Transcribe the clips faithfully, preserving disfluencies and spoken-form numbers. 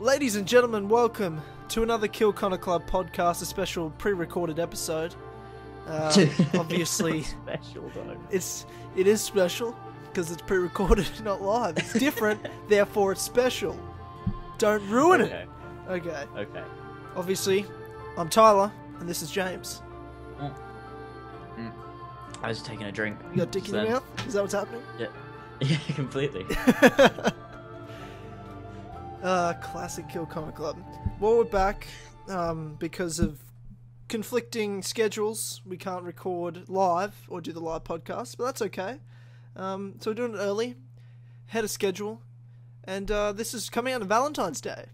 Ladies and gentlemen, welcome to another Kill Connor Club podcast, a special pre-recorded episode. Um, obviously, it's special though. It's it is special because it's pre-recorded, not live. It's different, therefore it's special. Don't ruin okay. it. Okay. Okay. Obviously, I'm Tyler, and this is James. Mm. Mm. I was taking a drink. You got dick so in your mouth? Is that what's happening? Yeah. Yeah, completely. Uh, classic Kill Connor Club. Well, we're back um, because of conflicting schedules. We can't record live or do the live podcast, but that's okay. Um, so we're doing it early, ahead of schedule, and uh, this is coming out on Valentine's Day.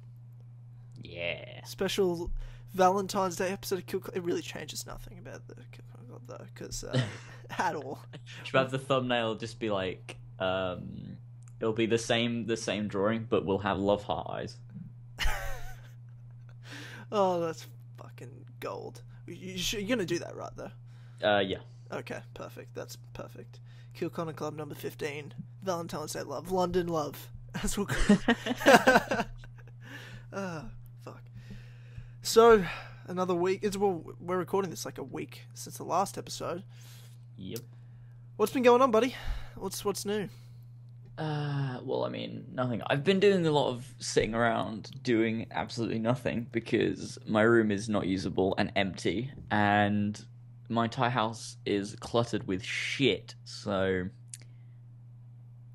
Yeah. Special Valentine's Day episode of Kill Connor. It really changes nothing about the Kill Connor Club, though, because uh, at all. Should have the thumbnail just be like... Um... It'll be the same the same drawing, but we'll have love heart eyes. Oh, that's fucking gold. You sh- you're going to do that, right, though? Uh, yeah. Okay, perfect. That's perfect. Kill Connor Club number fifteen. Valentine's Day love. London love. That's what we'll call Oh, fuck. So, another week. It's, well, we're recording this like a week since the last episode. Yep. What's been going on, buddy? What's What's new? Uh, well, I mean, nothing. I've been doing a lot of sitting around doing absolutely nothing because my room is not usable and empty, and my entire house is cluttered with shit, so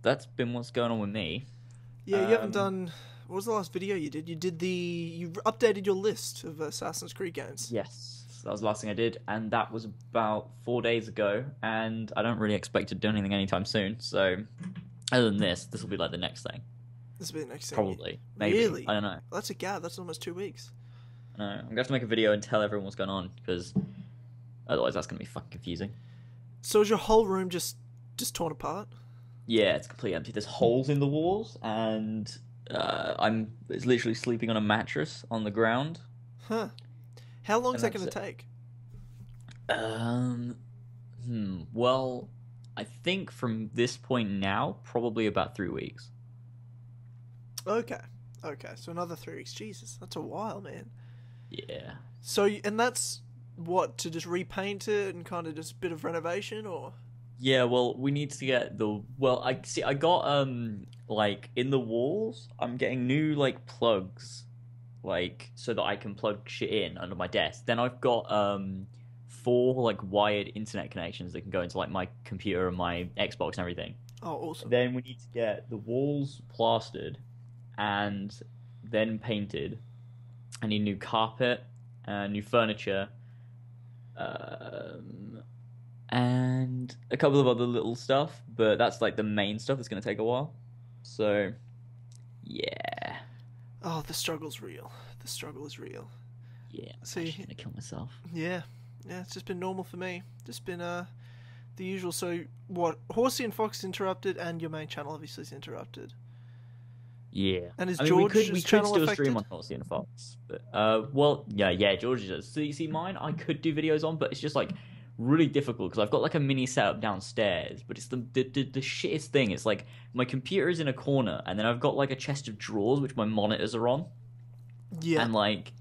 that's been what's going on with me. Yeah, you um, haven't done... What was the last video you did? You did the... You updated your list of Assassin's Creed games. Yes, that was the last thing I did, and that was about four days ago, and I don't really expect to do anything anytime soon, so... Other than this, this will be like the next thing. This will be the next thing. Probably. Maybe. Really? I don't know. Well, that's a gap. That's almost two weeks. I know. I'm going to have to make a video and tell everyone what's going on, because otherwise that's going to be fucking confusing. So is your whole room just, just torn apart? Yeah, it's completely empty. There's holes in the walls, and uh, I'm it's literally sleeping on a mattress on the ground. Huh. How long is that going to take? Um. Hmm. Well... I think from this point now, probably about three weeks. Okay. Okay. So another three weeks. Jesus, that's a while, man. Yeah. So, and that's what, to just repaint it and kind of just a bit of renovation or? Yeah, well, we need to get the, well, I see, I got, um, like, in the walls, I'm getting new, like, plugs, like, so that I can plug shit in under my desk. Then I've got, um... four like wired internet connections that can go into like my computer and my Xbox and everything. Oh, awesome! Then we need to get the walls plastered and then painted. I need new carpet, uh, new furniture, um, and a couple of other little stuff. But that's like the main stuff. That's going to take a while. So, yeah. Oh, the struggle's real. The struggle is real. Yeah. So you're gonna kill myself. Yeah. Yeah, it's just been normal for me. Just been uh, the usual. So, what? Horsey and Fox interrupted, and your main channel obviously is interrupted. Yeah. And is I mean, George's we could, we channel could still affected? Stream on Horsey and Fox. But, uh, well, yeah, yeah, George's does. So you see, mine I could do videos on, but it's just like really difficult because I've got like a mini setup downstairs. But it's the the, the the shittest thing. It's like my computer is in a corner, and then I've got like a chest of drawers which my monitors are on. Yeah. And like.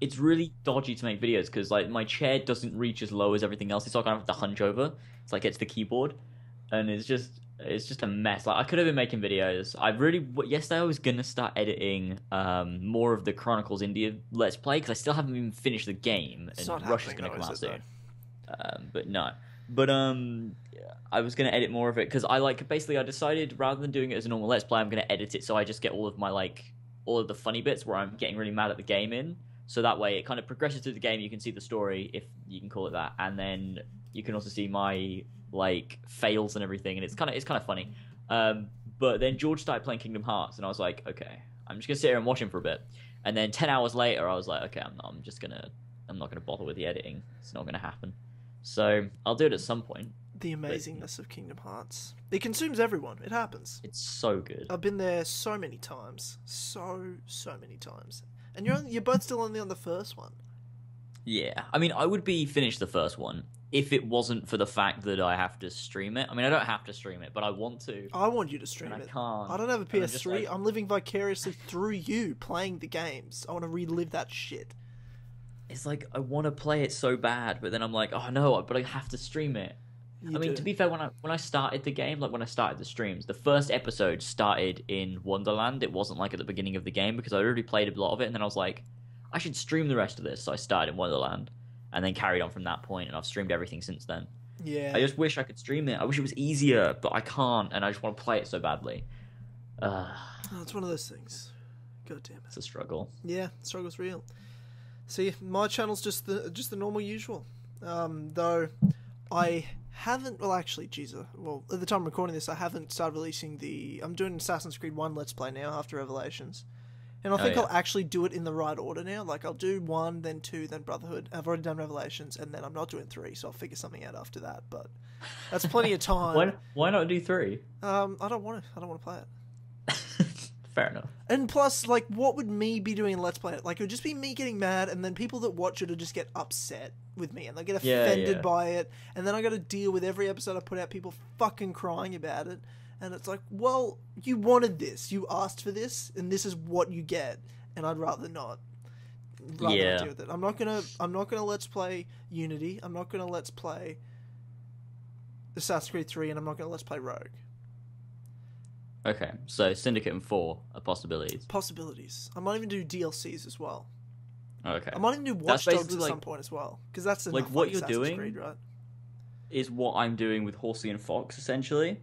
It's really dodgy to make videos because like my chair doesn't reach as low as everything else. It's like I have to hunch over. It's like it's the keyboard, and it's just it's just a mess. Like I could have been making videos. I really yesterday I was gonna start editing um, more of the Chronicles India Let's Play because I still haven't even finished the game, and Rush is gonna come out soon. Um, but no, but um, I was gonna edit more of it because I like basically I decided rather than doing it as a normal Let's Play, I'm gonna edit it so I just get all of my like all of the funny bits where I'm getting really mad at the game in. So that way it kind of progresses through the game, you can see the story, if you can call it that, and then you can also see my like fails and everything, and it's kind of it's kind of funny. Um, but then George started playing Kingdom Hearts, and I was like, okay, I'm just gonna sit here and watch him for a bit. And then ten hours later, I was like, okay, I'm not, I'm just gonna I'm not gonna bother with the editing. It's not gonna happen. So I'll do it at some point. The amazingness but, of Kingdom Hearts. It consumes everyone. It happens. It's so good. I've been there so many times, so so many times. And you're, on, you're both still only on the first one. Yeah. I mean, I would be finished the first one if it wasn't for the fact that I have to stream it. I mean, I don't have to stream it, but I want to. I want you to stream it. I can't. I don't have a P S three. I'm, like... I'm living vicariously through you playing the games. I want to relive that shit. It's like, I want to play it so bad, but then I'm like, oh no, but I have to stream it. You I mean, do. to be fair, when I when I started the game, like when I started the streams, the first episode started in Wonderland. It wasn't like at the beginning of the game because I already played a lot of it, and then I was like, I should stream the rest of this. So I started in Wonderland. And then carried on from that point, and I've streamed everything since then. Yeah. I just wish I could stream it. I wish it was easier, but I can't, and I just want to play it so badly. Uh, oh, it's one of those things. God damn it. It's a struggle. Yeah, the struggle's real. See, my channel's just the just the normal usual. Um, though I haven't. Well, actually, Jesus. Well, at the time I'm recording this, I haven't started releasing the. I'm doing Assassin's Creed one Let's Play now after Revelations. And I think oh, yeah. I'll actually do it in the right order now. Like, I'll do one, then two, then Brotherhood. I've already done Revelations, and then I'm not doing three, so I'll figure something out after that. But that's plenty of time. why, why not do three? Um, I don't want to. I don't want to play it. Fair enough. And plus, like, what would me be doing in Let's Play it? Like, it would just be me getting mad, and then people that watch it will just get upset with me, and they'll get offended yeah, yeah. by it. And then I got to deal with every episode I put out, people fucking crying about it. And it's like, well, you wanted this. You asked for this, and this is what you get. And I'd rather not. Rather yeah. not deal with it. I'm not gonna. I'm not gonna Let's Play Unity. I'm not gonna Let's Play Assassin's Creed three, and I'm not gonna Let's Play Rogue. Okay, so Syndicate and four are possibilities. Possibilities. I might even do D L Cs as well. Okay. I might even do Watch Dogs at like, some point as well, because that's like what you're Assassin's doing. Creed, right? Is what I'm doing with Horsey and Fox essentially.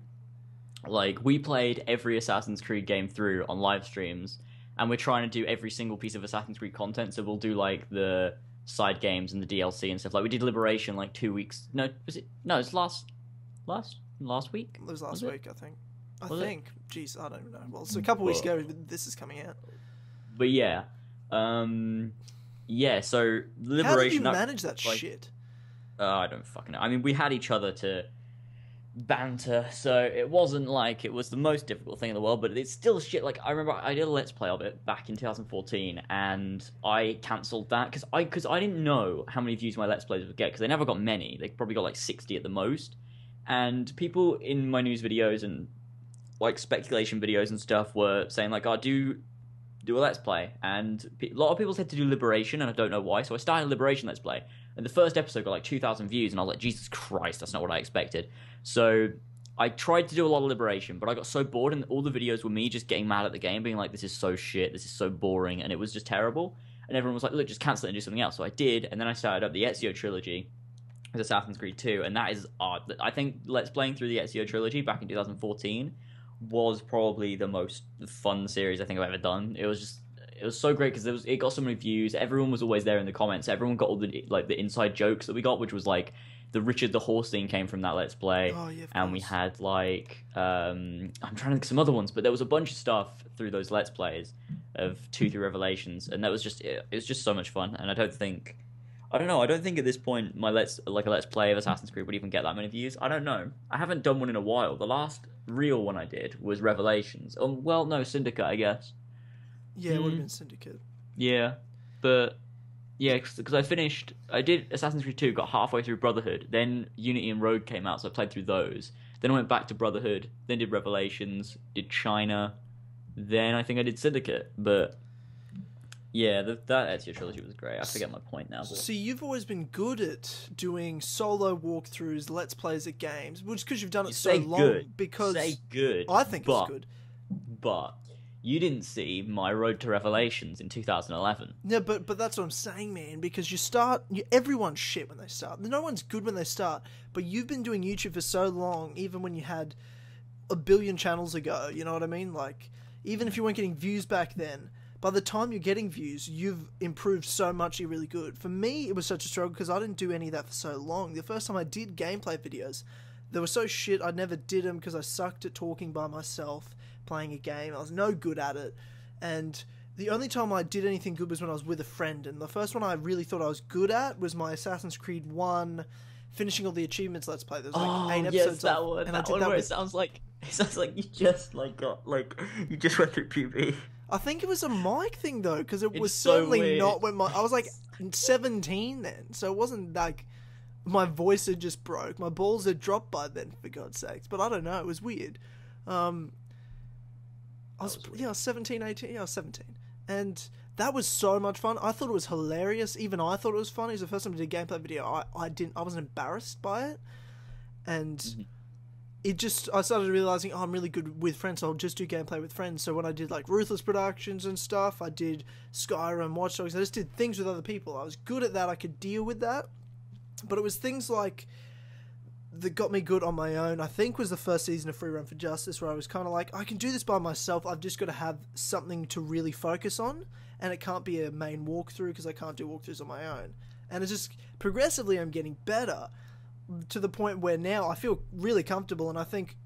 Like, we played every Assassin's Creed game through on live streams, and we're trying to do every single piece of Assassin's Creed content, so we'll do, like, the side games and the D L C and stuff. Like, we did Liberation, like, two weeks... No, was it... No, it's last... Last? Last week? It was last was week, it? I think. I was think. It? Jeez, I don't know. Well, it's a couple well, weeks ago this is coming out. But, yeah. Um... Yeah, so... Liberation... How did you manage that like, shit? Uh, I don't fucking know. I mean, we had each other to... banter, so it wasn't like it was the most difficult thing in the world, but it's still shit. Like, I remember I did a Let's Play of it back in two thousand fourteen, and I cancelled that because I because I didn't know how many views my Let's Plays would get, because they never got many. They probably got like sixty at the most, and people in my news videos and like speculation videos and stuff were saying like, oh, do do a Let's Play, and a lot of people said to do Liberation, and I don't know why, so I started a Liberation Let's Play. And the first episode got like two thousand views, and I was like, Jesus Christ, that's not what I expected. So I tried to do a lot of Liberation, but I got so bored, and all the videos were me just getting mad at the game, being like, this is so shit, this is so boring, and it was just terrible. And everyone was like, look, just cancel it and do something else. So I did, and then I started up the Ezio trilogy with Assassin's Creed two, and that is art. I think Let's Playing through the Ezio trilogy back in two thousand fourteen was probably the most fun series I think I've ever done. It was just... It was so great because it was it got so many views. Everyone was always there in the comments. Everyone got all the like the inside jokes that we got, which was like the Richard the Horse thing came from that Let's Play. Oh, yeah, and course. We had like um, I'm trying to think of some other ones, but there was a bunch of stuff through those Let's Plays of two through Revelations, and that was just it, it was just so much fun. And I don't think I don't know I don't think at this point my Let's like a Let's Play of Assassin's Creed would even get that many views. I don't know. I haven't done one in a while. The last real one I did was Revelations. Um, well, no Syndicate, I guess. Yeah, it would have been Syndicate. Yeah, but yeah, because I finished, I did Assassin's Creed two, got halfway through Brotherhood, then Unity and Rogue came out, so I played through those. Then I went back to Brotherhood, then did Revelations, did China, then I think I did Syndicate. But yeah, the, that Ezio trilogy was great. I forget my point now. But... So you've always been good at doing solo walkthroughs, Let's Plays of games, which because you've done it you so long. Good. Because say good. I think but, it's good. But. You didn't see my Road to Revelations in two thousand eleven. No, but but that's what I'm saying, man, because you start... You, everyone's shit when they start. No one's good when they start, but you've been doing YouTube for so long, even when you had a billion channels ago, you know what I mean? Like, even if you weren't getting views back then, by the time you're getting views, you've improved so much, you're really good. For me, it was such a struggle because I didn't do any of that for so long. The first time I did gameplay videos, they were so shit, I never did them because I sucked at talking by myself... playing a game. I was no good at it, and the only time I did anything good was when I was with a friend, and the first one I really thought I was good at was my Assassin's Creed one finishing all the achievements Let's Play. There's like oh, eight yes, episodes that one, and that I did one that where with... it sounds like it sounds like you just like got like you just went through P B. I think it was a mic thing though, because it it's was so certainly weird. Not when my I was like seventeen then, so it wasn't like my voice had just broke. My balls had dropped by then, for God's sakes. But I don't know. It was weird. Um, I was, was weird. Yeah, I was seventeen, eighteen. Yeah, I was seventeen. And that was so much fun. I thought it was hilarious. Even I thought it was funny. It was the first time I did a gameplay video. I, I didn't. I wasn't embarrassed by it. And mm-hmm. it just, I started realizing, oh, I'm really good with friends, so I'll just do gameplay with friends. So when I did, like, Ruthless Productions and stuff, I did Skyrim, Watch Dogs, I just did things with other people. I was good at that. I could deal with that. But it was things like that got me good on my own, I think, was the first season of Free Run for Justice, where I was kind of like, I can do this by myself. I've just got to have something to really focus on, and it can't be a main walkthrough because I can't do walkthroughs on my own. And it's just progressively I'm getting better to the point where now I feel really comfortable, and I think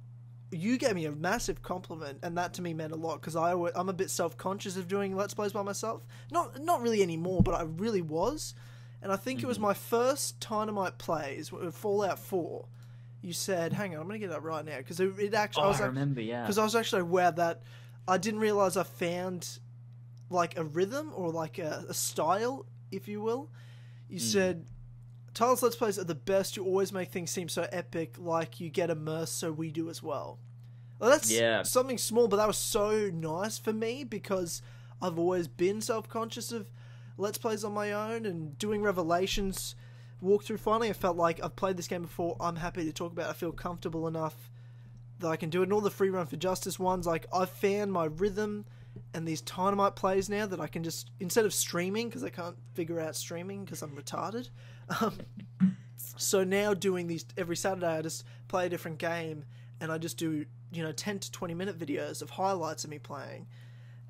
you gave me a massive compliment, and that to me meant a lot, because I, I'm a bit self-conscious of doing Let's Plays by myself. Not, not really anymore, but I really was. And I think mm-hmm. it was my first Tynamite Plays, Fallout four. You said, hang on, I'm going to get that right now. Because it, it actually, oh, I, was I remember, like, yeah. Because I was actually aware that I didn't realize I found like a rhythm or like a, a style, if you will. You mm. said, Tyler's Let's Plays are the best. You always make things seem so epic, like you get immersed, so we do as well. Well, that's yeah. something small, but that was so nice for me because I've always been self-conscious of Let's Plays on my own, and doing Revelations walkthrough, finally I felt like I've played this game before, I'm happy to talk about it, I feel comfortable enough that I can do it. And all the Free Run for Justice ones, like, I've found my rhythm, and these Dynamite Plays now that I can just, instead of streaming, because I can't figure out streaming because I'm retarded, um, so now doing these every Saturday, I just play a different game, and I just do, you know, ten to twenty minute videos of highlights of me playing,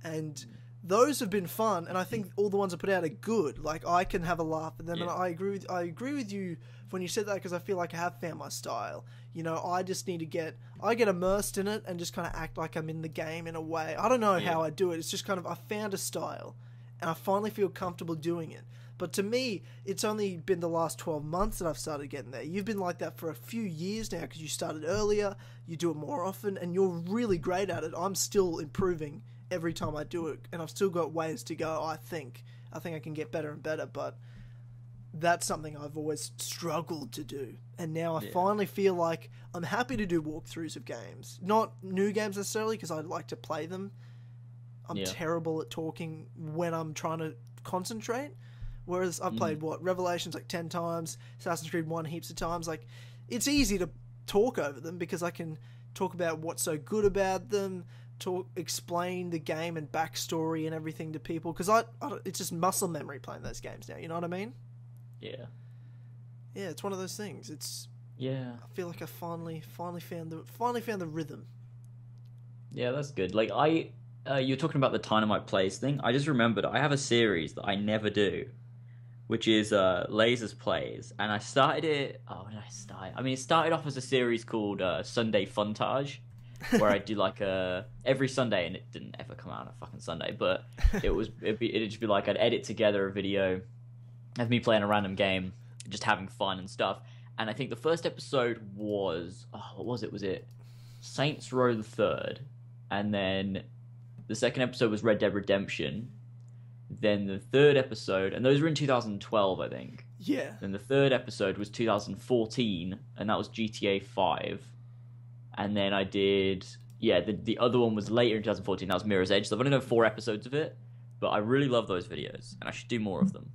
and those have been fun, and I think all the ones I put out are good. Like, I can have a laugh at them, yeah. and I agree with, I agree with you when you said that, because I feel like I have found my style. You know, I just need to get... I get immersed in it and just kind of act like I'm in the game in a way. I don't know yeah. how I do it. It's just kind of... I found a style, and I finally feel comfortable doing it. But to me, it's only been the last twelve months that I've started getting there. You've been like that for a few years now, because you started earlier, you do it more often, and you're really great at it. I'm still improving every time I do it, and I've still got ways to go. I think I think I can get better and better, but that's something I've always struggled to do, and now I yeah. finally feel like I'm happy to do walkthroughs of games, not new games necessarily, because I'd like to play them. I'm yeah. terrible at talking when I'm trying to concentrate, whereas I've mm. played what Revelations like ten times, Assassin's Creed one heaps of times. Like, it's easy to talk over them because I can talk about what's so good about them, talk, explain the game and backstory and everything to people, because I, I it's just muscle memory playing those games now, you know what I mean? Yeah. Yeah, it's one of those things. It's yeah. I feel like I finally finally found the finally found the rhythm. Yeah, that's good. Like, I uh, you're talking about the Dynamite Plays thing. I just remembered I have a series that I never do, which is uh Lasers Plays, and I started it oh when did I start I mean it started off as a series called uh, Sunday Funtage, where I do like a every Sunday, and it didn't ever come out on a fucking Sunday, but it was it'd, be, it'd just be like I'd edit together a video of me playing a random game, just having fun and stuff. And I think the first episode was oh, what was it? Was it Saints Row the Third? And then the second episode was Red Dead Redemption. Then the third episode, and those were in two thousand twelve, I think. Yeah. Then the third episode was two thousand fourteen, and that was G T A five. And then I did, yeah, the, the other one was later in twenty fourteen. That was Mirror's Edge. So I've only done four episodes of it, but I really love those videos, and I should do more of them.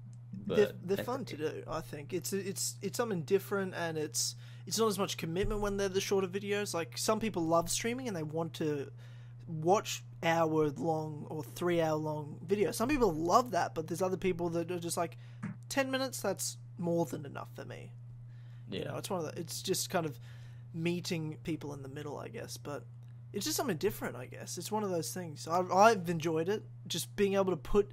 But they're they're fun to do, I think. It's it's it's something different, and it's it's not as much commitment when they're the shorter videos. Like, some people love streaming, and they want to watch hour-long or three-hour-long videos. Some people love that, but there's other people that are just like, ten minutes, that's more than enough for me. Yeah. You know, it's one of the, it's just kind of meeting people in the middle, I guess, but it's just something different, I guess. It's one of those things. I, I've enjoyed it, just being able to put,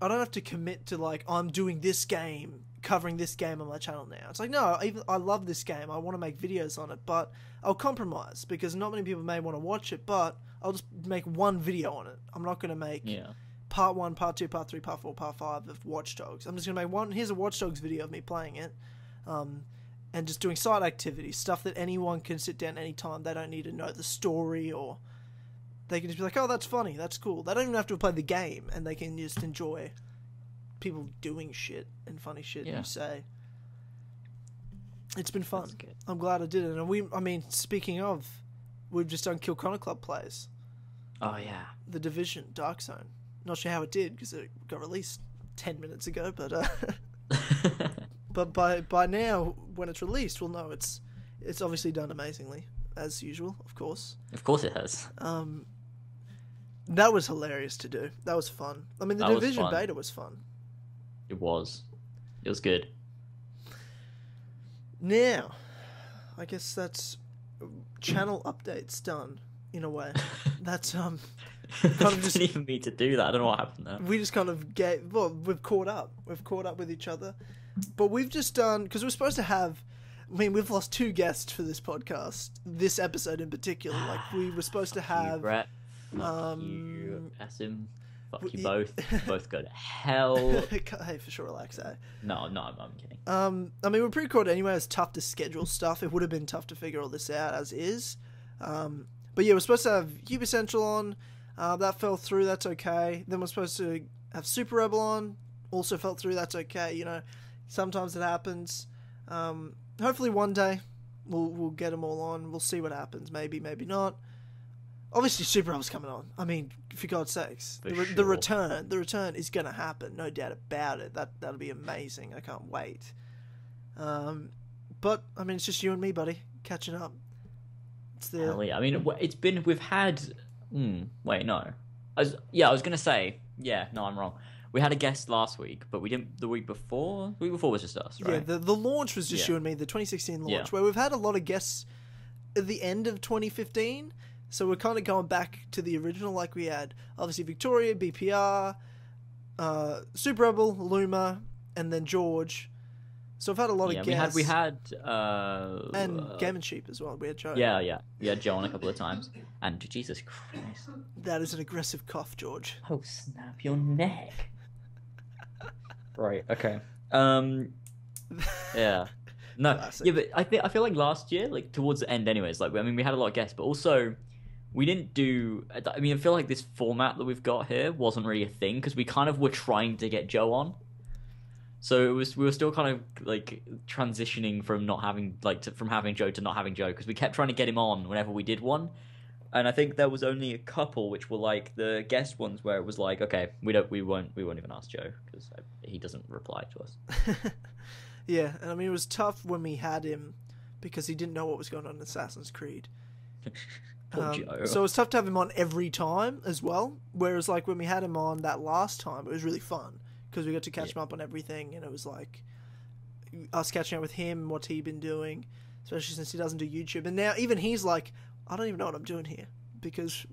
I don't have to commit to like, I'm doing this game, covering this game on my channel now. It's like, no, even I love this game, I want to make videos on it, but I'll compromise, because not many people may want to watch it, but I'll just make one video on it. I'm not going to make yeah. part one, part two, part three, part four, part five of Watch Dogs. I'm just going to make one, here's a Watch Dogs video of me playing it, um, and just doing side activities, stuff that anyone can sit down anytime. They don't need to know the story, or they can just be like, oh, that's funny, that's cool. They don't even have to play the game, and they can just enjoy people doing shit and funny shit yeah. you say. It's been fun. I'm glad I did it. And we, I mean, speaking of, we've just done Kill Connor Club plays. Oh yeah. The Division, Dark Zone. Not sure how it did because it got released ten minutes ago, but uh, but by by now when it's released, we'll know it's it's obviously done amazingly as usual, of course. Of course it has. Um, that was hilarious to do. That was fun. I mean, the that Division was beta was fun. It was. It was good. Now, I guess that's channel updates done, in a way. That's, um... kind of just, didn't even mean to do that. I don't know what happened there. We just kind of get... Well, we've caught up. We've caught up with each other. But we've just done... Because we're supposed to have... I mean, we've lost two guests for this podcast. This episode in particular. Like, we were supposed to have... You, Brett. Fuck um, you, Asim. Fuck you, you both. You both go to hell. Hey, for sure, relax, eh? No, no, I'm, I'm kidding. Um, I mean, we're pre-recorded anyway. It's tough to schedule stuff. It would have been tough to figure all this out as is. Um, but yeah, we're supposed to have Cube Essential on. Uh, that fell through. That's okay. Then we're supposed to have Super Rebel on. Also fell through. That's okay. You know, sometimes it happens. Um, hopefully one day we'll we'll get them all on. We'll see what happens. Maybe, maybe not. Obviously, Super Hub's coming on. I mean, for God's sakes, for the, re sure. the return, the return is going to happen, no doubt about it. That that'll be amazing. I can't wait. Um, but I mean, it's just you and me, buddy, catching up. It's the. Hell yeah. I mean, it's been we've had. Mm, wait, no. I was, yeah, I was going to say. Yeah, no, I'm wrong. We had a guest last week, but we didn't. The week before, the week before was just us, right? Yeah. The the launch was just yeah. you and me. The twenty sixteen launch, yeah. where we've had a lot of guests at the end of twenty fifteen. So we're kind of going back to the original, like we had, obviously, Victoria, B P R, uh, Super Rebel, Luma, and then George. So I've had a lot yeah, of guests. We had... We had uh, and uh, Game and Sheep as well. We had Joe. Yeah, yeah. We had Joe on a couple of times. And Jesus Christ. That is an aggressive cough, George. Oh, snap your neck. Right, okay. Um, yeah. No, Classic. yeah, but I, th I feel like last year, like, towards the end anyways, like, I mean, we had a lot of guests, but also... We didn't do... I mean, I feel like this format that we've got here wasn't really a thing because we kind of were trying to get Joe on. So it was we were still kind of, like, transitioning from not having, like, to, from having Joe to not having Joe because we kept trying to get him on whenever we did one. And I think there was only a couple which were, like, the guest ones where it was like, okay, we don't, we won't, we won't even ask Joe because he doesn't reply to us. Yeah, and I mean, it was tough when we had him because he didn't know what was going on in Assassin's Creed. Um, so it's tough to have him on every time as well. Whereas like when we had him on that last time, it was really fun because we got to catch yeah. him up on everything, and it was like us catching up with him, what he'd been doing, especially since he doesn't do YouTube. And now even he's like, I don't even know what I'm doing here because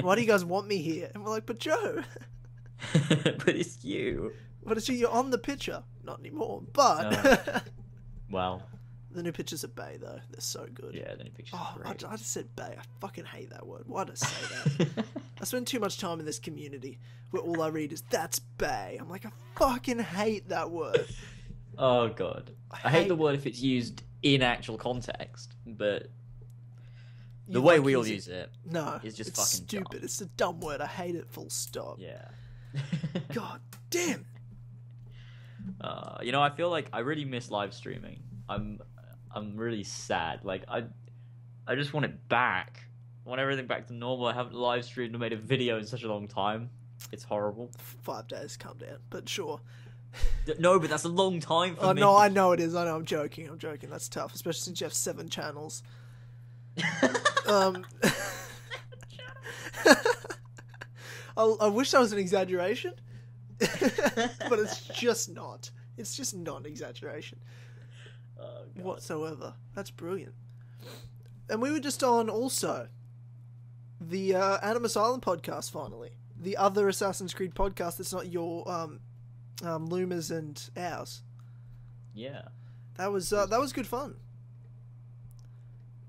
why do you guys want me here? And we're like, but Joe, but it's you. But it's you. You're on the picture, not anymore. But no. Wow. The new pictures of Bay, though. They're so good. Yeah, the new pictures oh, are great. I, I just said Bay. I fucking hate that word. Why did I say that? I spend too much time in this community where all I read is, that's Bay. I'm like, I fucking hate that word. Oh, God. I hate, I hate the word if it's used in actual context, but the you way like we all use it, it no, is just it's fucking stupid. Dumb. It's a dumb word. I hate it full stop. Yeah. God damn it. Uh, you know, I feel like I really miss live streaming. I'm... I'm really sad. Like I, I just want it back. I want everything back to normal. I haven't live streamed or made a video in such a long time. It's horrible. Five days, calm down. But sure. No, but that's a long time for oh, me. Oh no, I know it is. I know. I'm joking. I'm joking. That's tough, especially since you have seven channels. um, I, I wish that was an exaggeration, but it's just not. It's just not an exaggeration. Oh, whatsoever. That's brilliant. And we were just on also the uh, Animus Island podcast finally. The other Assassin's Creed podcast that's not your um, um, Luma's and ours. Yeah. That was uh, that was good fun.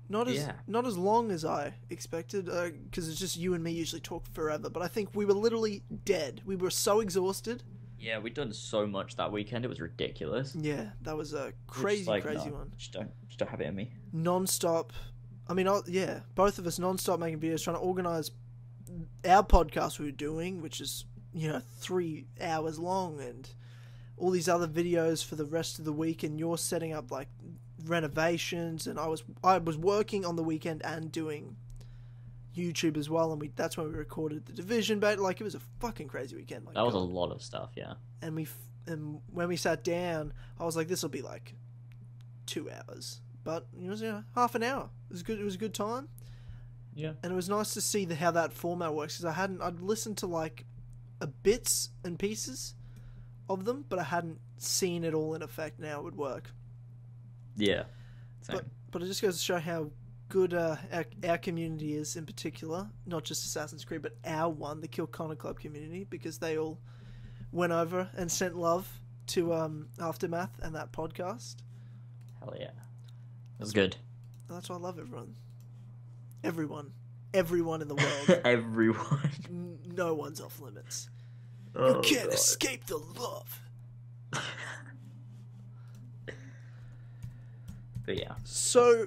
Not as yeah. not as long as I expected because uh, it's just you and me usually talk forever, but I think we were literally dead. We were so exhausted. Yeah, we'd done so much that weekend. It was ridiculous. Yeah, that was a crazy, like, crazy no, one. Just don't, just don't have it in me. Non-stop. I mean, I'll, yeah, both of us non-stop making videos, trying to organise our podcast we were doing, which is, you know, three hours long, and all these other videos for the rest of the week, and you're setting up, like, renovations, and I was I was working on the weekend and doing YouTube as well, and we that's when we recorded The Division. But like, it was a fucking crazy weekend. Like, that was God. a lot of stuff, yeah. And we and when we sat down, I was like, this will be like two hours, but it was, you know, half an hour. It was good. It was a good time. Yeah. And it was nice to see the, how that format works, because I hadn't I'd listened to like a bits and pieces of them, but I hadn't seen it all in effect and how it would work. Yeah. Same. But but it just goes to show how good uh, our, our community is, in particular, not just Assassin's Creed, but our one, the Kill Connor Club community, because they all went over and sent love to um, Aftermath and that podcast. Hell yeah, that was that's good. Why, that's why I love everyone, everyone, everyone in the world. Everyone. No one's off limits. Oh, you can't God. escape the love. But yeah. So.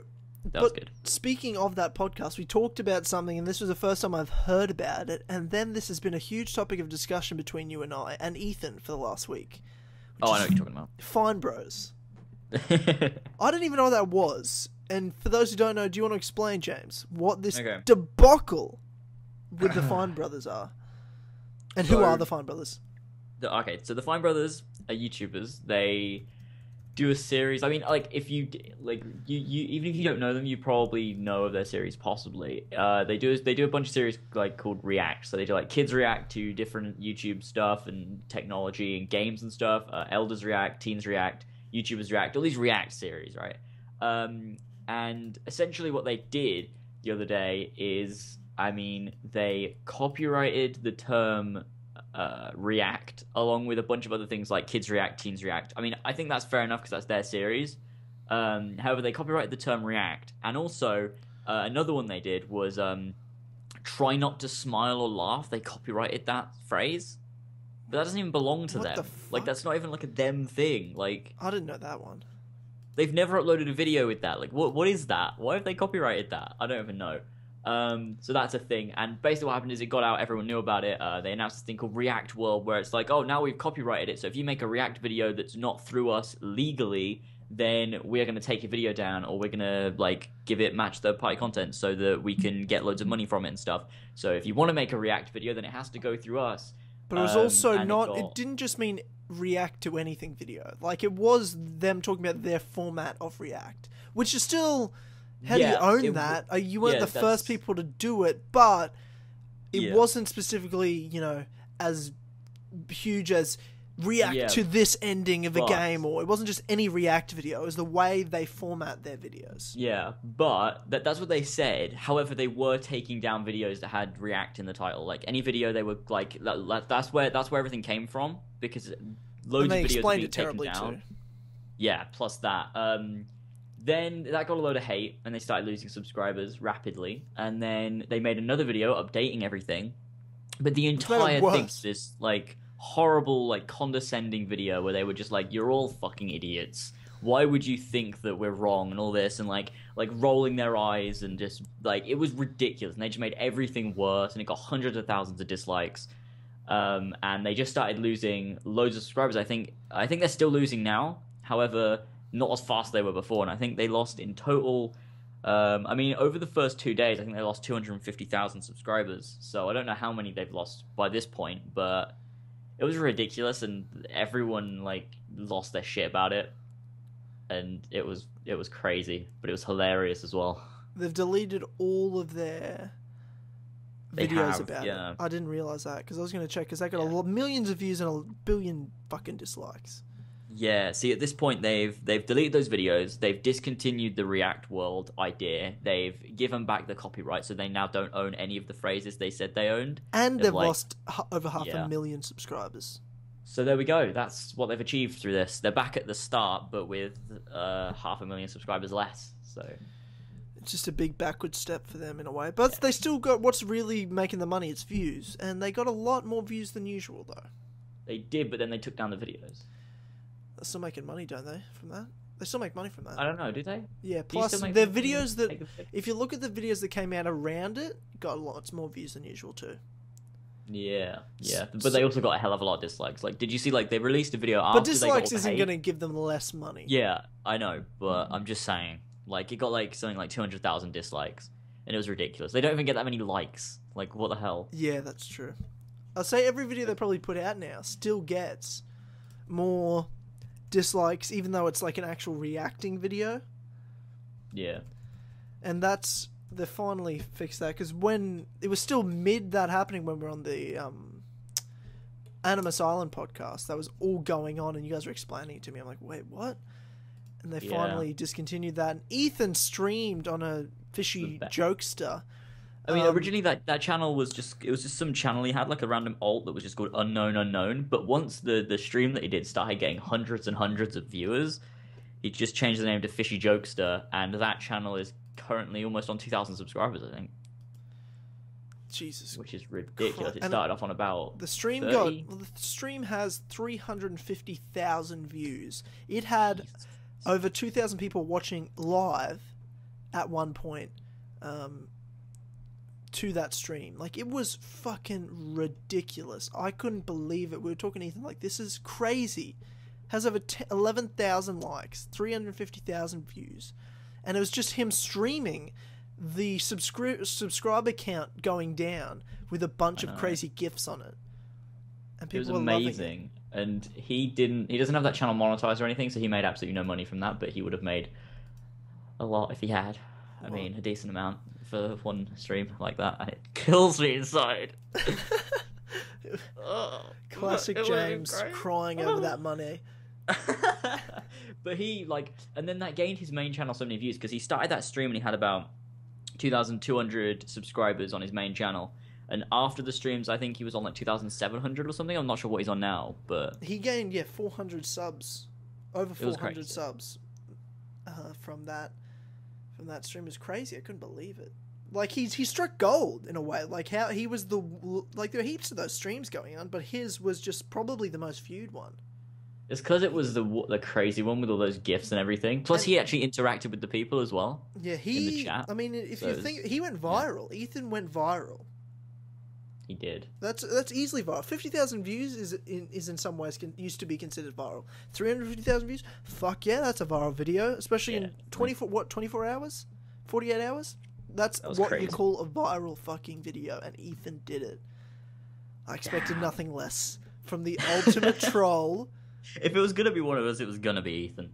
That was but good. Speaking of that podcast, we talked about something, and this was the first time I've heard about it, and then this has been a huge topic of discussion between you and I, and Ethan, for the last week. Oh, I know what you're talking about. Fine Bros. I didn't even know what that was, and for those who don't know, do you want to explain, James, what this okay. debacle with the Fine Brothers are? And so, who are the Fine Brothers? The, okay, so the Fine Brothers are YouTubers. They... do a series. I mean, like, if you like, you, you even if you don't know them, you probably know of their series. Possibly, uh, they do they do a bunch of series like called React. So they do like kids react to different YouTube stuff and technology and games and stuff. Uh, elders react, teens react, YouTubers react. All these React series, right? Um, and essentially, what they did the other day is, I mean, they copyrighted the term. Uh, react, along with a bunch of other things like kids react, teens react. I mean, I think that's fair enough because that's their series. Um, however, they copyrighted the term react. And also, uh, another one they did was um, try not to smile or laugh. They copyrighted that phrase. But that doesn't even belong to what them. The like, that's not even like a them thing. Like, I didn't know that one. They've never uploaded a video with that. Like, what? what is that? Why have they copyrighted that? I don't even know. Um, so that's a thing, and basically what happened is it got out, everyone knew about it, uh, they announced this thing called React World, where it's like, oh, now we've copyrighted it, so if you make a React video that's not through us legally, then we're going to take your video down, or we're going to, like, give it match third-party content so that we can get loads of money from it and stuff. So if you want to make a React video, then it has to go through us. But it was um, also not, it, got... it didn't just mean React to anything video, like, it was them talking about their format of React, which is still... How yeah, do you own that? Uh, you weren't yeah, the that's... first people to do it, but it yeah. wasn't specifically, you know, as huge as react yeah. to this ending of but... a game, or it wasn't just any React video. It was the way they format their videos. Yeah, but that, that's what they said. However, they were taking down videos that had React in the title. Like, any video they were, like, that, that's where that's where everything came from, because loads of videos were being taken down. Too. Yeah, plus that. Um... Then that got a load of hate, and they started losing subscribers rapidly. And then they made another video updating everything, but the entire thing's this like horrible, like condescending video where they were just like, "You're all fucking idiots. Why would you think that we're wrong?" and all this, and like like rolling their eyes, and just like, it was ridiculous. And they just made everything worse, and it got hundreds of thousands of dislikes. Um, and they just started losing loads of subscribers. I think I think they're still losing now. However, not as fast as they were before, and I think they lost in total, um, I mean, over the first two days, I think they lost two hundred fifty thousand subscribers, so I don't know how many they've lost by this point, but it was ridiculous, and everyone, like, lost their shit about it, and it was, it was crazy, but it was hilarious as well. They've deleted all of their they videos have, about yeah. it. I didn't realise that, because I was going to check, because they got yeah. a lot, millions of views and a billion fucking dislikes. Yeah, see, at this point, they've they've deleted those videos, they've discontinued the React World idea, they've given back the copyright, so they now don't own any of the phrases they said they owned. And they've, they've like, lost over half yeah. a million subscribers. So there we go, that's what they've achieved through this. They're back at the start, but with uh, half a million subscribers less, so... It's just a big backward step for them in a way, but yeah. they still got what's really making the money, it's views, and they got a lot more views than usual, though. They did, but then they took down the videos. They're still making money, don't they, from that? They still make money from that. I don't know, do they? Yeah, plus their videos that... If you look at the videos that came out around it, got lots more views than usual too. Yeah, yeah, but they also got a hell of a lot of dislikes. Like, did you see? Like, they released a video after. But dislikes they got isn't going to give them less money. Yeah, I know, but I'm just saying. Like, it got like something like two hundred thousand dislikes, and it was ridiculous. They don't even get that many likes. Like, what the hell? Yeah, that's true. I'll say every video they probably put out now still gets more dislikes, even though it's like an actual reacting video. Yeah, and that's. They finally fixed that, because when it was still mid that happening when we were on the um, Animus Island podcast, that was all going on, and you guys were explaining it to me. I'm like, wait, what? And they yeah. finally discontinued that. And Ethan streamed on a fishy jokester. I mean, um, originally that that channel was just it was just some channel he had, like a random alt that was just called Unknown Unknown. But once the the stream that he did started getting hundreds and hundreds of viewers, he just changed the name to Fishy Jokester, and that channel is. Currently almost on two thousand subscribers, I think. Jesus. Which is ridiculous. Christ. It started and off on about the stream thirty. Got well, the stream has three hundred fifty thousand views. It had Jesus. Over two thousand people watching live at one point um, to that stream. Like, it was fucking ridiculous. I couldn't believe it. We were talking to Ethan like, this is crazy. Has over eleven thousand likes, three hundred fifty thousand views. And it was just him streaming the subscri subscriber count going down with a bunch of crazy GIFs on it. And people it was amazing. It. And he didn't he doesn't have that channel monetized or anything, so he made absolutely no money from that, but he would have made a lot if he had. I what? mean, a decent amount for one stream like that, and it kills me inside. Classic James crying over that money. But he like, and then that gained his main channel so many views because he started that stream and he had about two thousand two hundred subscribers on his main channel, and after the streams I think he was on like two thousand seven hundred or something. I'm not sure what he's on now, but he gained yeah four hundred subs, over four hundred subs uh, from that from that stream. It was crazy. I couldn't believe it. Like he he struck gold in a way. Like how he was the like there were heaps of those streams going on, but his was just probably the most viewed one. It's because it was the the crazy one with all those GIFs and everything. Plus, and he actually interacted with the people as well. Yeah, he. In the chat. I mean, if so you think he went viral, yeah. Ethan went viral. He did. That's that's easily viral. Fifty thousand views is in is in some ways can, used to be considered viral. Three hundred fifty thousand views. Fuck yeah, that's a viral video, especially yeah. in twenty four what twenty four hours, forty eight hours. That's that what crazy. you call a viral fucking video, and Ethan did it. I expected yeah. nothing less from the ultimate troll. If it was going to be one of us, it was going to be Ethan.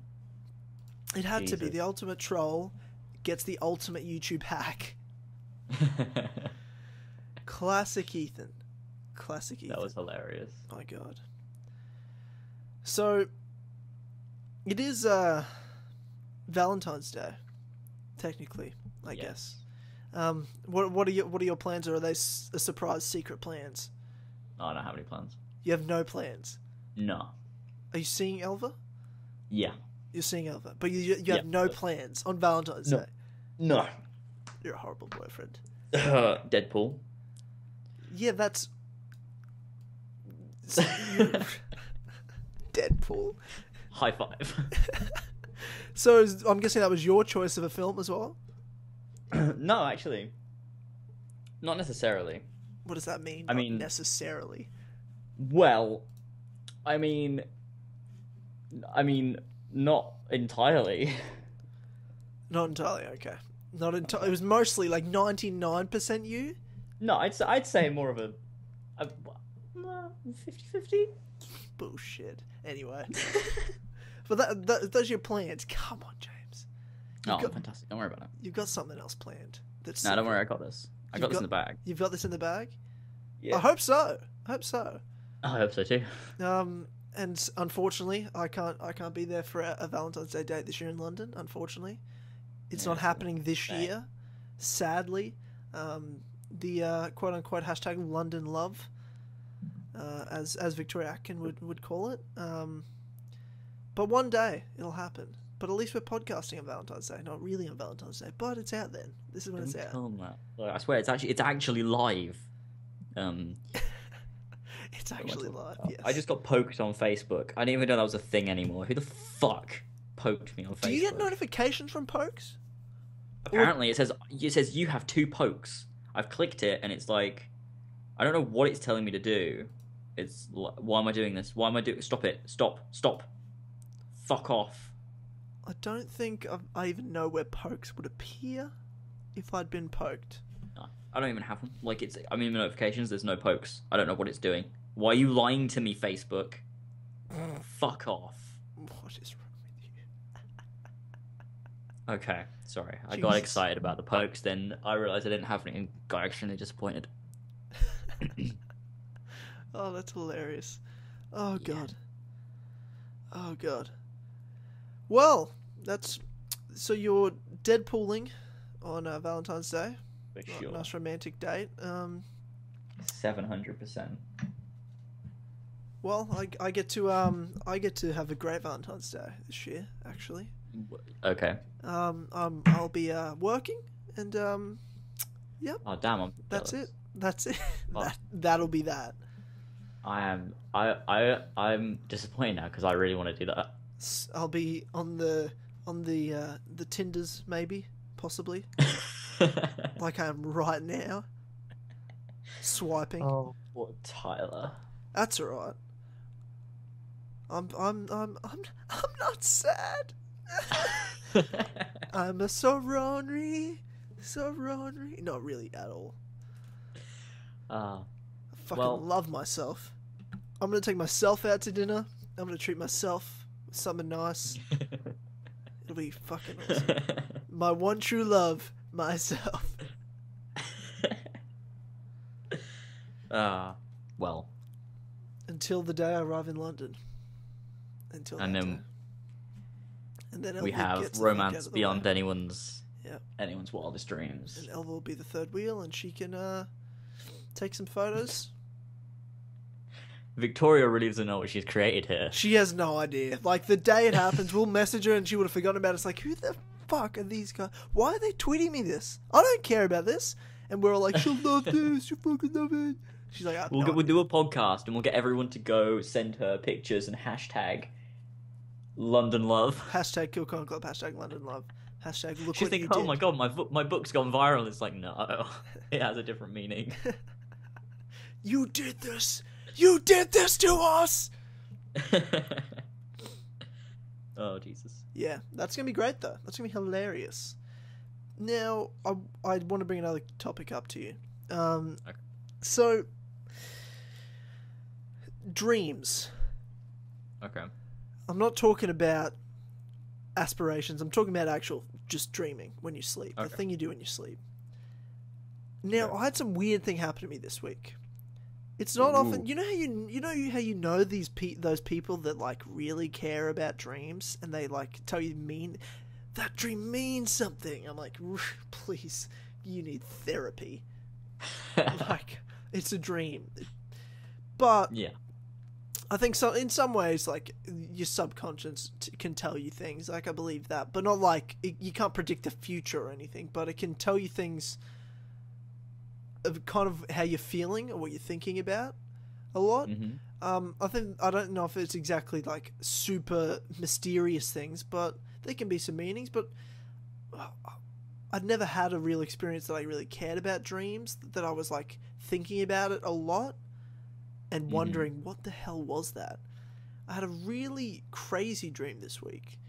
It had Jesus. to be. The ultimate troll gets the ultimate YouTube hack. Classic Ethan. Classic Ethan. That was hilarious. My God. So, it is uh, Valentine's Day, technically, I yes. guess. Um, what, what, are your, what are your plans, or are they s a surprise secret plans? Oh, I don't have any plans. You have no plans? No. Are you seeing Elva? Yeah. You're seeing Elva, but you you have yeah, no plans on Valentine's no. Day. No. You're a horrible boyfriend. Uh, Deadpool. Yeah, that's... Deadpool. High five. So I'm guessing that was your choice of a film as well? No, actually. Not necessarily. What does that mean? I Not mean... necessarily. Well, I mean... I mean, not entirely. Not entirely, okay. Not entirely. It was mostly like ninety-nine percent you. No, I'd say, I'd say more of a fifty-fifty. Bullshit. Anyway, but that, that those are your plans. Come on, James. You've oh, got, fantastic! Don't worry about it. You've got something else planned. That's no, nah, don't worry. I got this. I got, got this in the bag. You've got this in the bag. Yeah. I hope so. I hope so. I hope so too. Um. And unfortunately, I can't. I can't be there for a, a Valentine's Day date this year in London. Unfortunately, it's yeah, not happening this sad. year. Sadly, um, the uh, quote unquote hashtag London Love, uh, as as Victoria Atkin would would call it. Um, but one day it'll happen. But at least we're podcasting on Valentine's Day, not really on Valentine's Day. But it's out then. This is when Don't it's out. That. I swear, it's actually it's actually live. Um. It's actually live, yes. I just got poked on Facebook. I didn't even know that was a thing anymore. Who the fuck poked me on Facebook? Do you get notifications from pokes? Apparently, or... it says it says you have two pokes. I've clicked it, and it's like... I don't know what it's telling me to do. It's, why am I doing this? Why am I doing, stop it, stop, stop, fuck off. I don't think I've, I even know where pokes would appear if I'd been poked. No, I don't even have them. Like, it's, I mean, in the notifications, there's no pokes. I don't know what it's doing. Why are you lying to me, Facebook? Fuck off. What is wrong with you? Okay, sorry. Jesus. I got excited about the pokes, then I realised I didn't have any and got extremely disappointed. Oh, that's hilarious. Oh, God. Yeah. Oh, God. Well, that's... So you're Deadpooling on uh, Valentine's Day. For sure. Nice romantic date. Um, seven hundred percent. Well, I, I get to um I get to have a great Valentine's Day this year, actually. Okay. Um, um I'll be uh working and um, yep. Oh damn! I'm that's jealous. it. That's it. Oh. that that'll be that. I am I I I'm disappointed now because I really want to do that. I'll be on the on the uh, the Tinders maybe possibly, like I am right now. Swiping. Oh, what Tyler? That's alright. I'm, I'm, I'm, I'm, I'm not sad. I'm a sorority, sorority. Not really at all. Uh, I fucking well, love myself. I'm gonna take myself out to dinner. I'm gonna treat myself with something nice. It'll be fucking awesome. My one true love, myself. Ah, uh, well. Until the day I arrive in London. Until and then, day. and then we have romance beyond way. anyone's yep. anyone's wildest dreams. And Elva will be the third wheel, and she can uh, take some photos. Victoria really doesn't know what she's created here. She has no idea. Like the day it happens, we'll message her, and she would have forgotten about it. It's like, who the fuck are these guys? Why are they tweeting me this? I don't care about this. And we're all like, she'll love this. She'll fucking love it. She's like, oh, we'll, no go, we'll do a podcast and we'll get everyone to go send her pictures and hashtag London Love. Hashtag Kill Connor Club. Hashtag London Love. Hashtag look She's thinking, oh did. my god, my, my book's gone viral. It's like, no, it has a different meaning. You did this. You did this to us. Oh, Jesus. Yeah, that's going to be great, though. That's going to be hilarious. Now, I, I want to bring another topic up to you. Um, okay. So, dreams. Okay. I'm not talking about aspirations. I'm talking about actual just dreaming when you sleep. Okay. The thing you do when you sleep. Now, okay. I had some weird thing happen to me this week. It's not Ooh. often... You know how you you know how you know these pe those people that, like, really care about dreams and they, like, tell you mean... That dream means something. I'm like, please, you need therapy. Like... It's a dream, but yeah, I think so. In some ways, like your subconscious t can tell you things. Like I believe that, but not like it, you can't predict the future or anything. But it can tell you things of kind of how you're feeling or what you're thinking about a lot. Mm-hmm. Um, I think I don't know if it's exactly like super mysterious things, but there can be some meanings. But. Uh, I'd never had a real experience that I really cared about dreams, that I was like thinking about it a lot and wondering mm-hmm. what the hell was that. I had a really crazy dream this week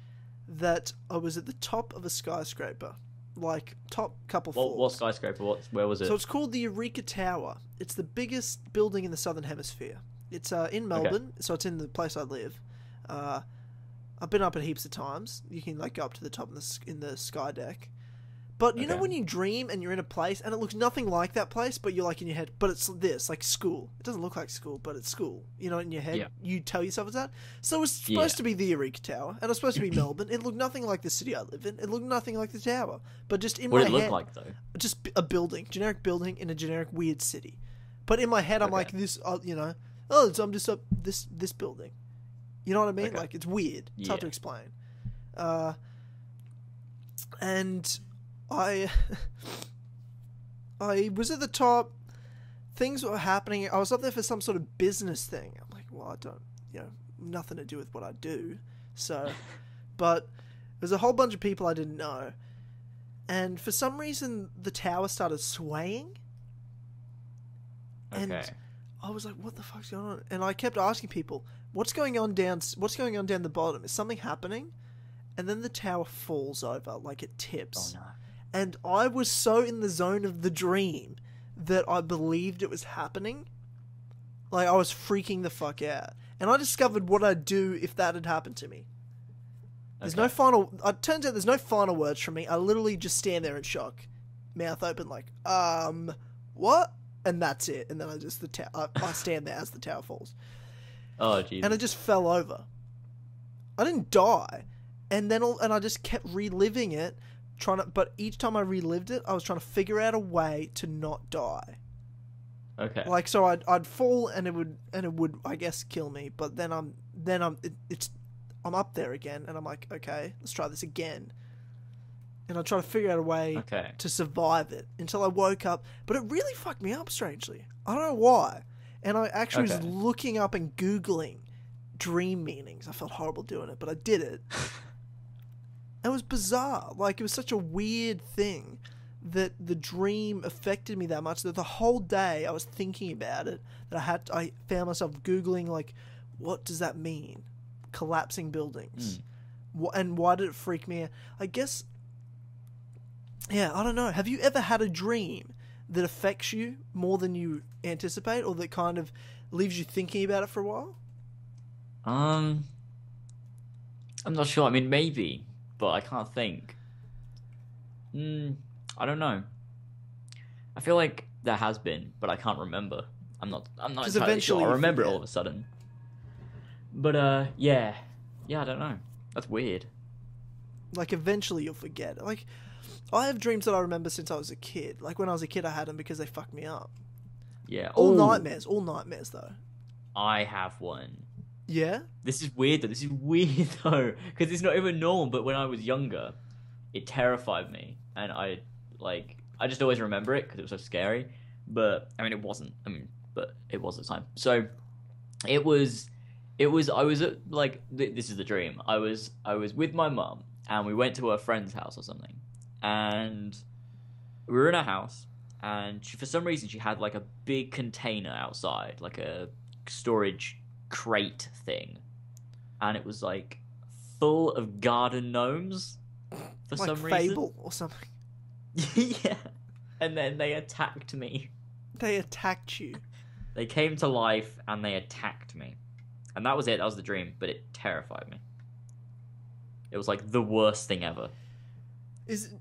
that I was at the top of a skyscraper, like top couple floors. What, what skyscraper? What, where was it? So it's called the Eureka Tower. It's the biggest building in the Southern Hemisphere. It's uh, in Melbourne, okay. so it's in the place I live. Uh, I've been up at heaps of times. You can like go up to the top in the, in the sky deck. But you okay. know when you dream and you're in a place and it looks nothing like that place, but you're like in your head, but it's this, like school. It doesn't look like school, but it's school. You know, in your head, yeah. you tell yourself it's that. So it was supposed yeah. to be the Eureka Tower, and it was supposed to be Melbourne. It looked nothing like the city I live in. It looked nothing like the tower. But just in what my head... What did it look like, though? Just a building, generic building in a generic weird city. But in my head, I'm okay. like, this, uh, you know, oh, it's, I'm just up this, this building. You know what I mean? Okay. Like, it's weird. It's yeah. hard to explain. Uh, and... I I was at the top, things were happening, I was up there for some sort of business thing. I'm like, well, I don't, you know, nothing to do with what I do, so, but there's a whole bunch of people I didn't know, and for some reason, the tower started swaying, Okay. And I was like, what the fuck's going on? And I kept asking people, what's going on down, what's going on down the bottom? Is something happening? And then the tower falls over, like it tips. Oh, no. And I was so in the zone of the dream that I believed it was happening. Like, I was freaking the fuck out. And I discovered what I'd do if that had happened to me. There's okay. no final... It turns out there's no final words from me. I literally just stand there in shock. Mouth open like, um, what? And that's it. And then I just... the ta I, I stand there as the tower falls. Oh, jeez. And I just fell over. I didn't die. And then... All, and I just kept reliving it. trying to, But each time I relived it, I was trying to figure out a way to not die. Okay. Like, so I'd, I'd fall and it would... And it would, I guess, kill me. But then I'm... Then I'm... It, it's... I'm up there again, and I'm like, okay, let's try this again. And I try to figure out a way okay. to survive it until I woke up. But it really fucked me up, strangely. I don't know why. And I actually okay. was looking up and Googling dream meanings. I felt horrible doing it, but I did it. It was bizarre. Like, it was such a weird thing that the dream affected me that much that the whole day I was thinking about it, that I had to, I found myself Googling, like, what does that mean? Collapsing buildings. Mm. And why did it freak me out? I guess, yeah, I don't know. Have you ever had a dream that affects you more than you anticipate, or that kind of leaves you thinking about it for a while? Um, I'm not sure. I mean, maybe, but I can't think. Mm, I don't know. I feel like there has been, but I can't remember. I'm not, I'm not entirely sure. I remember it all of a sudden. But, uh, yeah. Yeah, I don't know. That's weird. Like, eventually you'll forget. Like, I have dreams that I remember since I was a kid. Like, when I was a kid, I had them because they fucked me up. Yeah. All Ooh. nightmares. All nightmares, though. I have one. Yeah? This is weird, though. This is weird, though. Because it's not even normal, but when I was younger, it terrified me. And I, like, I just always remember it because it was so scary. But, I mean, it wasn't. I mean, but it was at the time. So, it was... It was, I was at, like, th this is the dream. I was, I was with my mum, and we went to her friend's house or something. And we were in her house, and she, for some reason, she had, like, a big container outside, like a storage crate thing. And it was, like, full of garden gnomes, for like some Fable reason. Fable or something. Yeah. And then they attacked me. They attacked you. They came to life, and they attacked me. And that was it. That was the dream, but it terrified me. It was like the worst thing ever. Is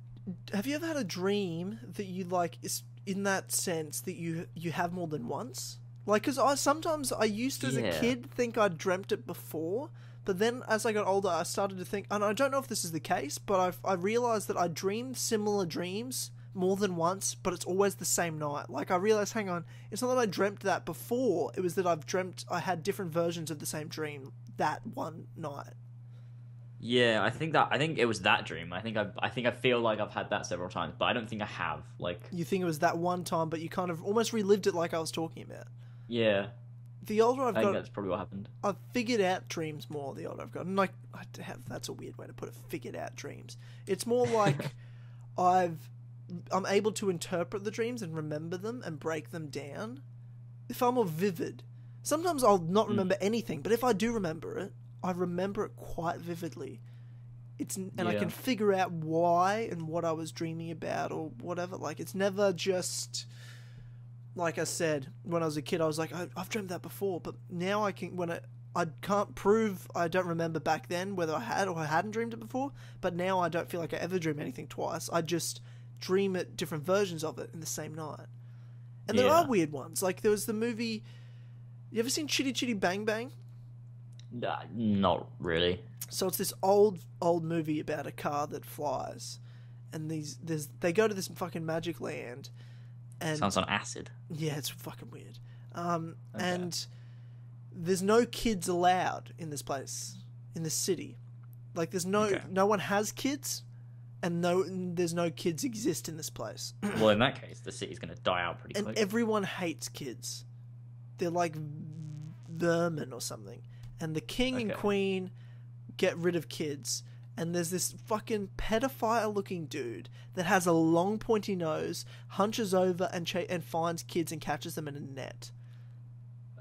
have you ever had a dream that you like is in that sense that you you have more than once? Like, because I sometimes I used to as yeah. a kid think I dreamt it before, but then as I got older, I started to think, and I don't know if this is the case, but I've, I realized that I dream similar dreams more than once, but it's always the same night. Like, I realized, hang on, it's not that I dreamt that before, it was that I've dreamt, I had different versions of the same dream that one night. Yeah, I think that, I think it was that dream. I think I, I think I feel like I've had that several times, but I don't think I have, like... You think it was that one time, but you kind of almost relived it like I was talking about. Yeah. The older I've got... I think that's probably what happened. I've figured out dreams more the older I've gotten. Like, I have, that's a weird way to put it, figured out dreams. It's more like I've... I'm able to interpret the dreams and remember them and break them down. If I'm more vivid, sometimes I'll not remember mm. anything, but if I do remember it, I remember it quite vividly. It's and yeah. I can figure out why and what I was dreaming about or whatever. Like, it's never just like I said when I was a kid. I was like, I, I've dreamt that before, but now I can when I I can't prove I don't remember back then whether I had or I hadn't dreamed it before. But now I don't feel like I ever dream anything twice. I just dream at different versions of it in the same night. And there yeah. are weird ones. Like, there was the movie... You ever seen Chitty Chitty Bang Bang? Nah, not really. So it's this old, old movie about a car that flies. And these there's they go to this fucking magic land. And sounds on acid. Yeah, it's fucking weird. Um, okay. And there's no kids allowed in this place, in this city. Like, there's no... Okay. No one has kids... And no, there's no kids exist in this place. Well, in that case, the city's going to die out pretty quick. And everyone hates kids. They're like vermin or something. And the king okay. and queen get rid of kids. and there's this fucking pedophile looking dude that has a long pointy nose, hunches over and cha and finds kids and catches them in a net.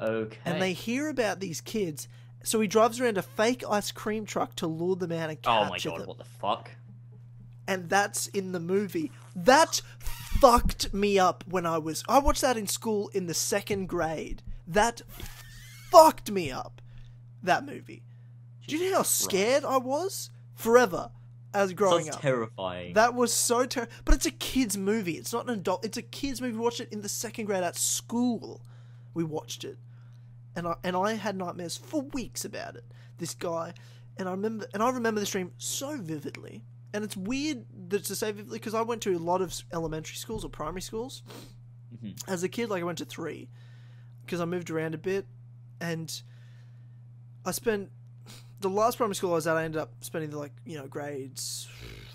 Okay. And they hear about these kids, so he drives around a fake ice cream truck to lure them out and capture them. Oh my god, them. What the fuck? And that's in the movie. That fucked me up when I was... I watched that in school in the second grade. That fucked me up, that movie. Do you know how scared I was? Forever, as growing up. That's terrifying. That was so terrifying. But it's a kid's movie. It's not an adult. It's a kid's movie. We watched it in the second grade at school. We watched it. And I, and I had nightmares for weeks about it. This guy. And I remember, and I remember this dream so vividly. And it's weird that to say vividly, because I went to a lot of elementary schools or primary schools. Mm-hmm. As a kid, like I went to three. Because I moved around a bit. And I spent... The last primary school I was at, I ended up spending, like, you know, grades,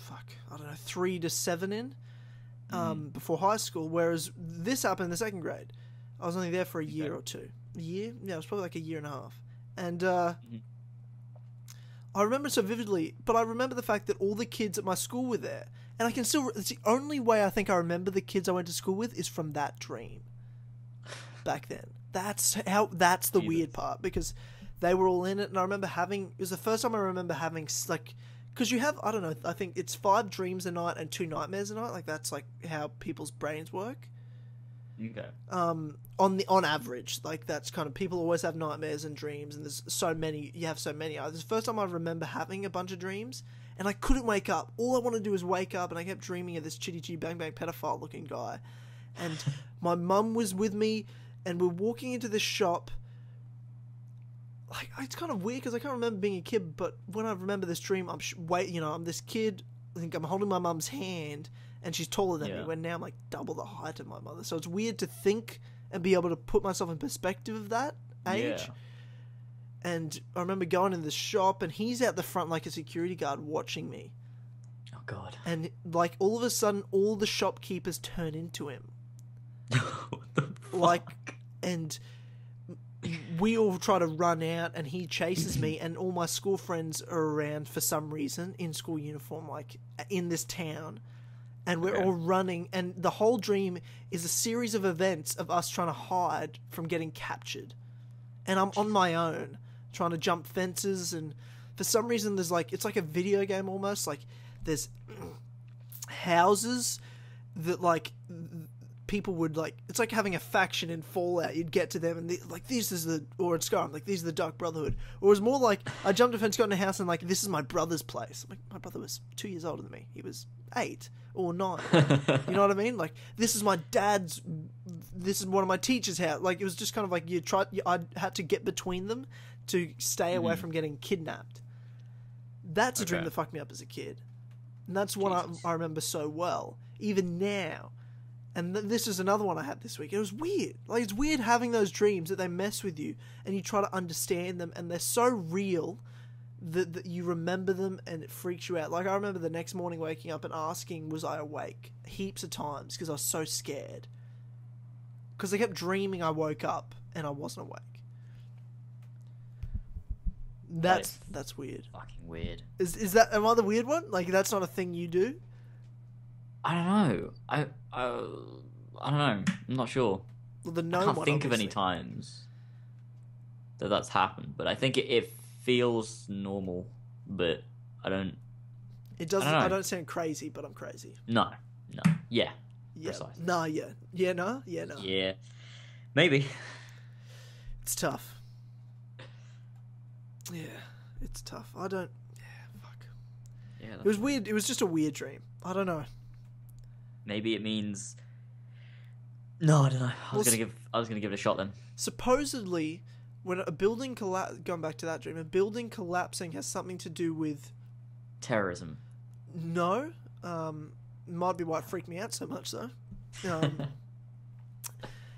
fuck, I don't know, three to seven in, um, mm. before high school, whereas this happened in the second grade. I was only there for a year okay. or two. A year? Yeah, it was probably like a year and a half. And uh, mm. I remember it so vividly, but I remember the fact that all the kids at my school were there. And I can still, it's the only way I think I remember the kids I went to school with is from that dream back then. That's how, that's the Jesus. weird part, because... They were all in it, and I remember having... It was the first time I remember having, like... Because you have, I don't know, I think it's five dreams a night and two nightmares a night. Like, that's, like, how people's brains work. Okay. Um, on the on average, like, that's kind of... People always have nightmares and dreams, and there's so many... You have so many. It was the first time I remember having a bunch of dreams, and I couldn't wake up. All I wanted to do was wake up, and I kept dreaming of this Chitty Chitty Bang Bang pedophile-looking guy. And my mum was with me, and we're walking into this shop... Like, it's kind of weird because I can't remember being a kid, but when I remember this dream, I'm sh wait, you know, I'm this kid. I think I'm holding my mum's hand, and she's taller than yeah. me. When now I'm like double the height of my mother, so it's weird to think and be able to put myself in perspective of that age. Yeah. And I remember going in the shop, and he's out the front like a security guard watching me. Oh God! And like all of a sudden, all the shopkeepers turn into him. What the fuck? Like and. We all try to run out, and he chases me, and all my school friends are around for some reason in school uniform, like in this town, and we're okay. all running, and the whole dream is a series of events of us trying to hide from getting captured, and I'm on my own trying to jump fences, and for some reason there's like it's like a video game almost, like there's houses that like people would like it's like having a faction in Fallout. You'd get to them and the, like this is the or in Skyrim like these are the Dark Brotherhood, or it was more like I jumped a fence, got in a house, and like this is my brother's place. I'm like, my brother was two years older than me, he was eight or nine. You know what I mean? Like this is my dad's, this is one of my teachers' house. Like it was just kind of like you tried you, I had to get between them to stay away mm. from getting kidnapped. That's a okay. dream that fucked me up as a kid, and that's one I, I remember so well even now. And th this is another one I had this week. It was weird. Like, it's weird having those dreams that they mess with you and you try to understand them, and they're so real that, that you remember them and it freaks you out. Like, I remember the next morning waking up and asking, was I awake? Heaps of times because I was so scared. Because I kept dreaming I woke up and I wasn't awake. That's that that's weird. Fucking weird. Is, is that, am I the weird one? Like, that's not a thing you do? I don't know. I uh, I don't know. I'm not sure. Well, the no I can't one, think obviously. of any times that that's happened, but I think it, it feels normal. But I don't. It doesn't. I don't, I don't sound crazy, but I'm crazy. No, no, yeah, yeah, precisely. no, yeah, yeah, no, yeah, no, yeah. Maybe it's tough. Yeah, it's tough. I don't. Yeah, fuck. Yeah. It was weird. It was just a weird dream. I don't know. Maybe it means no. I don't know. I was well, gonna give. I was gonna give it a shot then. Supposedly, when a building collapse, going back to that dream, a building collapsing has something to do with terrorism. No, um, might be why it freaked me out so much though. Um,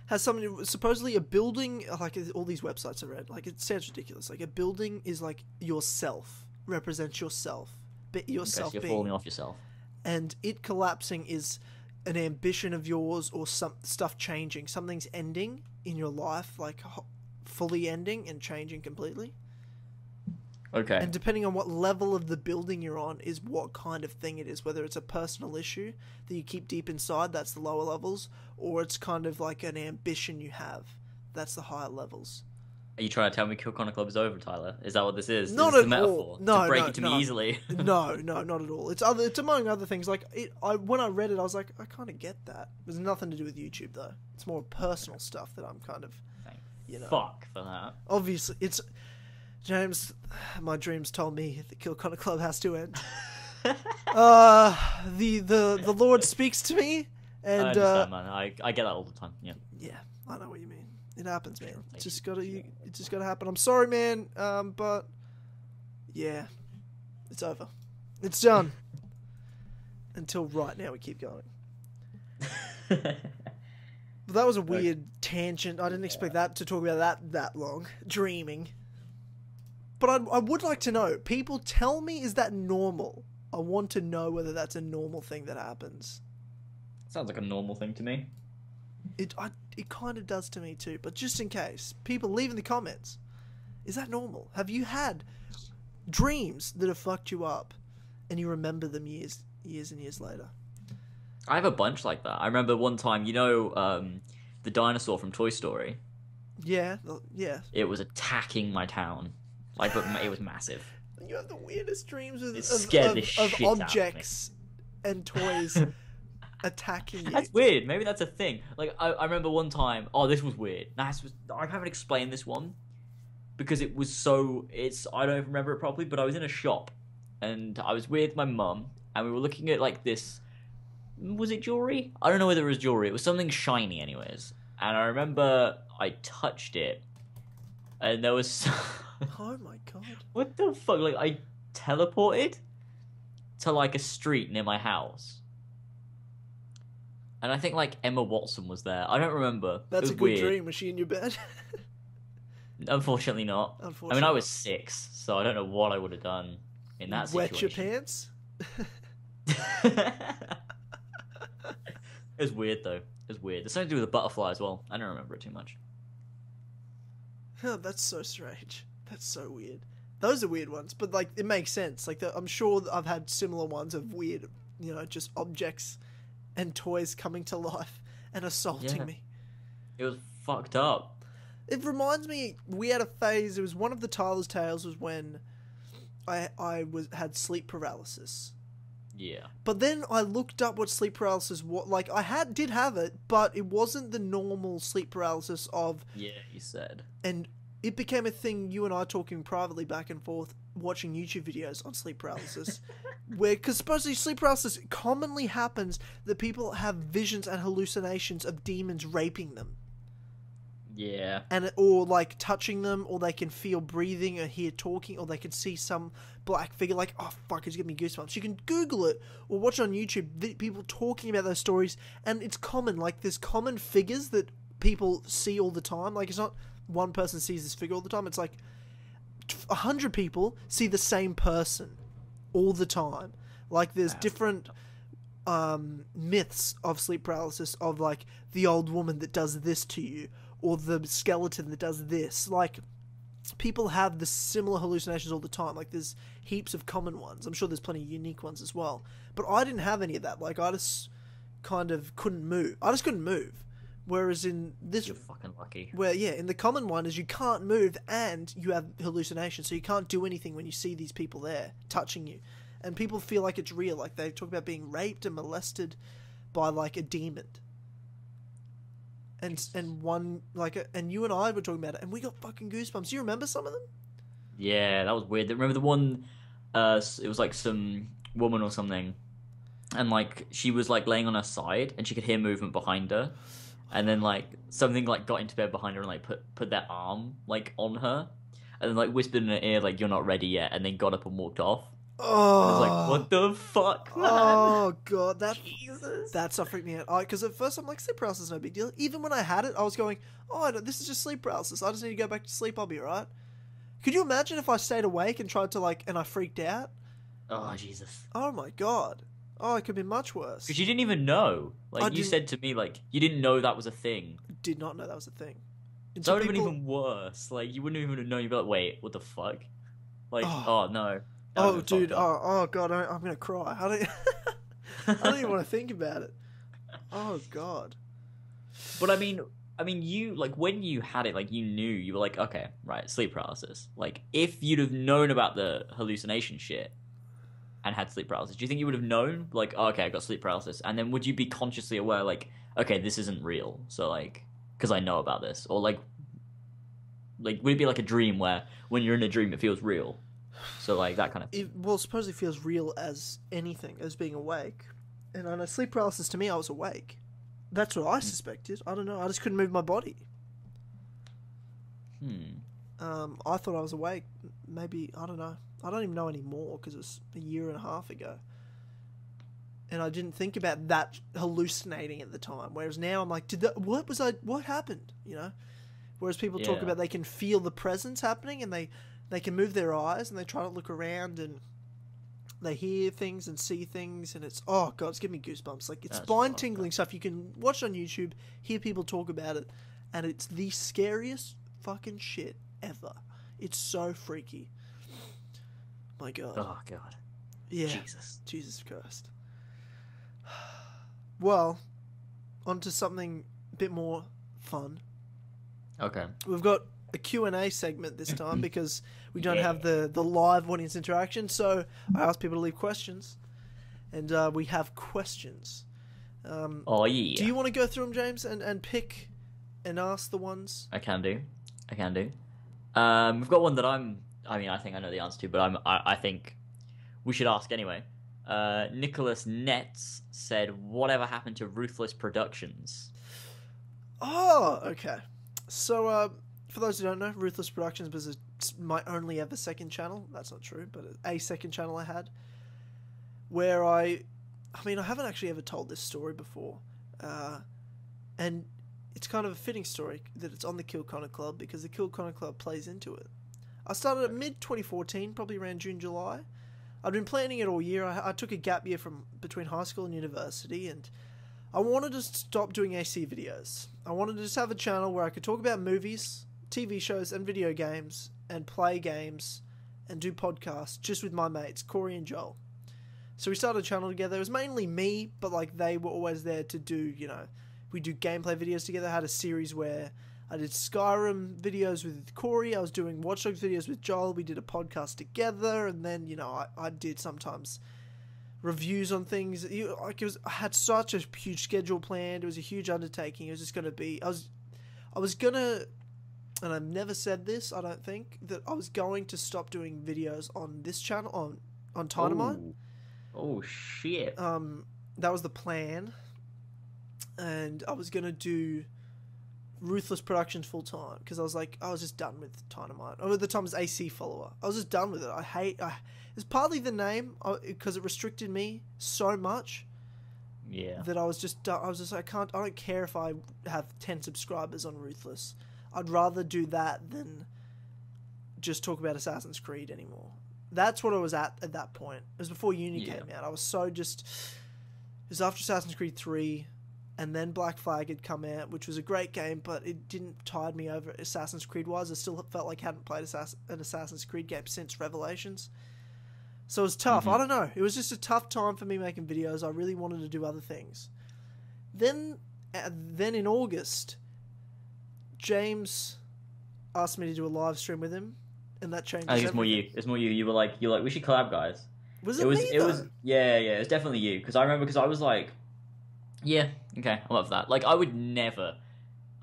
has something to, supposedly a building like all these websites I read. Like it sounds ridiculous. Like a building is like yourself, represents yourself, but yourself. Okay, so you're falling being, off yourself. And it collapsing is an ambition of yours, or some stuff changing. Something's ending in your life, like ho fully ending and changing completely. Okay. And depending on what level of the building you're on is what kind of thing it is, whether it's a personal issue that you keep deep inside, that's the lower levels, or it's kind of like an ambition you have, that's the higher levels. Are you trying to tell me Kill Connor Club is over, Tyler? Is that what this is? Not this at is metaphor all. No, to break no, it to no. me easily. no, no, not at all. It's other. It's among other things. Like it, I when I read it, I was like, I kind of get that. There's nothing to do with YouTube though. It's more personal stuff that I'm kind of, Thank you know. Fuck for that. Obviously, it's James. My dreams told me the Kill Connor Club has to end. uh the the the Lord speaks to me, and I understand, uh, man. I I get that all the time. Yeah. Yeah, I know what you mean. It happens, man. It's just gotta, you, it just gotta happen. I'm sorry, man, um, but yeah, it's over. It's done. Until right now, we keep going. But that was a weird okay. tangent. I didn't expect yeah. that to talk about that that long. Dreaming. But I, I would like to know. People tell me, is that normal? I want to know whether that's a normal thing that happens. Sounds like a normal thing to me. It I, it kind of does to me too, but just in case, people leave in the comments, is that normal? Have you had dreams that have fucked you up, and you remember them years, years and years later? I have a bunch like that. I remember one time, you know, um, the dinosaur from Toy Story. Yeah, yeah. It was attacking my town, like, but it was massive. You have the weirdest dreams of, of, of, of objects and toys. Attacking you. That's weird. Maybe that's a thing. Like I, I remember one time. Oh, this was weird. This was, I haven't explained this one because it was so. It's I don't remember it properly. But I was in a shop, and I was with my mum, and we were looking at like this. Was it jewelry? I don't know whether it was jewelry. It was something shiny, anyways. And I remember I touched it, and there was. So oh my god! What the fuck? Like I teleported to like a street near my house. And I think, like, Emma Watson was there. I don't remember. That's a good weird. dream. Was she in your bed? Unfortunately not. Unfortunately. I mean, I was six, so I don't know what I would have done in that Wet situation. Wet your pants? It was weird, though. It was weird. There's something to do with a butterfly as well. I don't remember it too much. Oh, that's so strange. That's so weird. Those are weird ones, but, like, it makes sense. Like, I'm sure I've had similar ones of weird, you know, just objects... and toys coming to life and assaulting yeah. me. It was fucked up. It reminds me, we had a phase, it was one of the Tyler's Tales was when I I was had sleep paralysis. Yeah. But then I looked up what sleep paralysis was, like I had did have it, but it wasn't the normal sleep paralysis of... Yeah, you said. And it became a thing, you and I talking privately back and forth, watching YouTube videos on sleep paralysis where because supposedly sleep paralysis commonly happens that people have visions and hallucinations of demons raping them yeah and or like touching them, or they can feel breathing or hear talking, or they can see some black figure. Like, oh fuck, it's giving me goosebumps. You can Google it or watch on YouTube people talking about those stories, and it's common. Like there's common figures that people see all the time. Like it's not one person sees this figure all the time. It's like A hundred people see the same person all the time. Like there's different um, myths of sleep paralysis, of like the old woman that does this to you, or the skeleton that does this. Like people have the similar hallucinations all the time. Like there's heaps of common ones. I'm sure there's plenty of unique ones as well. But I didn't have any of that. Like I just kind of couldn't move. I just couldn't move. Whereas in this... You're fucking lucky. Where, yeah, in the common one is you can't move and you have hallucinations, so you can't do anything when you see these people there touching you. And people feel like it's real. Like, they talk about being raped and molested by, like, a demon. And and one, like, a, and you and I were talking about it, and we got fucking goosebumps. Do you remember some of them? Yeah, that was weird. Remember the one, uh, it was, like, some woman or something, and, like, she was, like, laying on her side, and she could hear movement behind her. And then, like, something, like, got into bed behind her and, like, put put their arm, like, on her. And then, like, whispered in her ear, like, you're not ready yet. And then got up and walked off. Oh. And I was like, what the fuck, man? Oh, God. That, Jesus. That stuff freaked me out. Because at first I'm like, sleep paralysis is no big deal. Even when I had it, I was going, oh, this is just sleep paralysis. I just need to go back to sleep. I'll be all right. Could you imagine if I stayed awake and tried to, like, and I freaked out? Oh, Jesus. Oh, my God. Oh, it could be much worse. Because you didn't even know. Like, you said to me, like, you didn't know that was a thing. Did not know that was a thing. That would have been even worse. Like, you wouldn't even have known. You'd be like, wait, what the fuck? Like, oh, oh no. Oh, dude. Oh, oh, God. I, I'm going to cry. How do you... I don't even want to think about it. Oh, God. But I mean, I mean, you, like, when you had it, like, you knew, you were like, okay, right, sleep paralysis. Like, if you'd have known about the hallucination shit and had sleep paralysis, do you think you would have known, like, oh, okay, I got sleep paralysis? And then would you be consciously aware, like, okay, this isn't real, so, like, because I know about this? Or, like, like, would it be like a dream where when you're in a dream, it feels real? So, like, that kind of thing. It, well, suppose it feels real as anything, as being awake. And I know sleep paralysis, to me, I was awake. That's what I suspected. I don't know. I just couldn't move my body. Hmm. Um, I thought I was awake. Maybe, I don't know. I don't even know anymore because it was a year and a half ago. And I didn't think about that hallucinating at the time. Whereas now I'm like, did that, what was I, what happened? You know? Whereas people yeah. talk about they can feel the presence happening and they, they can move their eyes and they try to look around and they hear things and see things, and it's, oh, God, it's giving me goosebumps. Like, it's That's spine-tingling stuff. You can watch on YouTube, hear people talk about it, and it's the scariest fucking shit ever. It's so freaky. My God. Oh, God. Yeah. Jesus. Jesus Christ. Well, on to something a bit more fun. Okay. We've got a Q and A segment this time because we don't yeah. have the, the live audience interaction, so I asked people to leave questions, and uh, we have questions. Um, oh, yeah. Do you want to go through them, James, and, and pick and ask the ones? I can do. I can do. Um, we've got one that I'm... I mean, I think I know the answer to, but I'm, I, I think we should ask anyway. Uh, Nicholas Netz said, whatever happened to Ruthless Productions? Oh, okay. So, uh, for those who don't know, Ruthless Productions was a, my only ever second channel. That's not true, but a second channel I had where I, I mean, I haven't actually ever told this story before. Uh, and it's kind of a fitting story that it's on the Kill Connor Club because the Kill Connor Club plays into it. I started at mid twenty fourteen, probably around June, July. I'd been planning it all year. I, I took a gap year from between high school and university, and I wanted to stop doing A C videos. I wanted to just have a channel where I could talk about movies, T V shows, and video games, and play games, and do podcasts just with my mates, Corey and Joel. So we started a channel together. It was mainly me, but like they were always there to do, you know, we do gameplay videos together. I had a series where I did Skyrim videos with Corey, I was doing Watch Dogs videos with Joel, we did a podcast together, and then, you know, I, I did sometimes reviews on things. You, like it was, I had such a huge schedule planned, it was a huge undertaking, it was just going to be, I was, I was going to, and I've never said this, I don't think, that I was going to stop doing videos on this channel, on, on Tynamite. Oh, shit. Um, that was the plan, and I was going to do Ruthless Productions full time because I was like, I was just done with Dynamite. Oh, at the time it was A C Follower. I was just done with it. I hate I, it's partly the name because it restricted me so much. Yeah. That I was just done. I was just I can't I don't care if I have ten subscribers on Ruthless. I'd rather do that than just talk about Assassin's Creed anymore. That's what I was at at that point. It was before uni yeah. came out. I was so just it was after Assassin's Creed three. And then Black Flag had come out, which was a great game, but it didn't tide me over Assassin's Creed-wise. I still felt like I hadn't played an Assassin's Creed game since Revelations. So it was tough. Mm-hmm. I don't know. It was just a tough time for me making videos. I really wanted to do other things. Then, uh, then in August, James asked me to do a live stream with him, and that changed. I think it's more you. It's more you. You were like, you're like, we should collab, guys. Was it? It was. Me, it though? was. Yeah, yeah. It was definitely you because I remember because I was like, yeah, okay, I love that. Like, I would never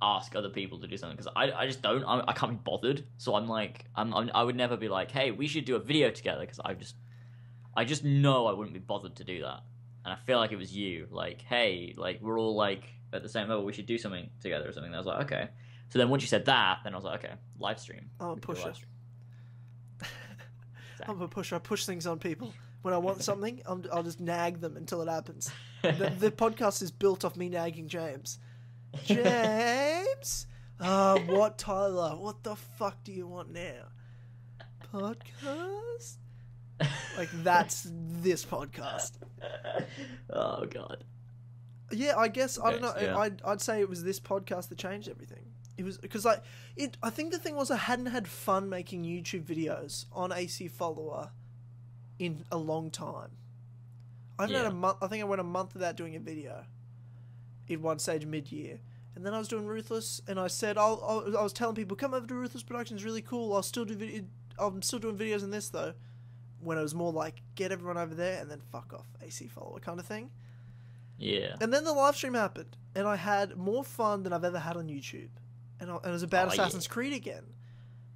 ask other people to do something because I, I just don't. I, I can't be bothered. So I'm like, I'm, I'm I would never be like, hey, we should do a video together because I just, I just know I wouldn't be bothered to do that. And I feel like it was you, like, hey, like we're all like at the same level. We should do something together or something. And I was like, okay. So then once you said that, then I was like, okay, live stream. I'm a pusher. I'm a pusher. I push things on people. When I want something, I'm, I'll just nag them until it happens. The, the podcast is built off me nagging James. James? Uh, what, Tyler? What the fuck do you want now? Podcast? Like, that's this podcast. Oh, God. Yeah, I guess, I don't know. Yeah. I'd, I'd say it was this podcast that changed everything. It was because like it. I think the thing was I hadn't had fun making YouTube videos on A C Follower in a long time. I haven't yeah. had a month. I think I went a month without doing a video. In one stage mid year, and then I was doing Ruthless, and I said I'll, I'll I was telling people come over to Ruthless Productions, really cool. I'll still do video. I'm still doing videos in this though. When it was more like get everyone over there and then fuck off A C Follower kind of thing. Yeah. And then the live stream happened, and I had more fun than I've ever had on YouTube. And, I, and it was about oh, Assassin's yeah. Creed again.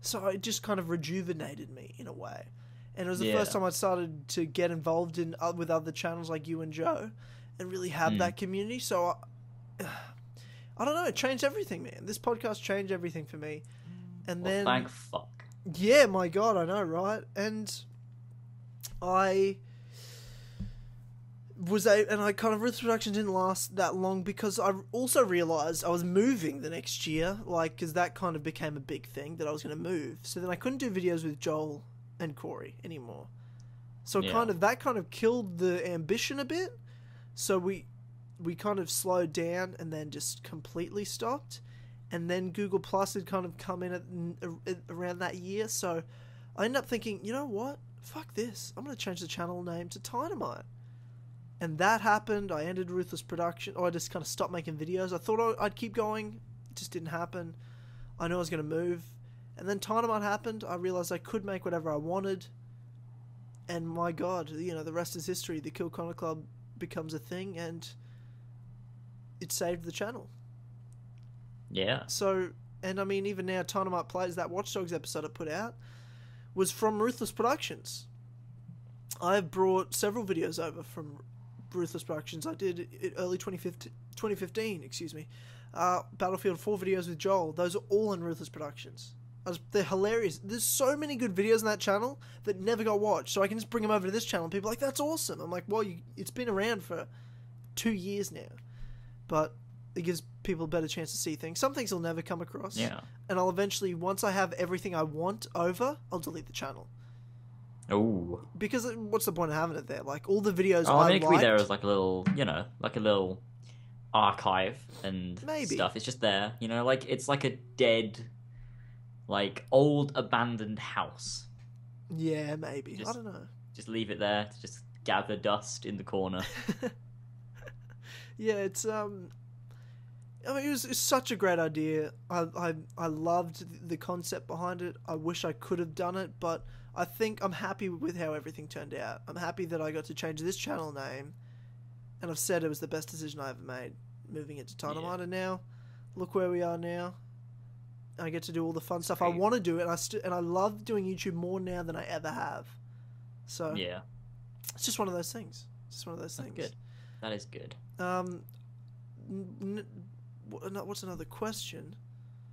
So it just kind of rejuvenated me in a way. And it was the yeah. first time I started to get involved in uh, with other channels like you and Joe and really have mm. that community. So I, I don't know. It changed everything, man. This podcast changed everything for me. And well, then... thank fuck. Yeah, my God. I know, right? And I... was I and I kind of Ruthless Productions didn't last that long because I also realized I was moving the next year, like because that kind of became a big thing that I was going to move. So then I couldn't do videos with Joel and Corey anymore. So yeah. kind of that kind of killed the ambition a bit. So we we kind of slowed down and then just completely stopped. And then Google Plus had kind of come in at, at, around that year. So I ended up thinking, you know what? Fuck this. I'm going to change the channel name to Tynamite. And that happened. I ended Ruthless Production. Or I just kind of stopped making videos. I thought I'd keep going. It just didn't happen. I knew I was going to move. And then Tynamite happened. I realized I could make whatever I wanted. And my God, you know, the rest is history. The Kill Connor Club becomes a thing. And it saved the channel. Yeah. So, and I mean, even now, Tynamite Plays, that Watch Dogs episode I put out, was from Ruthless Productions. I have brought several videos over from Ruthless Productions. I did it early twenty fifteen, excuse me, uh, Battlefield four videos with Joel. Those are all in Ruthless Productions. I was, they're hilarious. There's so many good videos in that channel that never got watched, so I can just bring them over to this channel. And people are like, that's awesome. I'm like, well, you, it's been around for two years now, but it gives people a better chance to see things. Some things will never come across, yeah. and I'll eventually, once I have everything I want over, I'll delete the channel. Oh, because what's the point of having it there? Like all the videos oh, I, I mean, liked. There is like a little, you know, like a little archive and Maybe. stuff. It's just there, you know, like it's like a dead, like old abandoned house. Yeah, maybe. Just, I don't know. Just leave it there to just gather dust in the corner. yeah, it's um, I mean, it was, it was such a great idea. I I I loved the concept behind it. I wish I could have done it, but. I think I'm happy with how everything turned out. I'm happy that I got to change this channel name, and I've said it was the best decision I ever made, moving it to Tynamite. Yeah. Now, look where we are now. I get to do all the fun stuff I want to do, and I st and I love doing YouTube more now than I ever have. So yeah, it's just one of those things. It's just one of those things. That's good. That is good. Um, n n what's another question?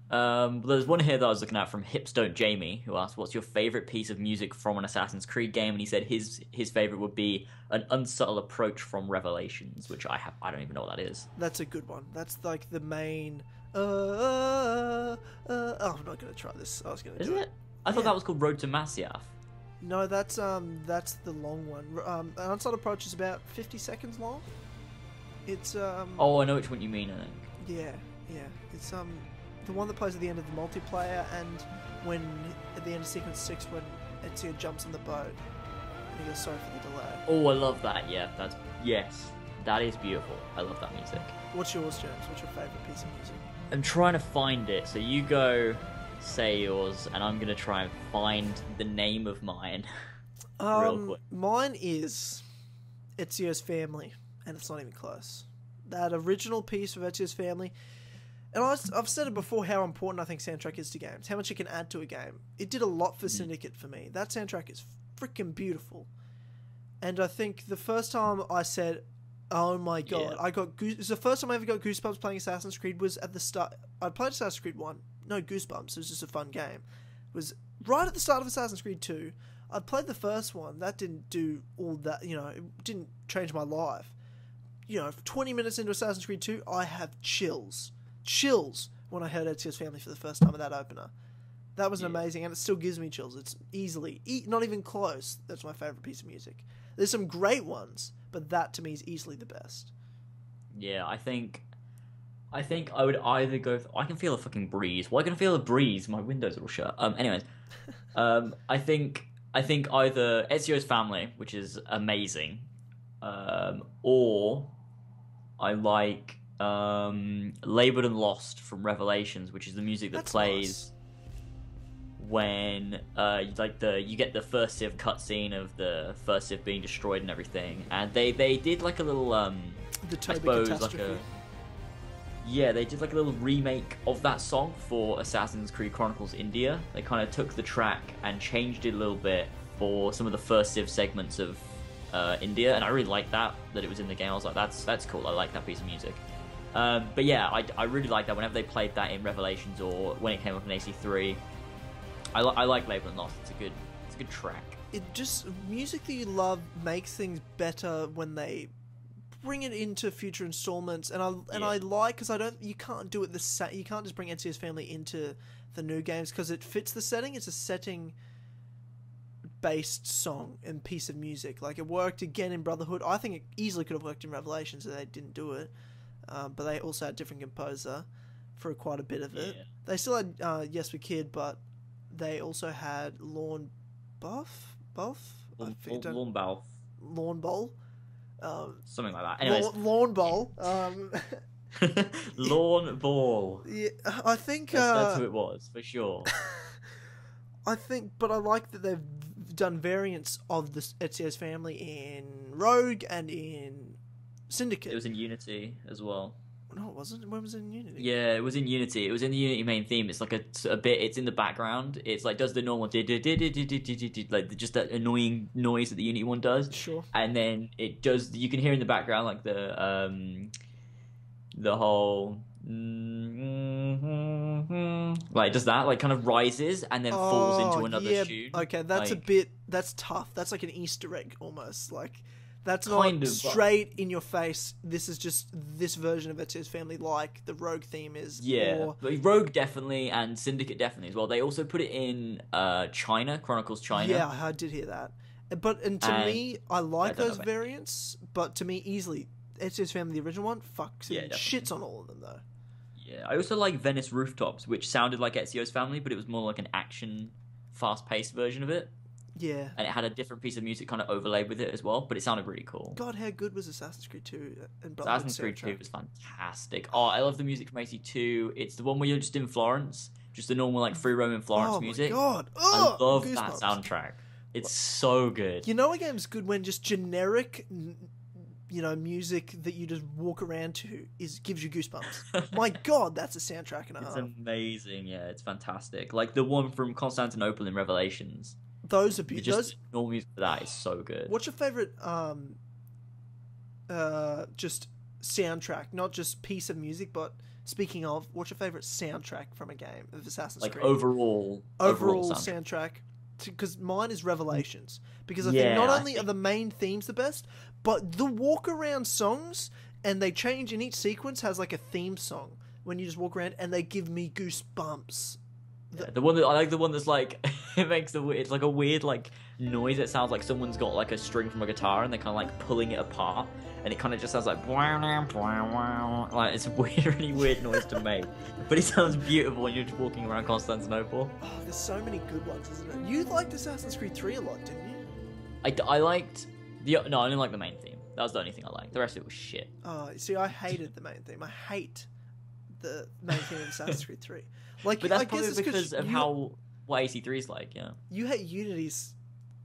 Um, there's one here that I was looking at from Hips Don't Jamie, who asked, "What's your favorite piece of music from an Assassin's Creed game?" And he said his his favorite would be an unsubtle approach from Revelations, which I have I don't even know what that is. That's a good one. That's like the main. Uh, uh, uh oh, I'm not gonna try this. I was gonna. Is do it? it? I yeah. thought that was called Road to Masyaf. No, that's um, that's the long one. Um, an unsubtle approach is about fifty seconds long. It's um. Oh, I know which one you mean. I think. Yeah, yeah. It's um. the one that plays at the end of the multiplayer, and when at the end of sequence six, when Ezio jumps on the boat, and he goes, "Sorry for the delay." Oh, I love that. Yeah, that's yes, that is beautiful. I love that music. What's yours, James? What's your favorite piece of music? I'm trying to find it. So you go, say yours, and I'm gonna try and find the name of mine. um, real quick. Mine is Ezio's Family, and it's not even close. That original piece of Ezio's Family. And I've said it before how important I think soundtrack is to games, how much it can add to a game. It did a lot for Syndicate for me. That soundtrack is freaking beautiful. And I think the first time I said, oh my God, yeah. I got goosebumps. It was the first time I ever got goosebumps playing Assassin's Creed was at the start. I played Assassin's Creed one. No goosebumps. It was just a fun game. It was right at the start of Assassin's Creed two. I played the first one. That didn't do all that, you know, it didn't change my life. You know, twenty minutes into Assassin's Creed two, I have chills. chills when I heard Ezio's Family for the first time with that opener. That was yeah. amazing, and it still gives me chills. It's easily, e not even close, that's my favourite piece of music. There's some great ones, but that to me is easily the best. Yeah, I think I think I would either go... Th- I can feel a fucking breeze. Well, I can feel a breeze. My window's all shut. Um, anyways, um, I think I think either Ezio's Family, which is amazing, um, or I like um, Laboured and Lost from Revelations, which is the music that That's plays nice. when uh, like the you get the first Civ cutscene of the first Civ being destroyed and everything, and they they did like a little um, the I suppose catastrophe. like a. Yeah, they did like a little remake of that song for Assassin's Creed Chronicles India. They kind of took the track and changed it a little bit for some of the first Civ segments of uh, India, and I really liked that, that it was in the game. I was like, that's that's cool, I like that piece of music. Um, but yeah, I, I really like that. Whenever they played that in Revelations or when it came up in A C three, I, li- I like Laboured and Lost. It's a good, it's a good track. It just, music that you love makes things better when they... bring it into future installments, and I and yeah. I like because I don't. You can't do it the sa- You can't just bring Ezio's Family into the new games because it fits the setting. It's a setting-based song and piece of music. Like it worked again in Brotherhood. I think it easily could have worked in Revelations, so they didn't do it. Um, but they also had a different composer for quite a bit of it. Yeah. They still had uh, Yes We Kid, but they also had Lorne Buff, Buff, Lorne Balf, Lorne Bowl. Um, something like that. Anyways. Lawn bowl. Um, lawn ball. Yeah, I think that's, uh, that's who it was for sure. I think, but I like that they've done variants of the Ezio's Family in Rogue and in Syndicate. It was in Unity as well. No, it wasn't. When was it in Unity? Yeah, it was in Unity. It was in the Unity main theme. It's like a, a bit. It's in the background. It's like does the normal did did did did did did like just that annoying noise that the Unity one does. Sure. And then it does. You can hear in the background like the um, the whole like does that like kind of rises and then oh, falls into another yeah. tune. Okay, that's like, a bit. That's tough. That's like an Easter egg almost like. That's not kind of, straight in your face. This is just this version of Ezio's Family, like the Rogue theme is. Yeah, more... Rogue definitely and Syndicate definitely as well. They also put it in uh, China, Chronicles China. Yeah, I did hear that. But and to and me, I like I those variants. Anything. But to me, easily Ezio's Family, the original one, fucks yeah, it shits on all of them though. Yeah, I also like Venice Rooftops, which sounded like Ezio's Family, but it was more like an action, fast-paced version of it. Yeah. And it had a different piece of music kind of overlaid with it as well, but it sounded really cool. God, how good was Assassin's Creed two? And Brotherhood Assassin's Creed two was fantastic. Oh, I love the music from eighty-two. It's the one where you're just in Florence, just the normal like Free Roman Florence oh music. Oh my god. Oh, I love goosebumps. That soundtrack. It's so good. You know a game's good when just generic, you know, music that you just walk around to is gives you goosebumps. My god, that's a soundtrack and a half. It's amazing. Yeah, it's fantastic. Like the one from Constantinople in Revelations. Those are beautiful. Just normal music for that is so good. What's your favorite, um, uh, just soundtrack? Not just piece of music, but speaking of, what's your favorite soundtrack from a game of Assassin's Creed? Like overall, overall, overall soundtrack. Because mine is Revelations. Because I yeah, think not only think... are the main themes the best, but the walk around songs, and they change in each sequence has like a theme song when you just walk around, and they give me goosebumps. Yeah, the one that I like, the one that's like it makes the it's like a weird like noise. It sounds like someone's got like a string from a guitar and they're kind of like pulling it apart, and it kind of just sounds like like it's a weird, really weird noise to make, but it sounds beautiful when you're just walking around Constantinople. Oh, there's so many good ones, isn't there? You liked Assassin's Creed three a lot, didn't you? I, I liked the no, I didn't like the main theme. That was the only thing I liked. The rest of it was shit. Oh, see, I hated the main theme. I hate the main theme of Assassin's Creed three. Like, but that's I probably guess because of you, how what A C three is like, yeah. You hate Unity's.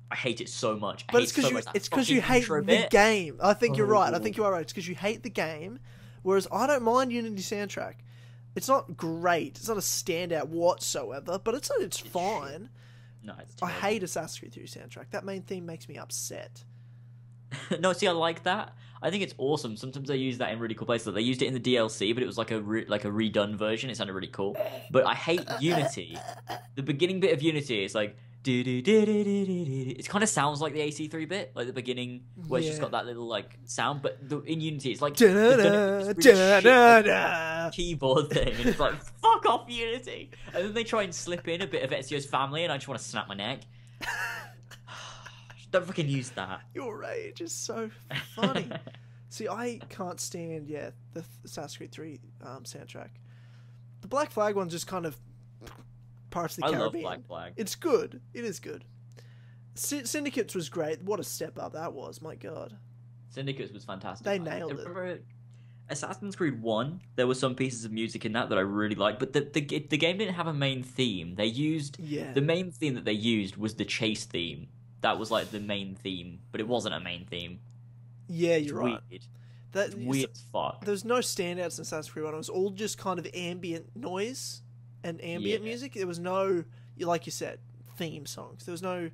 I hate it so much. I but hate it's because so you, much it's because you hate the bit. game. I think oh. you're right. I think you are right. It's because you hate the game, whereas I don't mind Unity's soundtrack. It's not great. It's not a standout whatsoever. But it's it's fine. No, it's terrible. I hate Assassin's Creed three soundtrack. That main theme makes me upset. No, see, I like that. I think it's awesome. Sometimes they use that in really cool places. Like they used it in the D L C, but it was like a re- like a redone version. It sounded really cool. But I hate Unity. The beginning bit of Unity is like do do do do do do. It kind of sounds like the A C three bit, like the beginning where yeah. it's just got that little like sound. But the, in Unity, it's like da, da, it's really da, da, da. keyboard thing. And it's like fuck off Unity. And then they try and slip in a bit of Ezio's Family, and I just want to snap my neck. Don't fucking use that. Your rage is so funny. See, I can't stand, yeah, the Assassin's Creed three um, soundtrack. The Black Flag one just kind of parts of the I Caribbean. I love Black Flag. It's good. It is good. Sy Syndicates was great. What a step up that was. My God. Syndicates was fantastic. They nailed I remember it. Assassin's Creed one, there were some pieces of music in that that I really liked, but the, the the game didn't have a main theme. They used... Yeah. The main theme that they used was the chase theme. That was, like, the main theme, but it wasn't a main theme. Yeah, you're right. Weird. That, weird as fuck. There's no standouts in Assassin's Creed one. It was all just kind of ambient noise and ambient yeah. music. There was no, like you said, theme songs. There was no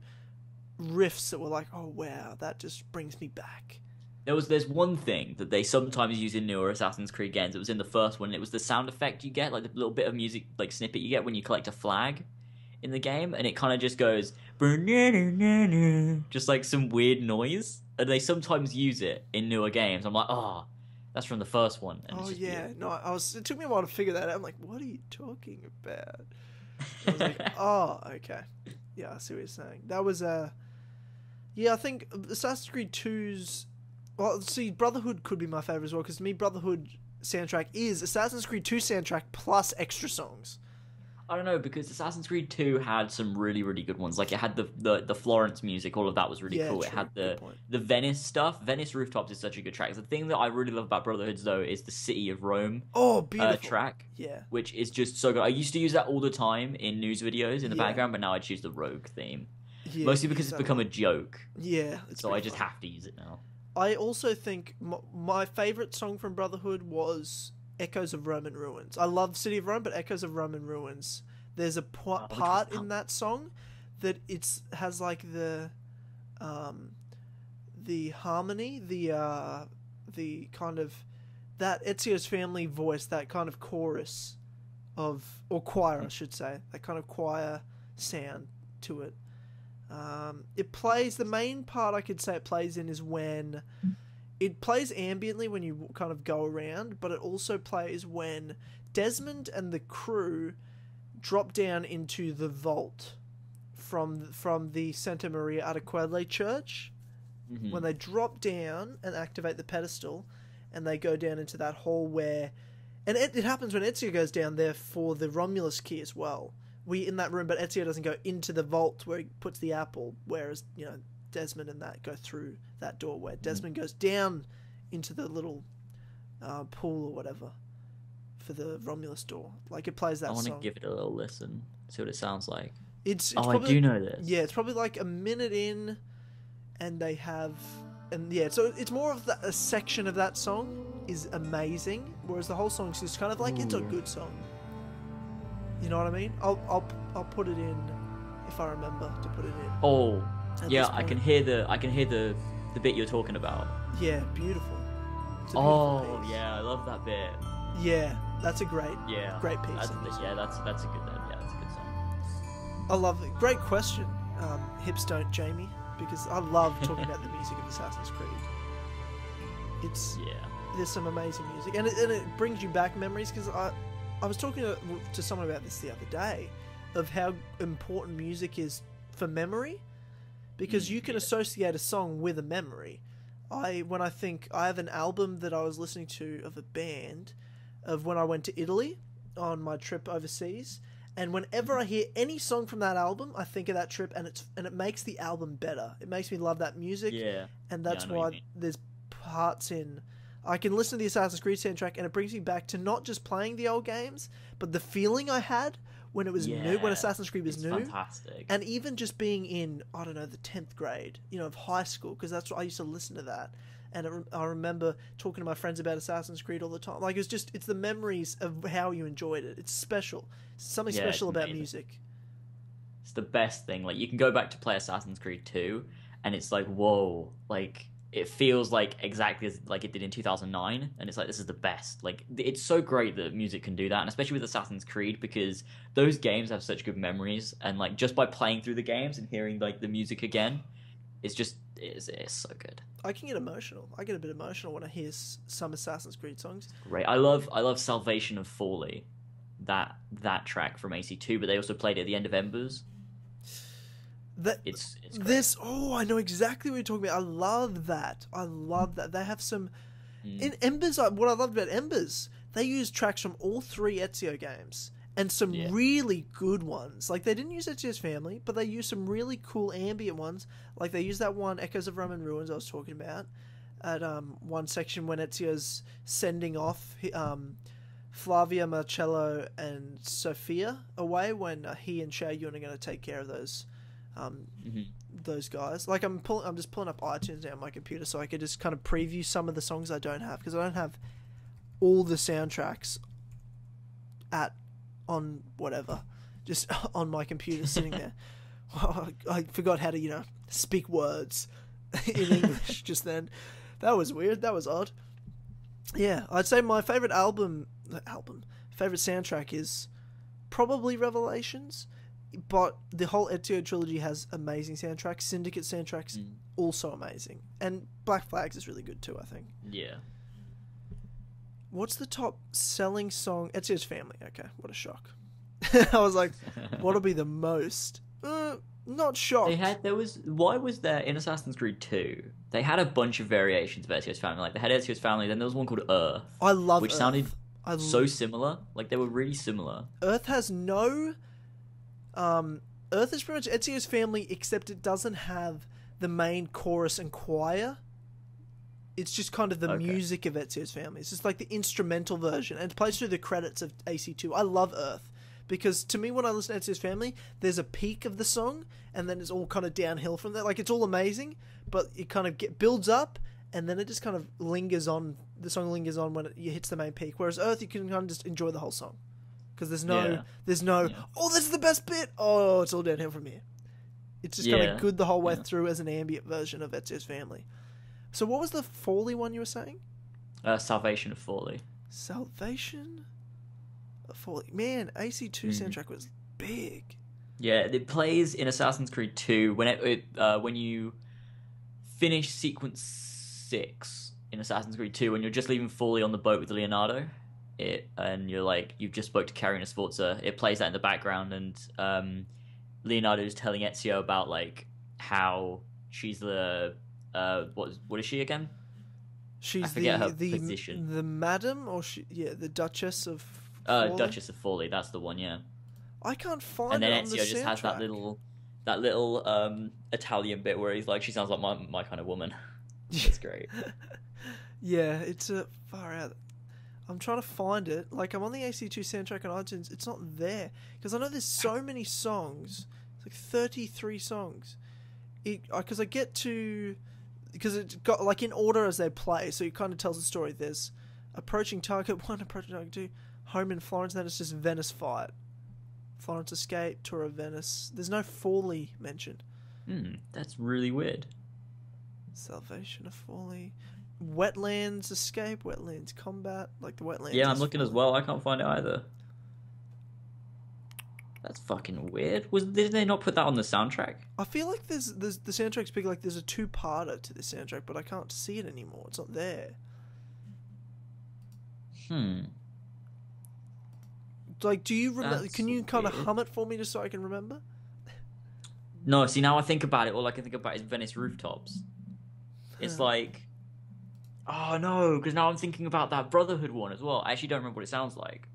riffs that were like, oh, wow, that just brings me back. There was, there's one thing that they sometimes use in newer Assassin's Creed games. It was in the first one. And it was the sound effect you get, like the little bit of music, like snippet you get when you collect a flag in the game, and it kind of just goes just like some weird noise. And they sometimes use it in newer games. I'm like, oh, that's from the first one. And oh it's just yeah, weird. No, I was. It took me a while to figure that out. I'm like, what are you talking about? I was like, oh, okay, yeah, I see what you're saying. That was a, uh, yeah, I think Assassin's Creed two's. Well, see, Brotherhood could be my favorite as well, because to me, Brotherhood soundtrack is Assassin's Creed two soundtrack plus extra songs. I don't know, because Assassin's Creed two had some really, really good ones. Like, it had the the, the Florence music, all of that was really yeah, cool. True. It had the the Venice stuff. Venice Rooftops is such a good track. The thing that I really love about Brotherhoods, though, is the City of Rome oh, beautiful. Uh, track, yeah, which is just so good. I used to use that all the time in news videos in the yeah. background, but now I choose the Rogue theme. Yeah, mostly because exactly. it's become a joke. Yeah. So I just fun. have to use it now. I also think my, my favourite song from Brotherhood was Echoes of Roman Ruins. I love City of Rome, but Echoes of Roman Ruins. There's a part oh, in that song that it's has like the, um, the harmony, the uh, the kind of that Ezio's Family voice, that kind of chorus of or choir, I should say, that kind of choir sound to it. Um, it plays the main part I could say it plays in is when. It plays ambiently when you kind of go around, but it also plays when Desmond and the crew drop down into the vault from from the Santa Maria Adequale church. Mm-hmm. When they drop down and activate the pedestal, and they go down into that hall where... And it, it happens when Ezio goes down there for the Romulus key as well. We in that room, but Ezio doesn't go into the vault where he puts the apple, whereas, you know... Desmond and that go through that door where Desmond goes down into the little uh, pool or whatever for the Romulus door. Like, it plays that song. I want song. to give it a little listen, see what it sounds like. It's, it's oh, probably, I do know this. Yeah, it's probably like a minute in, and they have, and yeah, so it's more of the, a section of that song is amazing, whereas the whole song's just kind of like Ooh. It's a good song. You know what I mean? I'll I'll I'll put it in if I remember to put it in. Oh. At yeah, I can hear the I can hear the the bit you're talking about. Yeah, beautiful. beautiful oh, piece. yeah, I love that bit. Yeah, that's a great yeah great piece. That's the, yeah, that's that's a good yeah, that's a good song. I love it. Great question. Um, hips don't, Jamie, because I love talking about the music of Assassin's Creed. It's yeah, there's some amazing music, and it, and it brings you back memories, because I I was talking to, to someone about this the other day of how important music is for memory. Because you can associate a song with a memory. I when I think I have an album that I was listening to of a band of when I went to Italy on my trip overseas, and whenever I hear any song from that album, I think of that trip, and it's and it makes the album better. It makes me love that music. Yeah. And that's yeah, why there's parts in I can listen to the Assassin's Creed soundtrack, and it brings me back to not just playing the old games, but the feeling I had when it was yeah, new, when Assassin's Creed was it's new, fantastic. And even just being in, I don't know, the tenth grade, you know, of high school, because that's what I used to listen to that, and it, I remember talking to my friends about Assassin's Creed all the time. Like, it's just, it's the memories of how you enjoyed it. It's special, it's something yeah, special about amazing. music. It's the best thing. Like, you can go back to play Assassin's Creed two, and it's like, whoa, like it feels like exactly as, like it did in two thousand nine, and it's like, this is the best. Like, it's so great that music can do that, and especially with Assassin's Creed, because those games have such good memories, and like just by playing through the games and hearing like the music again, it's just it's, it's so good. I can get emotional. I get a bit emotional when I hear some Assassin's Creed songs. Great. I love I love Salvation of Forli, that that track from A C two, but they also played it at the end of Embers. That it's, it's this oh I know exactly what you're talking about. I love that. I love that. They have some Mm. In Embers, what I loved about Embers, they used tracks from all three Ezio games and some yeah. really good ones. Like, they didn't use Ezio's Family, but they used some really cool ambient ones. Like, they used that one, Echoes of Roman Ruins, I was talking about, at um, one section when Ezio's sending off um, Flavia, Marcello, and Sophia away, when uh, he and Xiao Yun are going to take care of those um, mm-hmm. those guys. Like, I'm pulling, I'm just pulling up iTunes now on my computer so I could just kind of preview some of the songs I don't have, because I don't have all the soundtracks at on whatever, just on my computer sitting there. Oh, I forgot how to, you know, speak words in English just then. That was weird. That was odd. Yeah, I'd say my favorite album, album, favorite soundtrack is probably Revelations, but the whole Ezio trilogy has amazing soundtracks. Syndicate soundtracks mm. also amazing, and Black Flags is really good too, I think. Yeah. What's the top selling song? Ezio's Family. Okay, what a shock. I was like, what'll be the most? Uh, not shocked. They had there was why was there in Assassin's Creed two? They had a bunch of variations of Ezio's Family. Like, they had Ezio's Family, then there was one called Earth. I love which Earth. sounded I so similar. Like, they were really similar. Earth has no, um, Earth is pretty much Ezio's Family, except it doesn't have the main chorus and choir. It's just kind of the okay. music of Ezio's Family. It's just like the instrumental version, and it plays through the credits of A C two. I love Earth, because to me, when I listen to Ezio's Family, there's a peak of the song, and then it's all kind of downhill from there. Like, it's all amazing, but it kind of get, builds up, and then it just kind of lingers on. The song lingers on when it, it hits the main peak. Whereas Earth, you can kind of just enjoy the whole song, because there's no, yeah. there's no, yeah. oh, this is the best bit. Oh, it's all downhill from here. It's just yeah. kind of good the whole way yeah. through as an ambient version of Ezio's Family. So what was the Forli one you were saying? Uh, Salvation of Forli. Salvation of Forli. Man, A C two mm. soundtrack was big. Yeah, it plays in Assassin's Creed two when it, it uh, when you finish sequence six in Assassin's Creed two, when you're just leaving Forli on the boat with Leonardo, it and you're like you've just spoke to Carina Sforza. It plays that in the background, and um, Leonardo's telling Ezio about like how she's the Uh, what what is she again? She's I forget the, her the, position. The madam, or she, yeah, the Duchess of. Uh, Forli? Duchess of Forli. That's the one. Yeah. I can't find. And then it on Ezio the just soundtrack. has that little, that little um, Italian bit where he's like, she sounds like my my kind of woman. That's great. Yeah, it's a uh, far out. I'm trying to find it. Like, I'm on the A C two soundtrack on iTunes. It's not there, because I know there's so many songs. It's like thirty-three songs. It because I get to. Because it's got, like, in order as they play, so it kind of tells the story. There's Approaching Target one, Approaching Target two, Home in Florence, then it's just Venice Fight. Florence Escape, Tour of Venice. There's no Forli mentioned. Hmm, that's really weird. Salvation of Forli. Wetlands Escape, Wetlands Combat, like the Wetlands. Yeah, I'm looking Forli. as well. I can't find it either. That's fucking weird. Was did they not put that on the soundtrack? I feel like there's, there's the soundtrack's big. Like, there's a two-parter to the soundtrack, but I can't see it anymore. It's not there. Hmm. Like, do you remember? Can you kind of hum it for me just so I can remember? No. See, now I think about it, all I can think about is Venice Rooftops. It's like, oh no, because now I'm thinking about that Brotherhood one as well. I actually don't remember what it sounds like.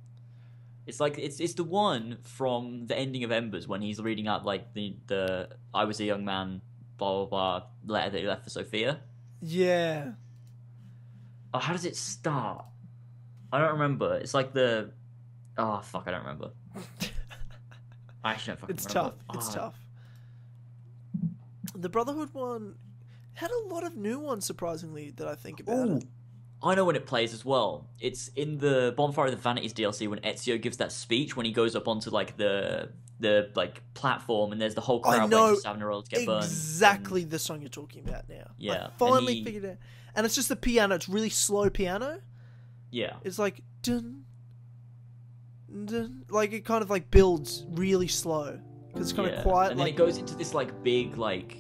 It's like it's it's the one from the ending of Embers when he's reading out like the the I was a young man blah blah blah letter that he left for Sophia. Yeah. Oh, how does it start? I don't remember. It's like the oh fuck, I don't remember. I actually don't fucking it's remember. It's tough. It's oh. tough. The Brotherhood one had a lot of new ones, surprisingly, that I think about. Ooh. It. I know when it plays as well. It's in the Bonfire of the Vanities D L C when Ezio gives that speech when he goes up onto like the the like platform and there's the whole crowd waiting for Savonarola to get burned. Exactly the song you're talking about now. Yeah, I finally he, figured it out. And it's just the piano. It's really slow piano. Yeah, it's like dun dun. Like it kind of like builds really slow because it's kind yeah. of quiet. And then like, it goes into this like big like.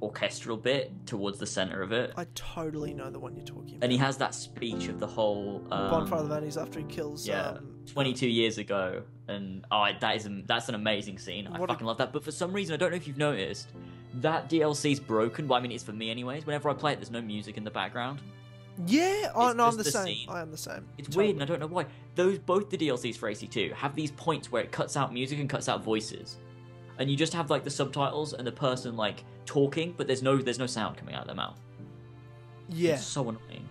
orchestral bit towards the center of it. I totally know the one you're talking about. And he has that speech of the whole um, Bonfire of the Vanities after he kills. Yeah, um, twenty-two years ago, and oh, that is a, that's an amazing scene. I fucking a... love that. But for some reason, I don't know if you've noticed that D L C's broken. Well, I mean, it's for me anyways. Whenever I play it, there's no music in the background. Yeah, I, no, I'm the, the same. Scene. I am the same. It's totally weird, and I don't know why. Those both the D L Cs for A C two have these points where it cuts out music and cuts out voices, and you just have like the subtitles and the person like talking, but there's no there's no sound coming out of their mouth. Yeah, it's so annoying.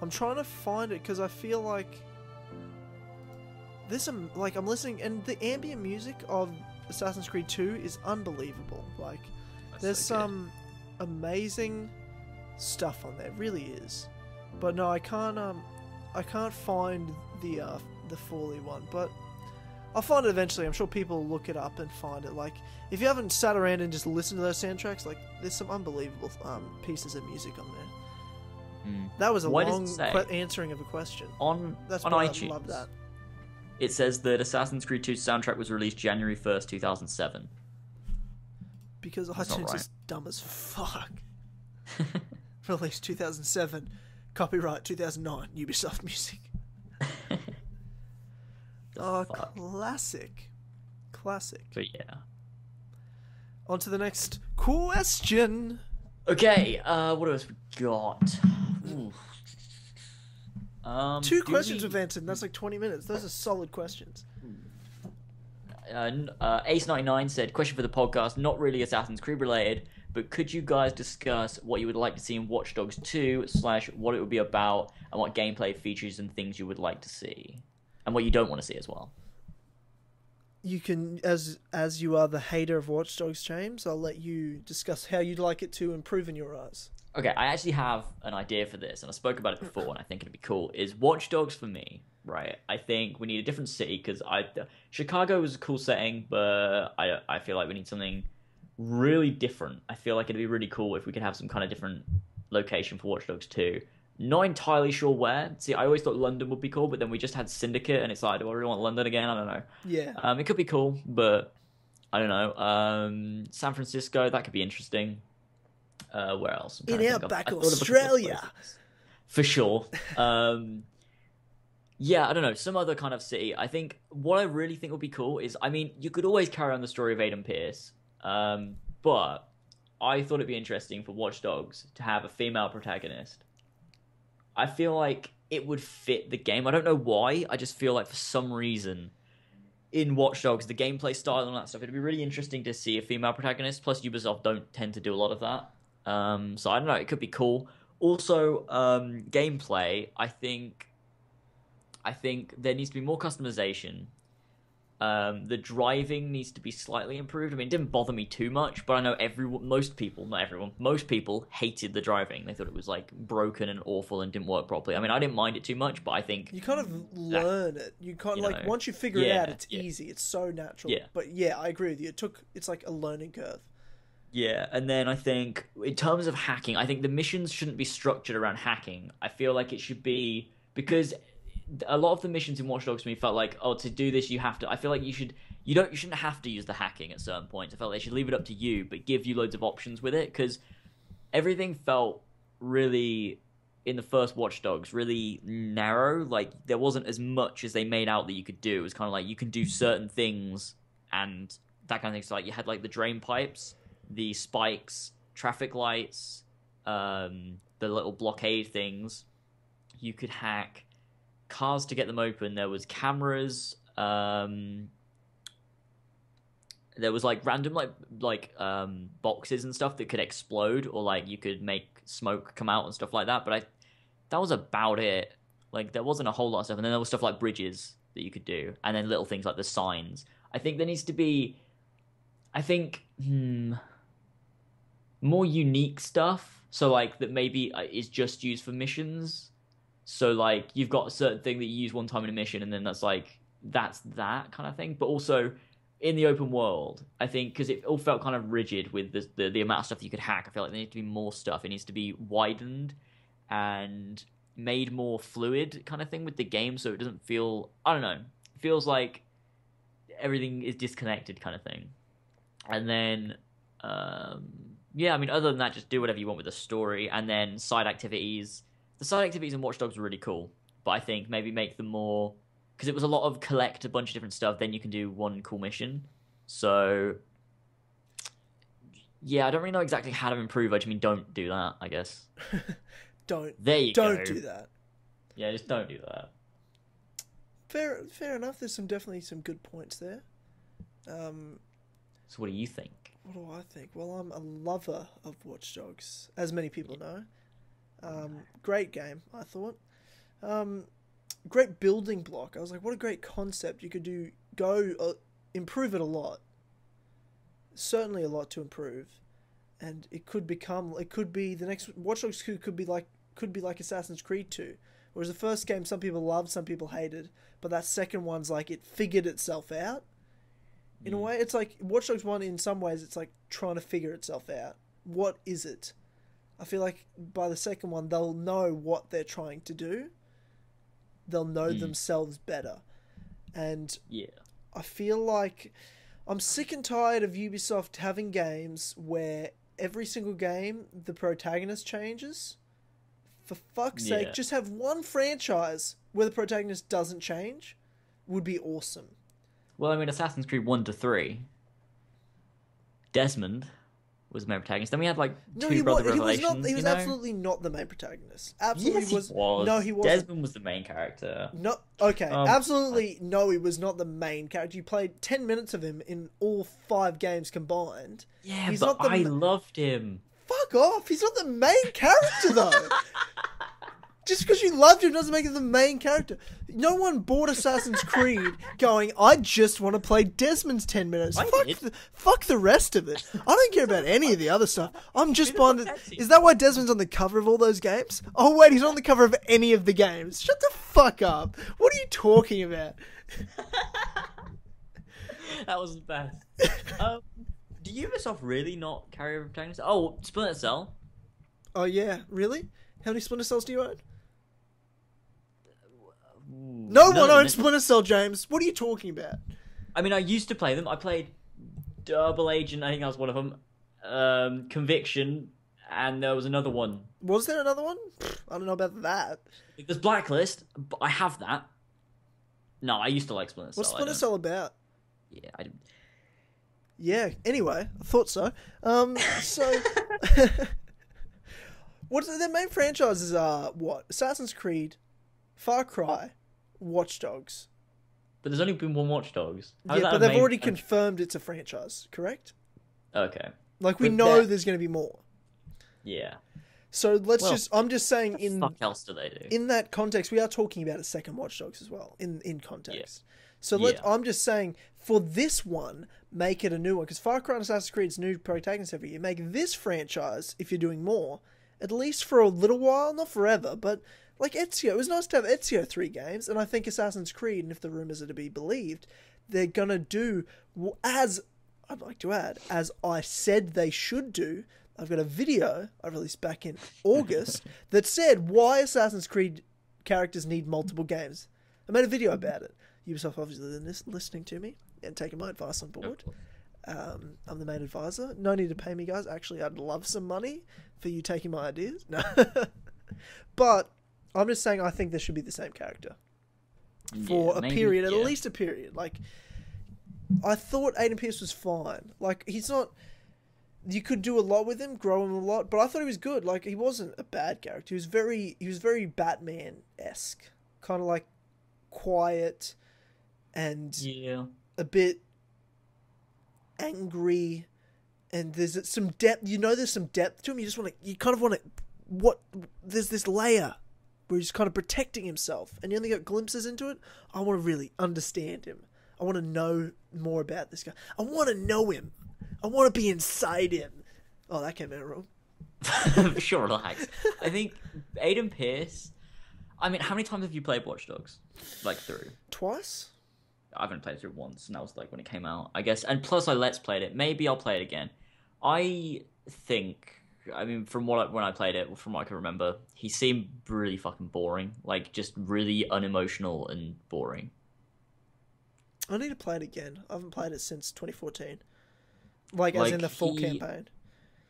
I'm trying to find it because I feel like this. Like I'm listening, and the ambient music of Assassin's Creed two is unbelievable. Like That's there's so some amazing stuff on there, it really is, but no, I can't um I can't find the uh the Forli one, but I'll find it eventually. I'm sure people will look it up and find it. Like if you haven't sat around and just listened to those soundtracks, like there's some unbelievable um pieces of music on there. Mm. That was a Why long answering of a question on that's on iTunes. I love that. It says that Assassin's Creed two's soundtrack was released January first two thousand seven because that's iTunes right. is dumb as fuck. Released two thousand seven, copyright two thousand nine, Ubisoft Music. Oh, fuck. classic. Classic. But yeah. On to the next question. Okay, uh, what else we got? um, Two questions we... we've answered, and that's like twenty minutes. Those are solid questions. Uh, uh, Ace ninety-nine said, question for the podcast, not really Assassin's Creed related, but could you guys discuss what you would like to see in Watch Dogs two, slash what it would be about, and what gameplay features and things you would like to see, and what you don't want to see as well? You can, as as you are the hater of Watch Dogs, James, I'll let you discuss how you'd like it to improve in your eyes. Okay, I actually have an idea for this, and I spoke about it before, and I think it'd be cool. Is Watch Dogs for me, right? I think we need a different city because I Chicago was a cool setting, but I I feel like we need something really different. I feel like it'd be really cool if we could have some kind of different location for Watch Dogs two. Not entirely sure where. See, I always thought London would be cool, but then we just had Syndicate, and it's like, do I really want London again? I don't know. Yeah. Um, it could be cool, but I don't know. Um, San Francisco, that could be interesting. Uh, where else? In our back Australia. For sure. Um, yeah, I don't know. Some other kind of city. I think what I really think would be cool is, I mean, you could always carry on the story of Aiden Pierce. Um, but I thought it'd be interesting for Watch Dogs to have a female protagonist. I feel like it would fit the game. I don't know why. I just feel like for some reason in Watch Dogs, the gameplay style and all that stuff, it'd be really interesting to see a female protagonist. Plus Ubisoft don't tend to do a lot of that. Um, so I don't know. It could be cool. Also, um, gameplay, I think, I think there needs to be more customization. Um, the driving needs to be slightly improved. I mean, it didn't bother me too much, but I know everyone, most people, not everyone, most people hated the driving. They thought it was like broken and awful and didn't work properly. I mean, I didn't mind it too much, but I think you kind of learn that, it. You kind of like know, once you figure yeah, it out, it's yeah. easy. It's so natural. Yeah. But yeah, I agree with you. It took it's like a learning curve. Yeah, and then I think in terms of hacking, I think the missions shouldn't be structured around hacking. I feel like it should be because a lot of the missions in Watch Dogs to me felt like, oh, to do this you have to. I feel like you should, you don't, you shouldn't have to use the hacking at certain points. I felt like they should leave it up to you, but give you loads of options with it because everything felt really in the first Watch Dogs really narrow. Like there wasn't as much as they made out that you could do. It was kind of like you can do certain things and that kind of thing. So like you had like the drain pipes, the spikes, traffic lights, um, the little blockade things. You could hack cars to get them open. There was cameras, um there was like random like like um boxes and stuff that could explode, or like you could make smoke come out and stuff like that. But I that was about it. Like there wasn't a whole lot of stuff. And then there was stuff like bridges that you could do, and then little things like the signs. I think there needs to be I think hmm, more unique stuff, so like that maybe is just used for missions. So, like, you've got a certain thing that you use one time in a mission, and then that's, like, that's that kind of thing. But also, in the open world, I think, because it all felt kind of rigid with the, the the amount of stuff that you could hack. I feel like there needs to be more stuff. It needs to be widened and made more fluid kind of thing with the game, so it doesn't feel, I don't know, it feels like everything is disconnected kind of thing. And then, um, yeah, I mean, other than that, just do whatever you want with the story. And then side activities... The side activities in Watch Dogs were really cool, but I think maybe make them more... Because it was a lot of collect a bunch of different stuff, then you can do one cool mission. So, yeah, I don't really know exactly how to improve. I just mean don't do that, I guess. Don't. There you don't go. Don't do that. Yeah, just don't do that. Fair, fair enough. There's some definitely some good points there. Um, so what do you think? What do I think? Well, I'm a lover of Watch Dogs, as many people yeah. know. Um, great game, I thought. Um, great building block. I was like, what a great concept. You could do go uh, improve it a lot. Certainly a lot to improve, and it could become. It could be the next Watch Dogs could, could be like could be like Assassin's Creed two. Whereas the first game, some people loved, some people hated, but that second one's like, it figured itself out. In mm. a way, it's like, Watch Dogs one, in some ways, it's like trying to figure itself out. What is it? I feel like by the second one, they'll know what they're trying to do. They'll know mm. themselves better. And yeah. I feel like, I'm sick and tired of Ubisoft having games where every single game, the protagonist changes. For fuck's sake, yeah. just have one franchise where the protagonist doesn't change would be awesome. Well, I mean, Assassin's Creed one to three, Desmond was the main protagonist. Then we had, like, no, two brother was, Revelations. He was, not, he was absolutely not the main protagonist. Absolutely yes, he was. was. No, he wasn't. Desmond was the main character. No, okay, um, absolutely I... no, he was not the main character. You played ten minutes of him in all five games combined. Yeah, He's but not the I loved him. Fuck off! He's not the main character, though! Just because you loved him doesn't make him the main character. No one bought Assassin's Creed going, I just want to play Desmond's ten minutes. Fuck the, fuck the rest of it. I don't care about any of the other stuff. I'm just buying the... Is that why Desmond's on the cover of all those games? Oh, wait, he's not on the cover of any of the games. Shut the fuck up. What are you talking about? That wasn't bad. Um... Do Ubisoft really not carry a protagonist? Oh, Splinter Cell. Oh, yeah. Really? How many Splinter Cells do you own? Ooh, no one owns Splinter Cell, James. What are you talking about? I mean, I used to play them. I played Double Agent. I think that was one of them. Um, Conviction. And there was another one. Was there another one? I don't know about that. There's Blacklist. But I have that. No, I used to like Splinter Cell. What's Splinter Cell about? Yeah, I didn't... Yeah, anyway, I thought so. Um, so, what their main franchises are, what? Assassin's Creed, Far Cry, Watch Dogs. But there's only been one Watch Dogs. How yeah, but they've already franchise? confirmed it's a franchise, correct? Okay. Like, we but know that... there's going to be more. Yeah. So, let's well, just, I'm just saying in... What the fuck else do they do? In that context, we are talking about a second Watch Dogs as well, in, in context. Yeah. So, let's, yeah. I'm just saying, for this one... make it a new one, because Far Cry and Assassin's Creed's new protagonists every year. Make this franchise, if you're doing more, at least for a little while, not forever, but like Ezio, it was nice to have Ezio three games, and I think Assassin's Creed, and if the rumours are to be believed, they're gonna do, as I'd like to add, as I said they should do. I've got a video I released back in August that said why Assassin's Creed characters need multiple games. I made a video about it. Ubisoft obviously isn't listening to me and taking my advice on board. Um, I'm the main advisor. No need to pay me, guys. Actually, I'd love some money for you taking my ideas. No. But I'm just saying I think there should be the same character for yeah, a maybe, period, yeah. at least a period. Like, I thought Aiden Pierce was fine. Like, he's not... You could do a lot with him, grow him a lot, but I thought he was good. Like, he wasn't a bad character. He was very, he was very Batman-esque. Kind of like quiet and... yeah. a bit angry, and there's some depth, you know, there's some depth to him. You just want to, you kind of want to, what, there's this layer where he's kind of protecting himself, and you only got glimpses into it. I want to really understand him. I want to know more about this guy. I want to know him. I want to be inside him. Oh, that came out wrong. Sure, relax. I think Aiden Pierce, I mean, how many times have you played Watch Dogs? Like through? Twice? I've only played it through once, and that was like when it came out, I guess. And plus, I let's played it. Maybe I'll play it again. I think, I mean, from what I, when I played it, from what I can remember, he seemed really fucking boring, like just really unemotional and boring. I need to play it again. I haven't played it since twenty fourteen, like, like as in the full he, campaign.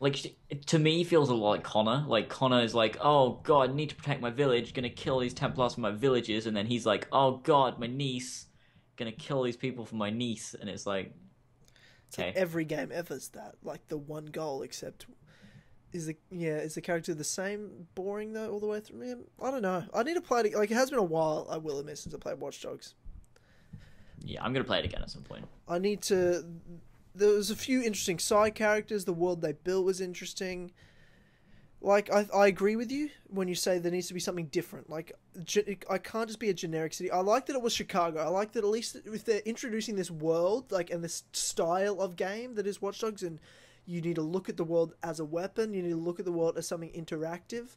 Like, to me, feels a lot like Connor. Like, Connor is like, oh god, I need to protect my village. Gonna kill these Templars from my villages, and then he's like, oh god, my niece. Gonna kill these people for my niece, and it's like, okay. It's like every game ever's that, like the one goal, except Is the yeah is the character the same boring though all the way through? Yeah, I don't know. I need to play it. Like, it has been a while, I will admit, since I played Watch Dogs. Yeah, I'm gonna play it again at some point. I need to. There was a few interesting side characters. The world they built was interesting. Like, I I agree with you when you say there needs to be something different. Like, I can't just be a generic city. I like that it was Chicago. I like that at least if they're introducing this world, like, and this style of game that is Watch Dogs, and you need to look at the world as a weapon. You need to look at the world as something interactive.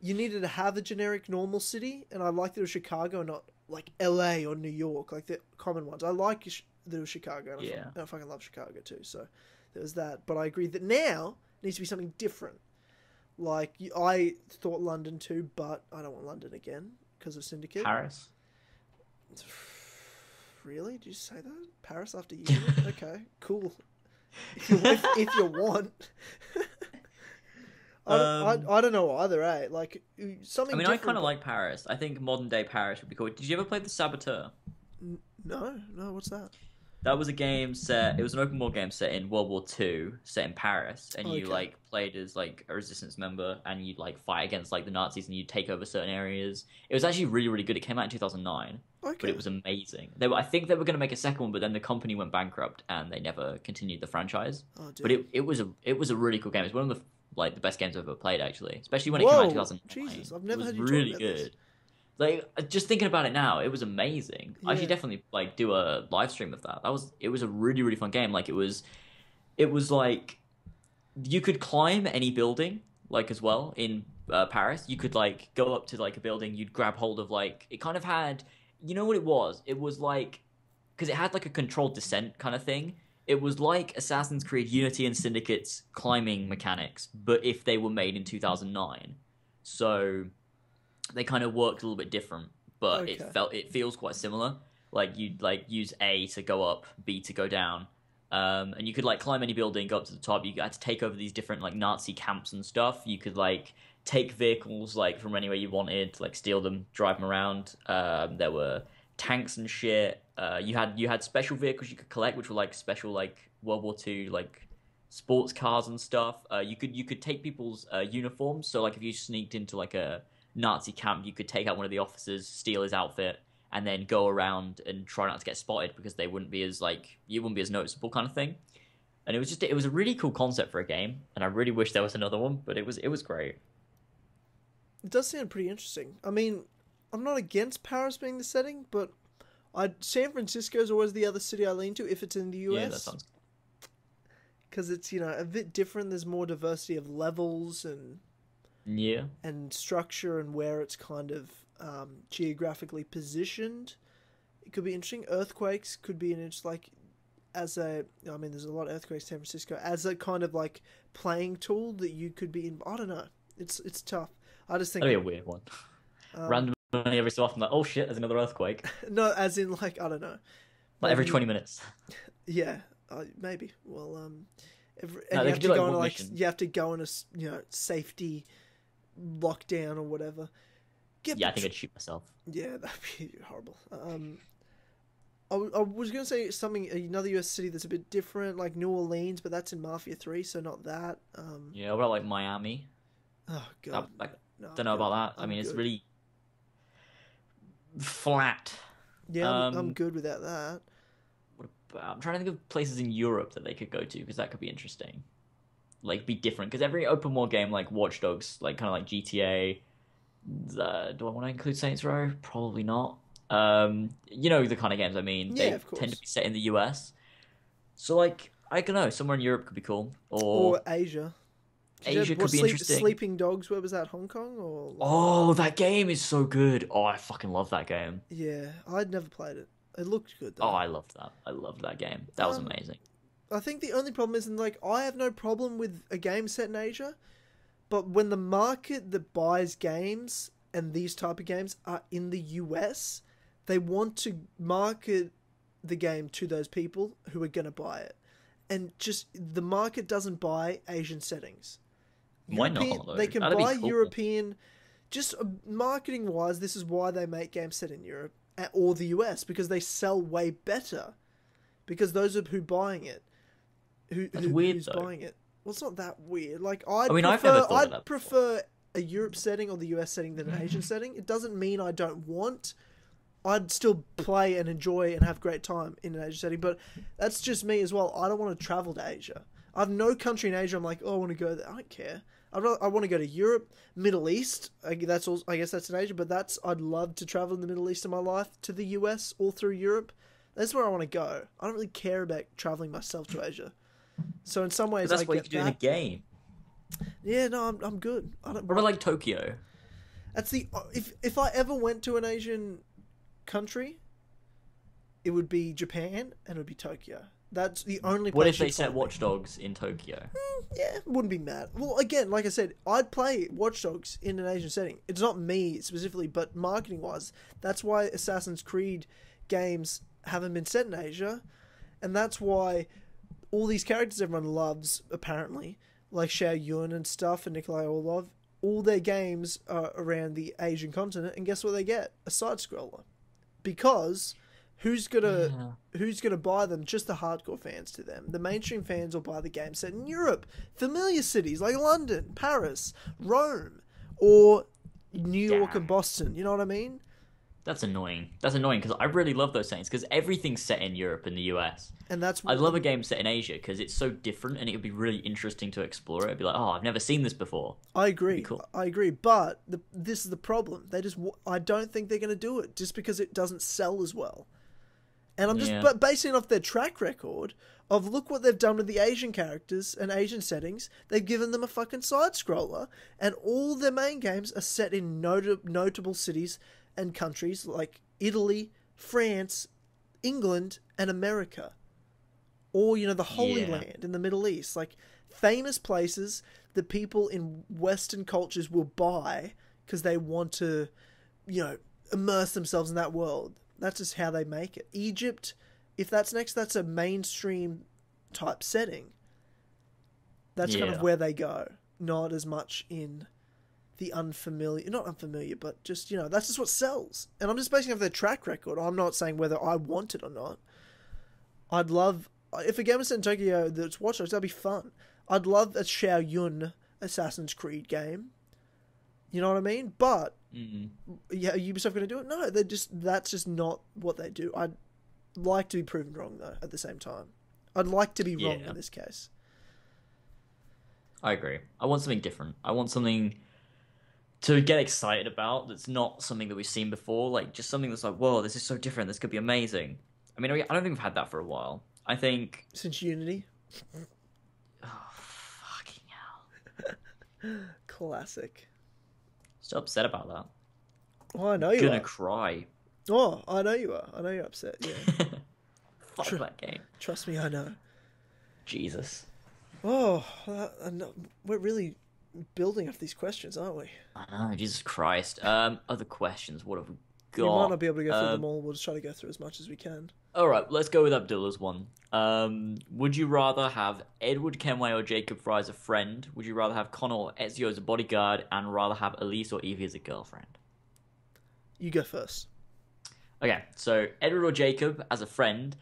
You needed to have a generic normal city, and I like that it was Chicago and not like L A or New York, like the common ones. I like that it was Chicago, and yeah. I, fucking, and I fucking love Chicago too, so there was that. But I agree that now it needs to be something different. Like, I thought London too, but I don't want London again because of Syndicate. Paris. Really? Did you say that? Paris after you? Okay, cool. If you, if, if you want. I, um, I, I don't know either, eh? Like, something I mean, different. I kind of like Paris. I think modern-day Paris would be cool. Did you ever play The Saboteur? N no. No, what's that? That was a game set... It was an open-world game set in World War Two, set in Paris. And okay. you, like, played as, like, a resistance member. And you'd, like, fight against, like, the Nazis. And you'd take over certain areas. It was actually really, really good. It came out in two thousand nine. Okay. But it was amazing. They were, I think they were going to make a second one, but then the company went bankrupt and they never continued the franchise. Oh, but it it was a it was a really cool game. It's one of the like the best games I've ever played, actually, especially when it Whoa, came out in two thousand nine. Jesus, I've never it was heard you really talk about good. This. Like, just thinking about it now, it was amazing. Yeah. I should definitely like do a live stream of that. That was it was a really really fun game. Like, it was it was like you could climb any building, like, as well in uh, Paris. You could like go up to like a building, you'd grab hold of like it kind of had. You know what it was? It was like... Because it had like a controlled descent kind of thing. It was like Assassin's Creed Unity and Syndicate's climbing mechanics, but if they were made in two thousand nine. So they kind of worked a little bit different, but okay. it felt it feels quite similar. Like, you'd like use A to go up, B to go down. Um, and you could like climb any building, go up to the top. You had to take over these different like Nazi camps and stuff. You could like... take vehicles like from anywhere you wanted, like steal them, drive them around. Um, there were tanks and shit. Uh, you had you had special vehicles you could collect, which were like special like World War Two like sports cars and stuff. Uh, you could you could take people's uh, uniforms. So like if you sneaked into like a Nazi camp, you could take out one of the officers, steal his outfit, and then go around and try not to get spotted because they wouldn't be as like you wouldn't be as noticeable kind of thing. And it was just it was a really cool concept for a game, and I really wish there was another one, but it was it was great. It does sound pretty interesting. I mean, I'm not against Paris being the setting, but I San Francisco is always the other city I lean to if it's in the U S. Yeah, that sounds good. Because it's, you know, a bit different. There's more diversity of levels and yeah, and structure and where it's kind of um, geographically positioned. It could be interesting. Earthquakes could be an interesting, like, as a, I mean, there's a lot of earthquakes in San Francisco, as a kind of, like, playing tool that you could be in. I don't know. It's, it's tough. I just think that'd be a weird one. Um, Randomly every so often, like, oh shit, there's another earthquake. No, as in like I don't know. Like maybe, every twenty minutes. Yeah, uh, maybe. Well, um, every, and no, you have to go like, on like mission. You have to go on a you know safety lockdown or whatever. Get yeah, I think I'd shoot myself. Yeah, that'd be horrible. Um, I, I was gonna say something another U S city that's a bit different, like New Orleans, but that's in Mafia three, so not that. Um, yeah, what about like Miami? Oh god. That, like, No, don't know good. about that. I mean, I'm it's good. really flat. Yeah, um, I'm good without that. What about, I'm trying to think of places in Europe that they could go to because that could be interesting. Like, be different because every open world game, like Watch Dogs, like kind of like G T A. Uh, do I want to include Saints Row? Probably not. Um, you know the kind of games I mean. Yeah, they of course. Tend to be set in the U S. So, like, I don't know. Somewhere in Europe could be cool, or, or Asia. Asia could be sleep, interesting. Sleeping Dogs, where was that? Hong Kong? Or? Oh, that game is so good. Oh, I fucking love that game. Yeah, I'd never played it. It looked good, though. Oh, I loved that. I loved that game. That um, was amazing. I think the only problem is, and like, I have no problem with a game set in Asia, but when the market that buys games and these type of games are in the U S, they want to market the game to those people who are going to buy it. And just, the market doesn't buy Asian settings. Why European, not? Though? They can That'd buy cool. European. Just marketing wise, this is why they make games set in Europe or the U S because they sell way better. Because those are who buying it, who, who weird, who's though. buying it. Well, it's not that weird. Like, I'd I mean, prefer, I've never thought I'd of that prefer a Europe setting or the U S setting than an Asian setting. It doesn't mean I don't want. I'd still play and enjoy and have great time in an Asian setting, but that's just me as well. I don't want to travel to Asia. I have no country in Asia I'm like, oh, I want to go there. I don't care. I'd rather, I want to go to Europe, Middle East. I, that's also, I guess that's in Asia, but that's I'd love to travel in the Middle East in my life, to the U S, all through Europe. That's where I want to go. I don't really care about traveling myself to Asia. So in some ways, but that's I what get you can do that. in a game. Yeah, no, I'm I'm good. I don't. What about like Tokyo? That's the if if I ever went to an Asian country, it would be Japan and it would be Tokyo. That's the only place. What if they set Watch Dogs in Tokyo? Mm, yeah, wouldn't be mad. Well, again, like I said, I'd play Watch Dogs in an Asian setting. It's not me specifically, but marketing-wise, that's why Assassin's Creed games haven't been set in Asia, and that's why all these characters everyone loves, apparently, like Xiao Yun and stuff and Nikolai Orlov, all their games are around the Asian continent, and guess what they get? A side-scroller. Because... Who's gonna yeah. Who's gonna buy them? Just the hardcore fans to them. The mainstream fans will buy the game set in Europe, familiar cities like London, Paris, Rome, or New Damn. York and Boston. You know what I mean? That's annoying. That's annoying because I really love those settings because everything's set in Europe and the U S. And that's what I love a game set in Asia because it's so different and it would be really interesting to explore it. It'd be like, oh, I've never seen this before. I agree. Cool. I agree. But the, this is the problem. They just I don't think they're gonna do it just because it doesn't sell as well. And I'm just yeah. b basing it off their track record of look what they've done with the Asian characters and Asian settings. They've given them a fucking side-scroller, and all their main games are set in not notable cities and countries like Italy, France, England, and America. Or, you know, the Holy yeah. Land in the Middle East. Like, famous places that people in Western cultures will buy because they want to, you know, immerse themselves in that world. That's just how they make it. Egypt, if that's next, that's a mainstream type setting. That's yeah. kind of where they go. Not as much in the unfamiliar, not unfamiliar, but just, you know, that's just what sells. And I'm just basing it off their track record. I'm not saying whether I want it or not. I'd love, if a game was set in Tokyo that's Watch Dogs, that'd be fun. I'd love a Xiao Yun Assassin's Creed game. You know what I mean? But mm-mm. yeah, are Ubisoft going to do it? No, they're just that's just not what they do. I'd like to be proven wrong though. At the same time, I'd like to be wrong yeah. in this case. I agree. I want something different. I want something to get excited about. That's not something that we've seen before. Like just something that's like, whoa, this is so different. This could be amazing. I mean, I don't think we've had that for a while. I think since Unity. Oh, fucking hell! Classic. So upset about that. Oh, I know you are. Gonna cry. Oh, I know you are. I know you're upset. Yeah. Fuck Tr that game. Trust me, I know. Jesus. Oh, uh, we're really building up these questions, aren't we? I know. Jesus Christ. Um, other questions. What have we got? We might not be able to go through um, them all. We'll just try to go through as much as we can. All right, let's go with Abdullah's one. Um, would you rather have Edward Kenway or Jacob Fry as a friend? Would you rather have Connor or Ezio as a bodyguard? And rather have Elise or Evie as a girlfriend? You go first. Okay, so Edward or Jacob as a friend.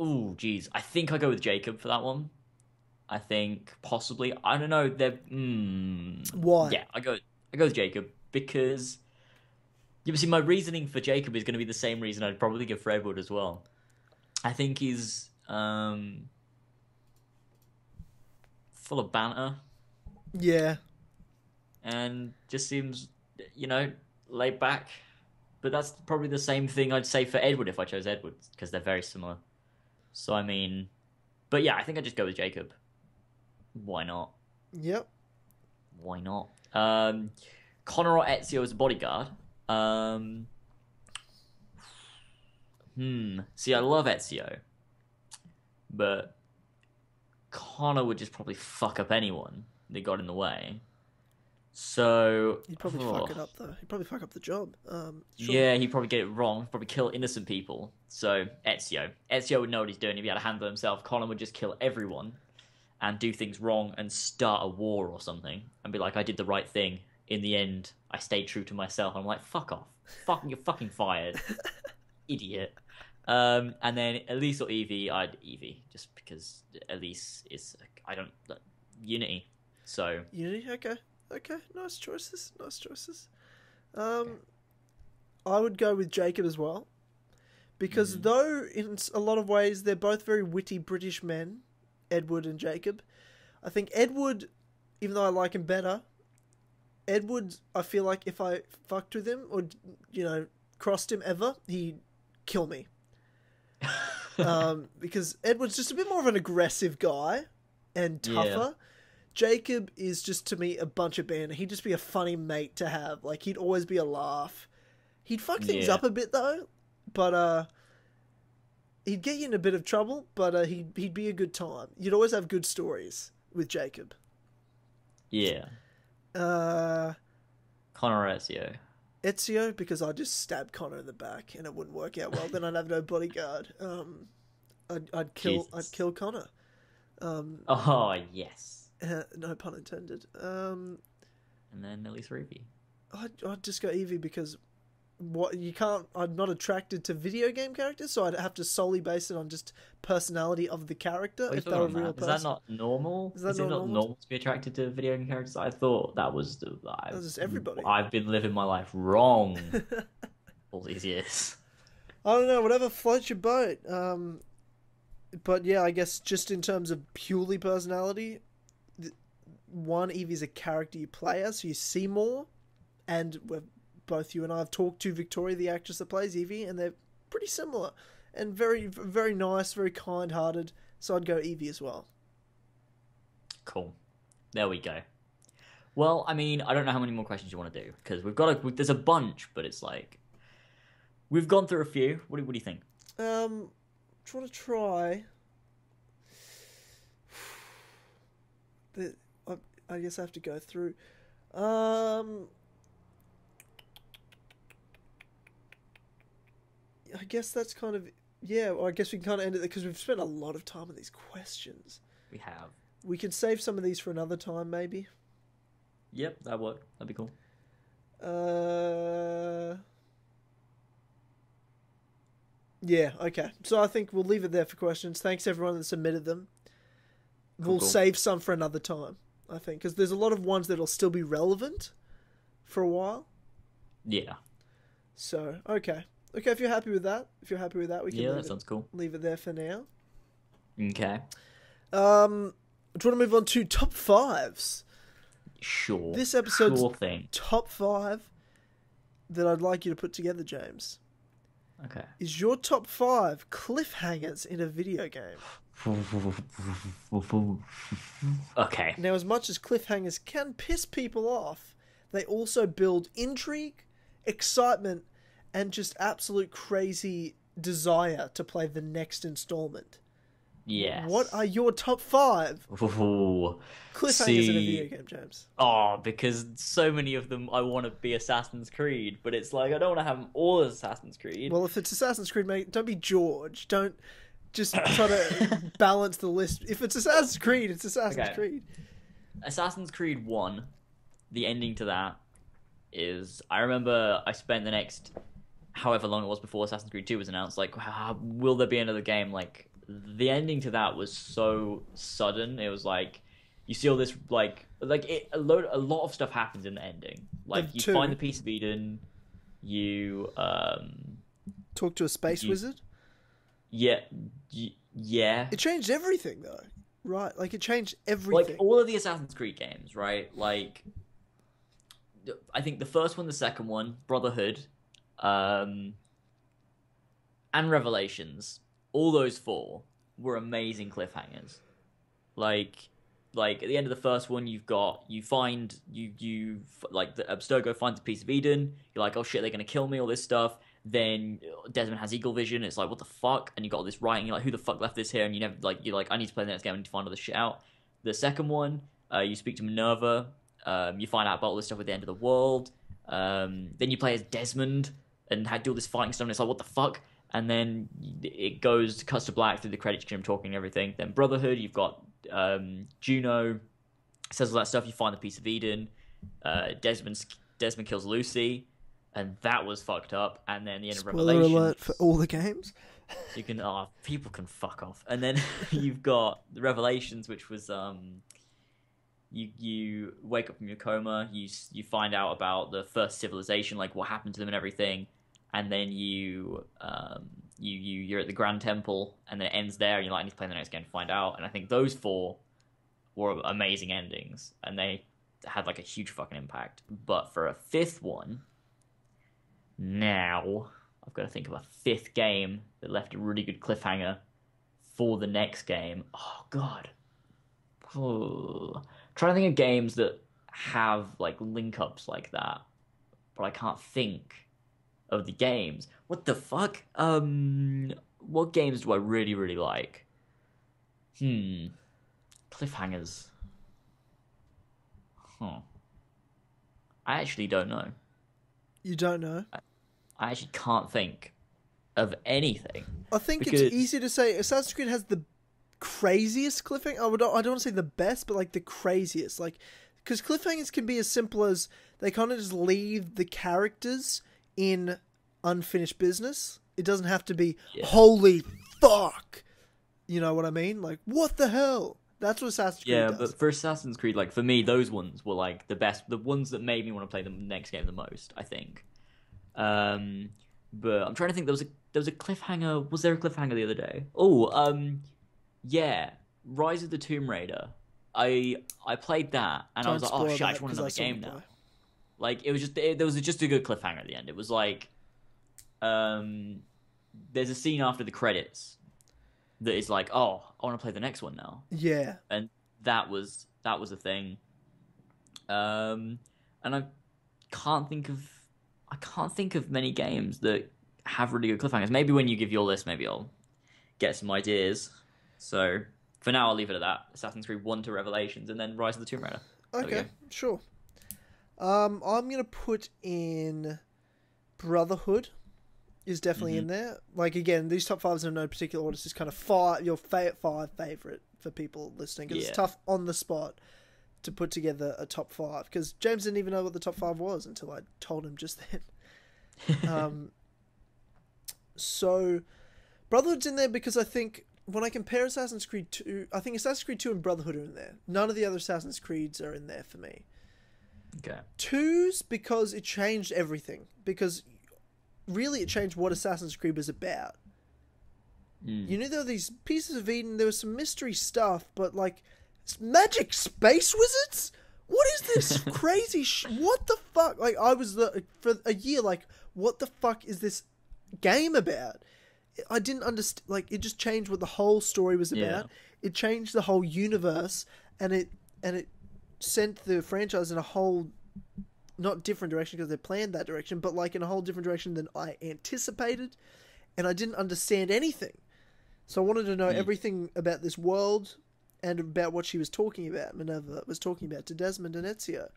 Ooh, geez. I think I go with Jacob for that one. I think possibly. I don't know. They're, mm, Why? Yeah, I go, I go with Jacob because... You see, my reasoning for Jacob is going to be the same reason I'd probably give for Edward as well. I think he's um, full of banter. Yeah. And just seems, you know, laid back. But that's probably the same thing I'd say for Edward if I chose Edward, because they're very similar. So, I mean... But yeah, I think I'd just go with Jacob. Why not? Yep. Why not? Um, Connor or Ezio as a bodyguard... Um, hmm. See, I love Ezio, but Connor would just probably fuck up anyone that got in the way. So he'd probably oh. fuck it up though. He'd probably fuck up the job. Um, sure. Yeah, he'd probably get it wrong. He'd probably kill innocent people. So Ezio, Ezio would know what he's doing. He'd be able to handle himself. Connor would just kill everyone and do things wrong and start a war or something and be like, "I did the right thing." In the end, I stayed true to myself. I'm like, fuck off. Fucking, you're fucking fired. Idiot. Um, and then Elise or Evie, I'd Evie. Just because Elise is... I don't... Unity. So Unity, okay, okay, nice choices, nice choices. Um, okay. I would go with Jacob as well, because mm. though in a lot of ways they're both very witty British men, Edward and Jacob, I think Edward, even though I like him better, Edward, I feel like if I fucked with him or, you know, crossed him ever, he'd kill me. um, because Edward's just a bit more of an aggressive guy and tougher. Yeah. Jacob is just, to me, a bunch of banter. He'd just be a funny mate to have. Like, he'd always be a laugh. He'd fuck things yeah. up a bit, though. But, uh... he'd get you in a bit of trouble, but uh, he'd, he'd be a good time. You'd always have good stories with Jacob. Yeah. Uh... Connor Ezio. Ezio, because I just stabbed Connor in the back, and it wouldn't work out well. Then I'd have no bodyguard. Um, I'd, I'd kill Jesus. I'd kill Connor. Um, oh, yes. Uh, no pun intended. Um, and then at least Evie. I'd, I'd just go Evie because what you can't. I'm not attracted to video game characters, so I'd have to solely base it on just personality of the character. If they were a real person. Is that not normal? Is that is not, it not normal? normal to be attracted to video game characters? I thought that was the. I've, That's just everybody. I've been living my life wrong all these years. I don't know. Whatever floats your boat. Um, but yeah, I guess just in terms of purely personality. One, Evie's a character you play as, so you see more, and we're, both you and I have talked to Victoria, the actress that plays Evie, and they're pretty similar, and very, very nice, very kind-hearted, so I'd go Evie as well. Cool. There we go. Well, I mean, I don't know how many more questions you want to do, because we've got a, there's a bunch, but it's like, we've gone through a few. What do, what do you think? Um, try to try... the... I guess I have to go through. Um, I guess that's kind of... Yeah, well, I guess we can kind of end it there because we've spent a lot of time on these questions. We have. We could save some of these for another time, maybe. Yep, that'd work. That'd be cool. Uh, yeah, okay. So I think we'll leave it there for questions. Thanks, everyone that submitted them. Cool, we'll cool. save some for another time. I think, because there's a lot of ones that'll still be relevant for a while. Yeah. So, okay. Okay, if you're happy with that, if you're happy with that, we can yeah, that sounds cool. leave it there for now. Okay. Um, do you want to move on to top fives? Sure. This episode's sure thing. top five that I'd like you to put together, James. Okay. Is your top five cliffhangers in a video game? Okay. Now, as much as cliffhangers can piss people off, they also build intrigue, excitement, and just absolute crazy desire to play the next installment. Yes. What are your top five Ooh. cliffhangers See, in a video game, James? Oh, because so many of them I want to be Assassin's Creed, but it's like I don't want to have them all as Assassin's Creed. Well, if it's Assassin's Creed, mate, don't be George. Don't just try to balance the list. If it's Assassin's Creed, it's Assassin's okay. Creed. Assassin's Creed one, the ending to that is... I remember I spent the next however long it was before Assassin's Creed two was announced, like, ah, will there be another game? Like... The ending to that was so sudden. It was like you see all this like like it, a load a lot of stuff happens in the ending. Like you find the piece of Eden, you um talk to a space you, wizard. Yeah, you, yeah. It changed everything though, right? Like it changed everything. Like all of the Assassin's Creed games, right? Like I think the first one, the second one, Brotherhood, um, and Revelations. All those four were amazing cliffhangers. Like, like at the end of the first one, you've got you find you you like the Abstergo finds a piece of Eden. You're like, oh shit, they're gonna kill me. All this stuff. Then Desmond has eagle vision. It's like, what the fuck? And you got all this writing. You're like, who the fuck left this here? And you never like you're like, I need to play the next game. I need to find all this shit out. The second one, uh, you speak to Minerva. Um, you find out about all this stuff at the end of the world. Um, then you play as Desmond and had do all this fighting stuff. And it's like, what the fuck? And then it goes to cuts to black through the credits, Jim talking and everything. Then Brotherhood, you've got um, Juno, says all that stuff. You find the piece of Eden. Uh, Desmond Desmond kills Lucy, and that was fucked up. And then the end of Revelations. Spoiler alert for all the games. You can oh, people can fuck off. And then you've got the Revelations, which was um, You you wake up from your coma. You you find out about the first civilization, like what happened to them and everything, and then you um you you you're at the Grand Temple, and then it ends there. And you're like, I need to play the next game to find out. And I think those four were amazing endings, and they had like a huge fucking impact. But for a fifth one, now I've got to think of a fifth game that left a really good cliffhanger for the next game. Oh god. Oh. Trying to think of games that have like link ups like that, but I can't think of the games. What the fuck? Um, what games do I really really like? Hmm, cliffhangers. Huh. I actually don't know. You don't know? I, I actually can't think of anything. I think because... it's easy to say Assassin's Creed has the craziest cliffhanger. I would I don't want to say the best, but like the craziest, like because cliffhangers can be as simple as they kind of just leave the characters in unfinished business. It doesn't have to be yeah. holy fuck. You know what I mean? Like what the hell? That's what Assassin's Creed yeah, does. Yeah, but for Assassin's Creed, like for me, those ones were like the best, the ones that made me want to play the next game the most. I think. Um, but I'm trying to think. There was a there was a cliffhanger. Was there a cliffhanger the other day? Oh, um. Yeah, Rise of the Tomb Raider. I I played that and Don't I was like, oh shit, I just want another game now. Play. Like it was just it, there was just a good cliffhanger at the end. It was like, um, there's a scene after the credits that is like, oh, I want to play the next one now. Yeah, and that was that was a thing. Um, and I can't think of I can't think of many games that have really good cliffhangers. Maybe when you give your list, maybe I'll get some ideas. So, for now, I'll leave it at that. Assassin's Creed one to Revelations, and then Rise of the Tomb Raider. There okay, sure. Um, I'm going to put in Brotherhood is definitely mm-hmm. in there. Like, again, these top fives are in no particular order. It's just kind of five, your fa five favourite for people listening. Because yeah. it's tough on the spot to put together a top five. Because James didn't even know what the top five was until I told him just then. um, so, Brotherhood's in there because I think... when I compare Assassin's Creed two, I think Assassin's Creed two and Brotherhood are in there. None of the other Assassin's Creeds are in there for me. Okay. Two's because it changed everything. Because really it changed what Assassin's Creed was about. Mm. You knew there were these pieces of Eden, there was some mystery stuff, but like, magic space wizards? What is this crazy sh... What the fuck? Like, I was, the, for a year, like, what the fuck is this game about? I didn't understand, like, it just changed what the whole story was about. Yeah. It changed the whole universe, and it and it sent the franchise in a whole, not different direction because they planned that direction, but like in a whole different direction than I anticipated, and I didn't understand anything. So I wanted to know mm. everything about this world and about what she was talking about, Minerva was talking about to Desmond and Ezio.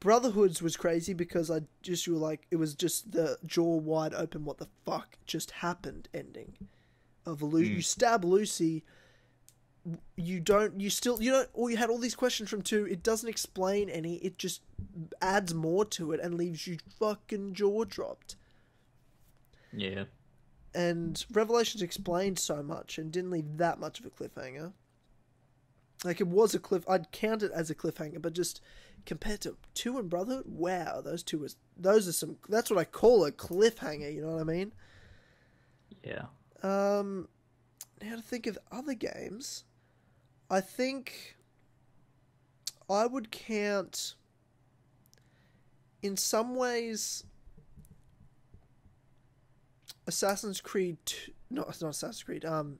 Brotherhoods was crazy because I just you were like it was just the jaw wide open what the fuck just happened ending of Lucy. Mm. You stab Lucy, you don't you still you don't or you had all these questions from two. It doesn't explain any, it just adds more to it and leaves you fucking jaw dropped. Yeah, and Revelations explained so much and didn't leave that much of a cliffhanger. Like, it was a cliff... I'd count it as a cliffhanger, but just compared to two and Brotherhood, wow, those two was... Those are some... That's what I call a cliffhanger, you know what I mean? Yeah. Um, now to think of other games, I think I would count, in some ways, Assassin's Creed... No, it's not Assassin's Creed, um...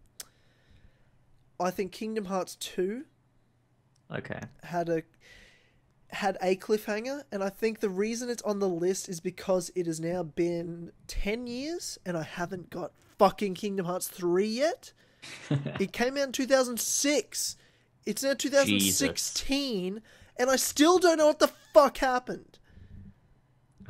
I think Kingdom Hearts two okay. had a had a cliffhanger, and I think the reason it's on the list is because it has now been ten years and I haven't got fucking Kingdom Hearts three yet. It came out in two thousand six. It's now two thousand sixteen Jesus. And I still don't know what the fuck happened.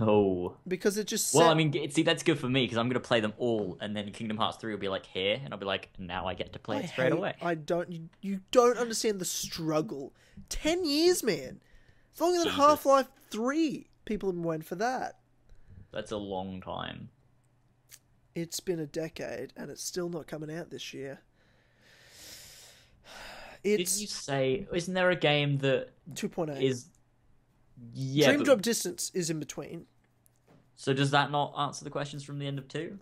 Oh. Because it just Well, I mean, see, that's good for me, because I'm going to play them all, and then Kingdom Hearts three will be, like, here, and I'll be like, now I get to play I it straight hate, away. I don't... You, you don't understand the struggle. Ten years, man. It's longer Jesus. than Half-Life three. People have been waiting for that. That's a long time. It's been a decade, and it's still not coming out this year. It's... Did you say, isn't there a game that two point oh is... Yeah, Dream but... Drop Distance is in between. So does that not answer the questions from the end of two?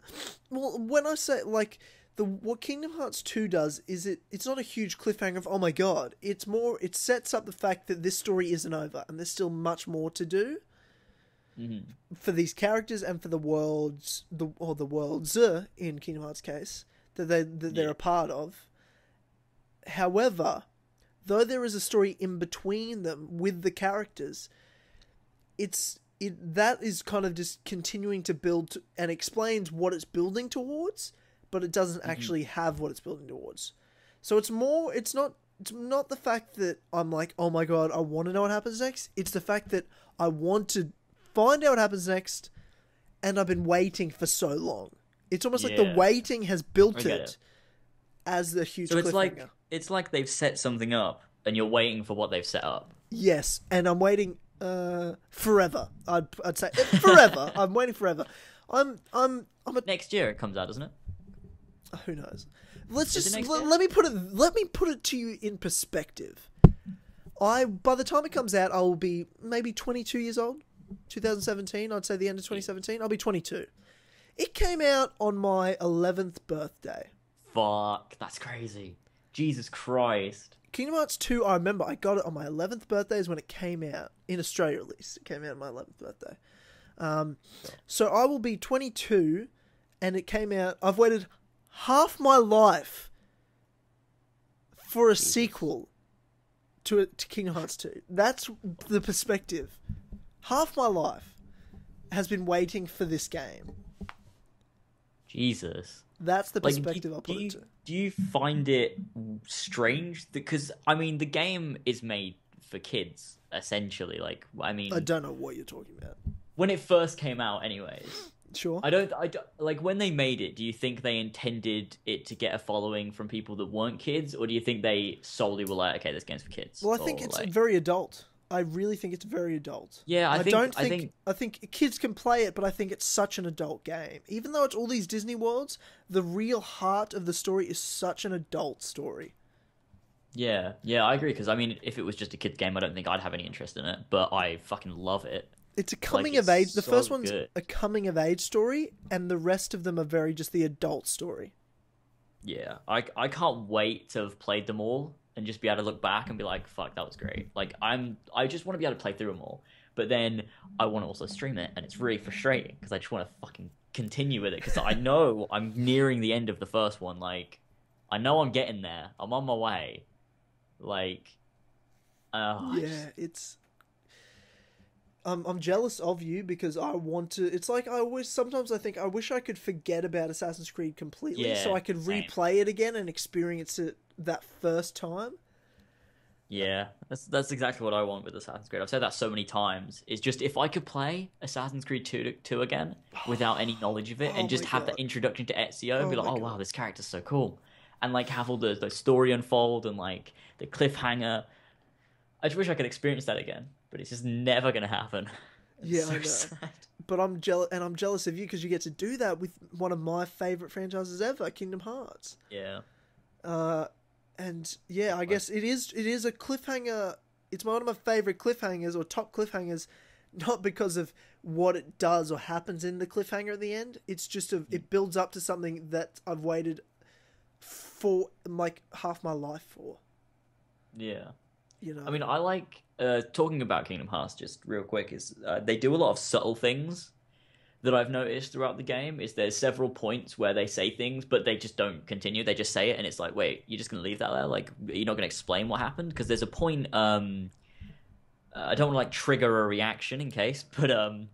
Well, when I say, like, the what Kingdom Hearts two does is it it's not a huge cliffhanger of, oh my god. It's more, it sets up the fact that this story isn't over and there's still much more to do. Mm-hmm. For these characters and for the worlds, the or the worlds in Kingdom Hearts' case, that, they, that they're yeah. a part of. However, though there is a story in between them with the characters, it's it that is kind of just continuing to build to, and explains what it's building towards, but it doesn't mm-hmm. actually have what it's building towards. So it's more, it's not, it's not the fact that I'm like, oh my god, I want to know what happens next. It's the fact that I want to find out what happens next, and I've been waiting for so long. It's almost yeah. like the waiting has built it, it as the huge so it's cliffhanger. Like, it's like they've set something up, and you're waiting for what they've set up. Yes, and I'm waiting uh, forever. I'd, I'd say forever. I'm waiting forever. I'm. I'm. I'm. A... Next year it comes out, doesn't it? Who knows? Let's Is just l- let me put it. Let me put it to you in perspective. I by the time it comes out, I will be maybe twenty-two years old. twenty seventeen, I'd say the end of twenty seventeen. I'll be twenty-two. It came out on my eleventh birthday. Fuck, that's crazy. Jesus Christ. Kingdom Hearts two, I remember, I got it on my eleventh birthday is when it came out. In Australia, at least. It came out on my eleventh birthday. Um, so I will be twenty-two, and it came out... I've waited half my life for a Jesus. sequel to, to Kingdom Hearts two. That's the perspective. Half my life has been waiting for this game. Jesus. That's the perspective like, do, I'll put it to. Do you find it strange? Because, I mean, the game is made for kids, essentially. Like, I mean... I don't know what you're talking about. When it first came out, anyways. Sure. I don't... I don't, like, when they made it, do you think they intended it to get a following from people that weren't kids? Or do you think they solely were like, okay, this game's for kids? Well, I think or, it's like... very adult. I really think it's very adult. Yeah, I, I think, don't think I, think... I think kids can play it, but I think it's such an adult game. Even though it's all these Disney worlds, the real heart of the story is such an adult story. Yeah, yeah, I agree, because, I mean, if it was just a kid's game, I don't think I'd have any interest in it, but I fucking love it. It's a coming-of-age... Like, the so first one's good. a coming-of-age story, and the rest of them are very just the adult story. Yeah, I, I can't wait to have played them all. And just be able to look back and be like, fuck, that was great. Like, I'm, I just want to be able to play through them all. But then I want to also stream it. And it's really frustrating because I just want to fucking continue with it. Because I know I'm nearing the end of the first one. Like, I know I'm getting there. I'm on my way. Like, uh, yeah, just... it's... Um, I'm jealous of you because I want to... It's like I always... Sometimes I think I wish I could forget about Assassin's Creed completely. Yeah, so I could same. replay it again and experience it that first time. Yeah, that's that's exactly what I want with Assassin's Creed. I've said that so many times. It's just if I could play Assassin's Creed two, two again without any knowledge of it oh and just have God. that introduction to Ezio and oh be like, oh God. wow, this character's so cool. And like have all the, the story unfold and like the cliffhanger. I just wish I could experience that again, but it's just never going to happen. It's yeah, so I know. Sad. But I'm jealous, and I'm jealous of you because you get to do that with one of my favorite franchises ever, Kingdom Hearts. Yeah. Uh, And yeah, I guess it is. It is a cliffhanger. It's one of my favorite cliffhangers or top cliffhangers, not because of what it does or happens in the cliffhanger at the end. It's just a, it builds up to something that I've waited for like half my life for. Yeah, you know. I mean, I like uh, talking about Kingdom Hearts just real quick. Is uh, they do a lot of subtle things that I've noticed throughout the game is there's several points where they say things, but they just don't continue. They just say it, and it's like, wait, you're just going to leave that there? Like, you're not going to explain what happened? Because there's a point, um, I don't want to, like, trigger a reaction in case, but um,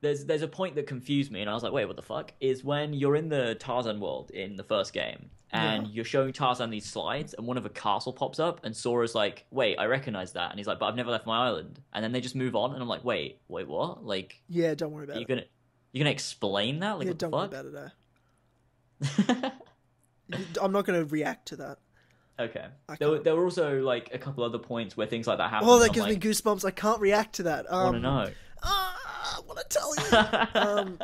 there's there's a point that confused me, and I was like, wait, what the fuck? Is when you're in the Tarzan world in the first game, and yeah. you're showing Tarzan these slides, and one of a castle pops up, and Sora's like, wait, I recognize that. And he's like, but I've never left my island. And then they just move on, and I'm like, wait, wait, what? Like, yeah, don't worry about it. You're going to... You're going to explain that? Like, yeah, don't worry about it, eh? I'm not going to react to that. Okay. There were, there were also, like, a couple other points where things like that happen. Oh, that I'm gives like, me goosebumps. I can't react to that. Um, I want to know. Ah, I want to tell you. um,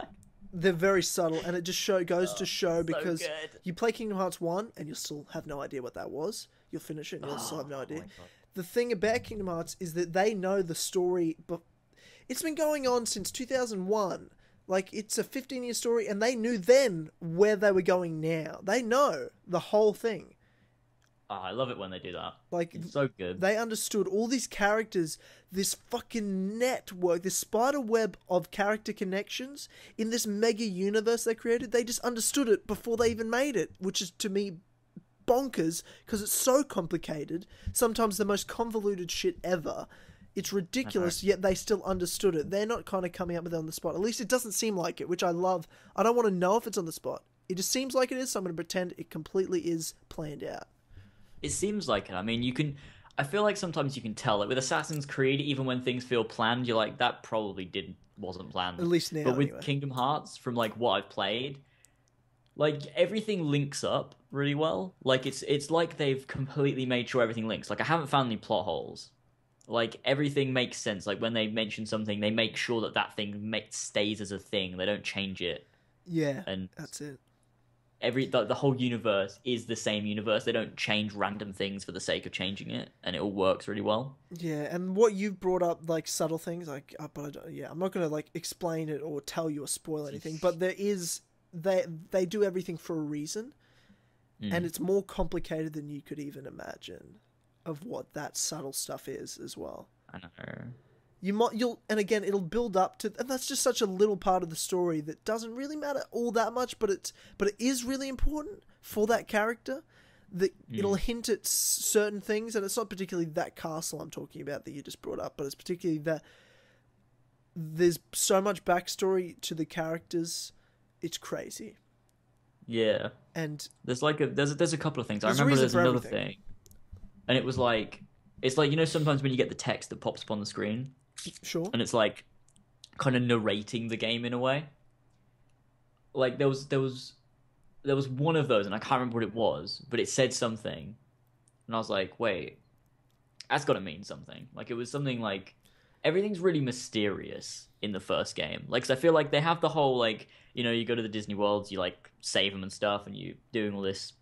they're very subtle, and it just show goes oh, to show because so you play Kingdom Hearts one, and you still have no idea what that was. you'll finish it and you'll oh, have no idea. The thing about Kingdom Hearts is that they know the story, but it's been going on since two thousand one. Like, it's a fifteen-year story, and they knew then where they were going now. They know the whole thing. Oh, I love it when they do that. Like, it's so good. They understood all these characters, this fucking network, this spider web of character connections in this mega universe they created. They just understood it before they even made it, which is, to me, bonkers, because it's so complicated. Sometimes the most convoluted shit ever. It's ridiculous, yet they still understood it. They're not kind of coming up with it on the spot. At least it doesn't seem like it, which I love. I don't want to know if it's on the spot. It just seems like it is, so I'm going to pretend it completely is planned out. It seems like it. I mean, you can... I feel like sometimes you can tell it. With Assassin's Creed, even when things feel planned, you're like, that probably didn't wasn't planned. At least now, But with anyway. Kingdom Hearts, from, like, what I've played, like, everything links up really well. Like, it's it's like they've completely made sure everything links. Like, I haven't found any plot holes. Like, everything makes sense. Like, when they mention something, they make sure that that thing make, stays as a thing. They don't change it. Yeah, and that's it. Every the, the whole universe is the same universe. They don't change random things for the sake of changing it, and it all works really well. Yeah, and what you've brought up, like, subtle things, like, uh, but I don't, yeah, I'm not going to, like, explain it or tell you or spoil anything, but there is, they, they do everything for a reason, mm. and it's more complicated than you could even imagine. Of what that subtle stuff is as well. I know. You might, you'll, and again, it'll build up to, and that's just such a little part of the story that doesn't really matter all that much, but it's, but it is really important for that character. That mm. it'll hint at certain things, and it's not particularly that castle I'm talking about that you just brought up, but it's particularly that there's so much backstory to the characters. It's crazy. Yeah. And there's like a, there's a, there's a couple of things. I remember there's another everything. thing. And it was like, it's like, you know, sometimes when you get the text that pops up on the screen. Sure. And it's like kind of narrating the game in a way. Like there was, there was, there was one of those and I can't remember what it was, but it said something. And I was like, wait, that's got to mean something. Like it was something like everything's really mysterious in the first game. Like, cause I feel like they have the whole, like, you know, you go to the Disney worlds, you like save them and stuff and you doing all this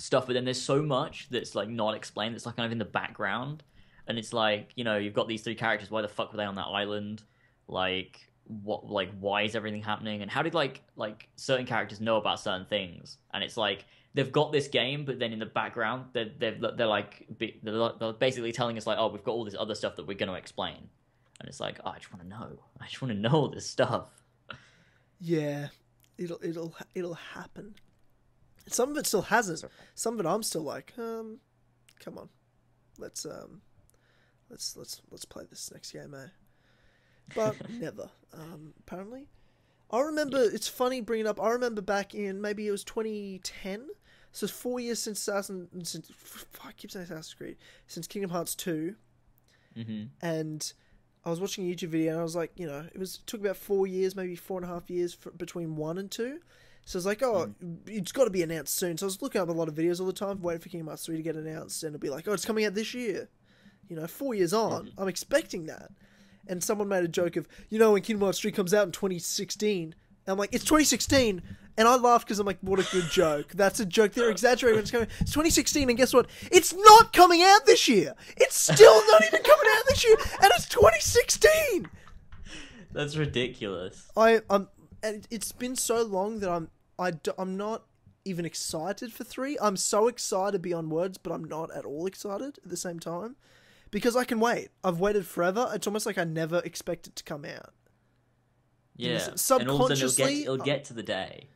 stuff, but then there's so much that's like not explained, that's like kind of in the background, and it's like, you know, you've got these three characters, why the fuck were they on that island, like what, like why is everything happening, and how did like like certain characters know about certain things, and it's like they've got this game, but then in the background they're they're, they're like they're basically telling us like, oh, we've got all this other stuff that we're going to explain, and it's like, oh, I just want to know I just want to know all this stuff. Yeah, it'll it'll it'll happen. Some of it still hasn't. Some of it I'm still like, um, come on, let's um, let's let's let's play this next game, eh? But never. Um, apparently, I remember. Yeah. It's funny bringing up. I remember back in maybe it was twenty ten. So it's four years since Assassin, since I keep saying Assassin's Creed, since Kingdom Hearts two. Mm-hmm. And I was watching a YouTube video, and I was like, you know, it was it took about four years, maybe four and a half years for, between one and two. So I was like, oh, mm. it's got to be announced soon. So I was looking up a lot of videos all the time, waiting for Kingdom Hearts three to get announced, and it'll be like, oh, it's coming out this year. You know, four years on, mm-hmm. I'm expecting that. And someone made a joke of, you know, when Kingdom Hearts three comes out in twenty sixteen, I'm like, it's twenty sixteen, and I laughed because I'm like, what a good joke. That's a joke. They're exaggerating when it's coming. It's twenty sixteen, and guess what? It's not coming out this year. It's still not even coming out this year, and it's twenty sixteen. That's ridiculous. I I'm, and it's been so long that I'm. I do, I'm not even excited for three. I'm so excited beyond words, but I'm not at all excited at the same time. Because I can wait. I've waited forever. It's almost like I never expect it to come out. Yeah. Subconsciously. And it'll get, it'll get to the day.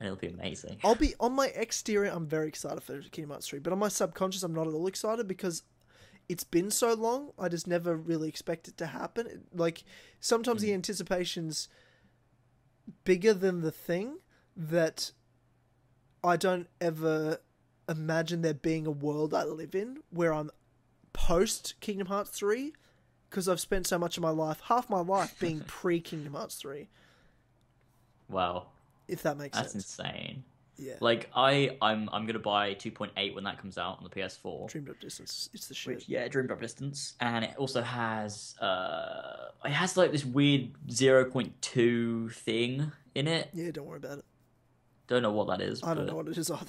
And it'll be amazing. I'll be, on my exterior, I'm very excited for Kingdom Hearts three. But on my subconscious, I'm not at all excited because it's been so long. I just never really expect it to happen. It, like, sometimes mm. the anticipation's bigger than the thing, that I don't ever imagine there being a world I live in where I'm post Kingdom Hearts three, because I've spent so much of my life, half my life, being pre Kingdom Hearts three. Wow. If that makes That's sense. That's insane. Yeah. Like I, I'm, I'm gonna buy two point eight when that comes out on the P S four. Dream Drop Distance, it's the shit. Which, yeah, Dream Drop Distance, and it also has, uh, it has like this weird zero point two thing in it. Yeah, don't worry about it. Don't know what that is. I but... don't know what it is either.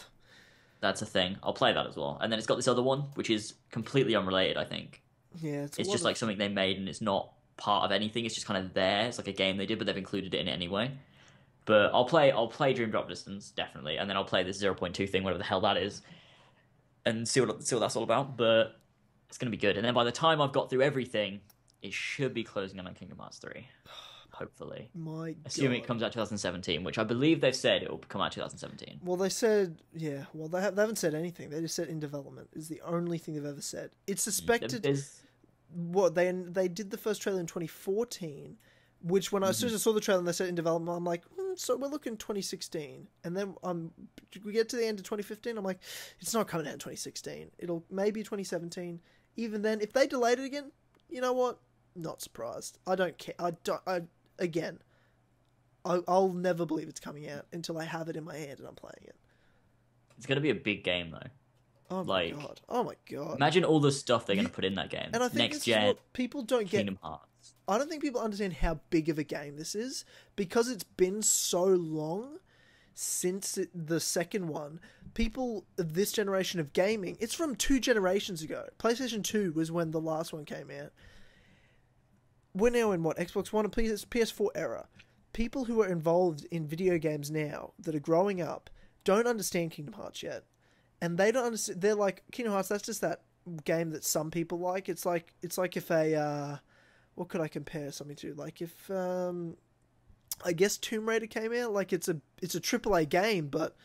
that's a thing. I'll play that as well. And then it's got this other one, which is completely unrelated, I think. Yeah, it's, it's just of... like something they made, and it's not part of anything. It's just kind of there. It's like a game they did, but they've included it in it anyway. But I'll play I'll play Dream Drop Distance, definitely, and then I'll play this zero point two thing, whatever the hell that is, and see what, see what that's all about. But it's going to be good. And then by the time I've got through everything, it should be closing in on Kingdom Hearts three, hopefully. My God. Assuming it comes out twenty seventeen, which I believe they've said it will come out twenty seventeen. Well, they said, yeah, well, they, ha they haven't said anything. They just said in development is the only thing they've ever said. It's suspected... There's... What they they did the first trailer in twenty fourteen, which when I, as soon as I saw the trailer and they said in development, I'm like, mm, so we're looking twenty sixteen, and then um we get to the end of twenty fifteen, I'm like, it's not coming out in twenty sixteen. It'll maybe twenty seventeen. Even then, if they delayed it again, you know what? Not surprised. I don't care. I don't. I again, I, I'll never believe it's coming out until I have it in my hand and I'm playing it. It's gonna be a big game though. Oh my like, god! Oh my god! Imagine all the stuff they're going to put in that game. And I think next gen, people don't get. Kingdom Hearts. I don't think people understand how big of a game this is because it's been so long since it, the second one. People of this generation of gaming, it's from two generations ago. PlayStation Two was when the last one came out. We're now in what, Xbox One and P S four era. People who are involved in video games now that are growing up don't understand Kingdom Hearts yet. And they don't understand. They're like Kingdom Hearts. That's just that game that some people like. It's like it's like if a uh, what could I compare something to? Like if um, I guess Tomb Raider came out. Like it's a it's a triple A game, but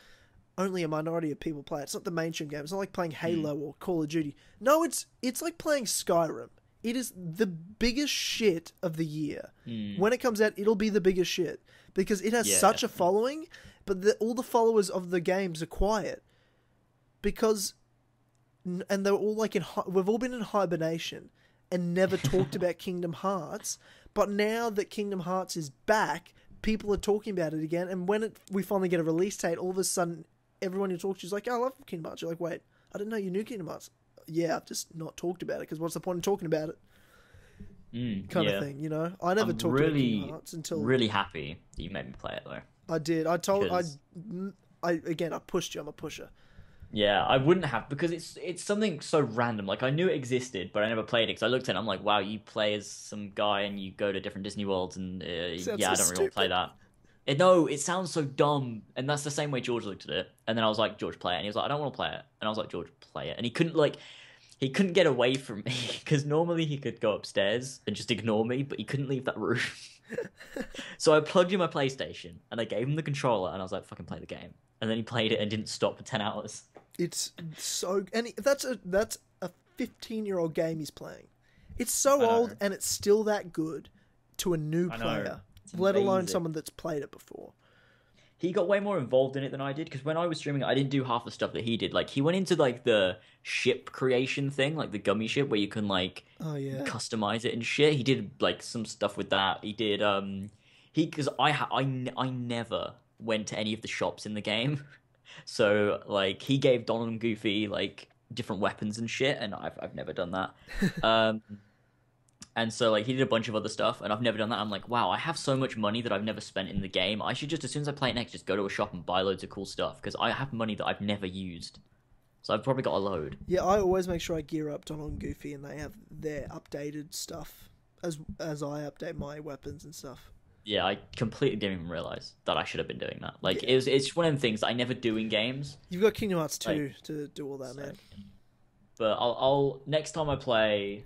only a minority of people play it. It's not the mainstream game. It's not like playing Halo or Call of Duty. No, it's it's like playing Skyrim. It is the biggest shit of the year. Mm. When it comes out, it'll be the biggest shit because it has yeah, such definitely. a following. But the, all the followers of the games are quiet. Because, and they're all like in, we've all been in hibernation and never talked about Kingdom Hearts. But now that Kingdom Hearts is back, people are talking about it again. And when it, we finally get a release date, all of a sudden, everyone you talk to is like, oh, I love Kingdom Hearts. You're like, wait, I didn't know you knew Kingdom Hearts. Yeah, I've just not talked about it because what's the point in talking about it? Mm, kind yeah. of thing, you know? I never I'm talked really, about Kingdom Hearts until... really happy that you made me play it, though. I did. I told, because... I, I again, I pushed you. I'm a pusher. Yeah, I wouldn't have, because it's it's something so random. Like, I knew it existed, but I never played it, because I looked at it and I'm like, wow, you play as some guy and you go to different Disney worlds, and uh, yeah, so I don't stupid. really want to play that. It, no, it sounds so dumb, and that's the same way George looked at it. And then I was like, George, play it. And he was like, I don't want to play it. And I was like, George, play it. And he couldn't, like, he couldn't get away from me, because normally he could go upstairs and just ignore me, but he couldn't leave that room. So I plugged in my PlayStation, and I gave him the controller, and I was like, fucking play the game. And then he played it and didn't stop for ten hours. It's so, and he, that's a that's a fifteen year old game he's playing. It's so old and it's still that good to a new player, let alone someone that's played it before. He got way more involved in it than I did, because when I was streaming, I didn't do half the stuff that he did. Like, he went into like the ship creation thing, like the gummy ship where you can like oh, yeah. customize it and shit. He did like some stuff with that. He did um he because I ha I I never went to any of the shops in the game. So, like, he gave Donald and Goofy, like, different weapons and shit, and I've, I've never done that. Um, and so, like, he did a bunch of other stuff, and I've never done that. I'm like, wow, I have so much money that I've never spent in the game. I should just, as soon as I play it next, just go to a shop and buy loads of cool stuff, because I have money that I've never used. So I've probably got a load. Yeah, I always make sure I gear up Donald and Goofy, and they have their updated stuff as as I update my weapons and stuff. Yeah, I completely didn't even realise that I should have been doing that. Like, yeah. it was, it's one of the things that I never do in games. You've got Kingdom Hearts two like, to do all that, so, man. But I'll, I'll... Next time I play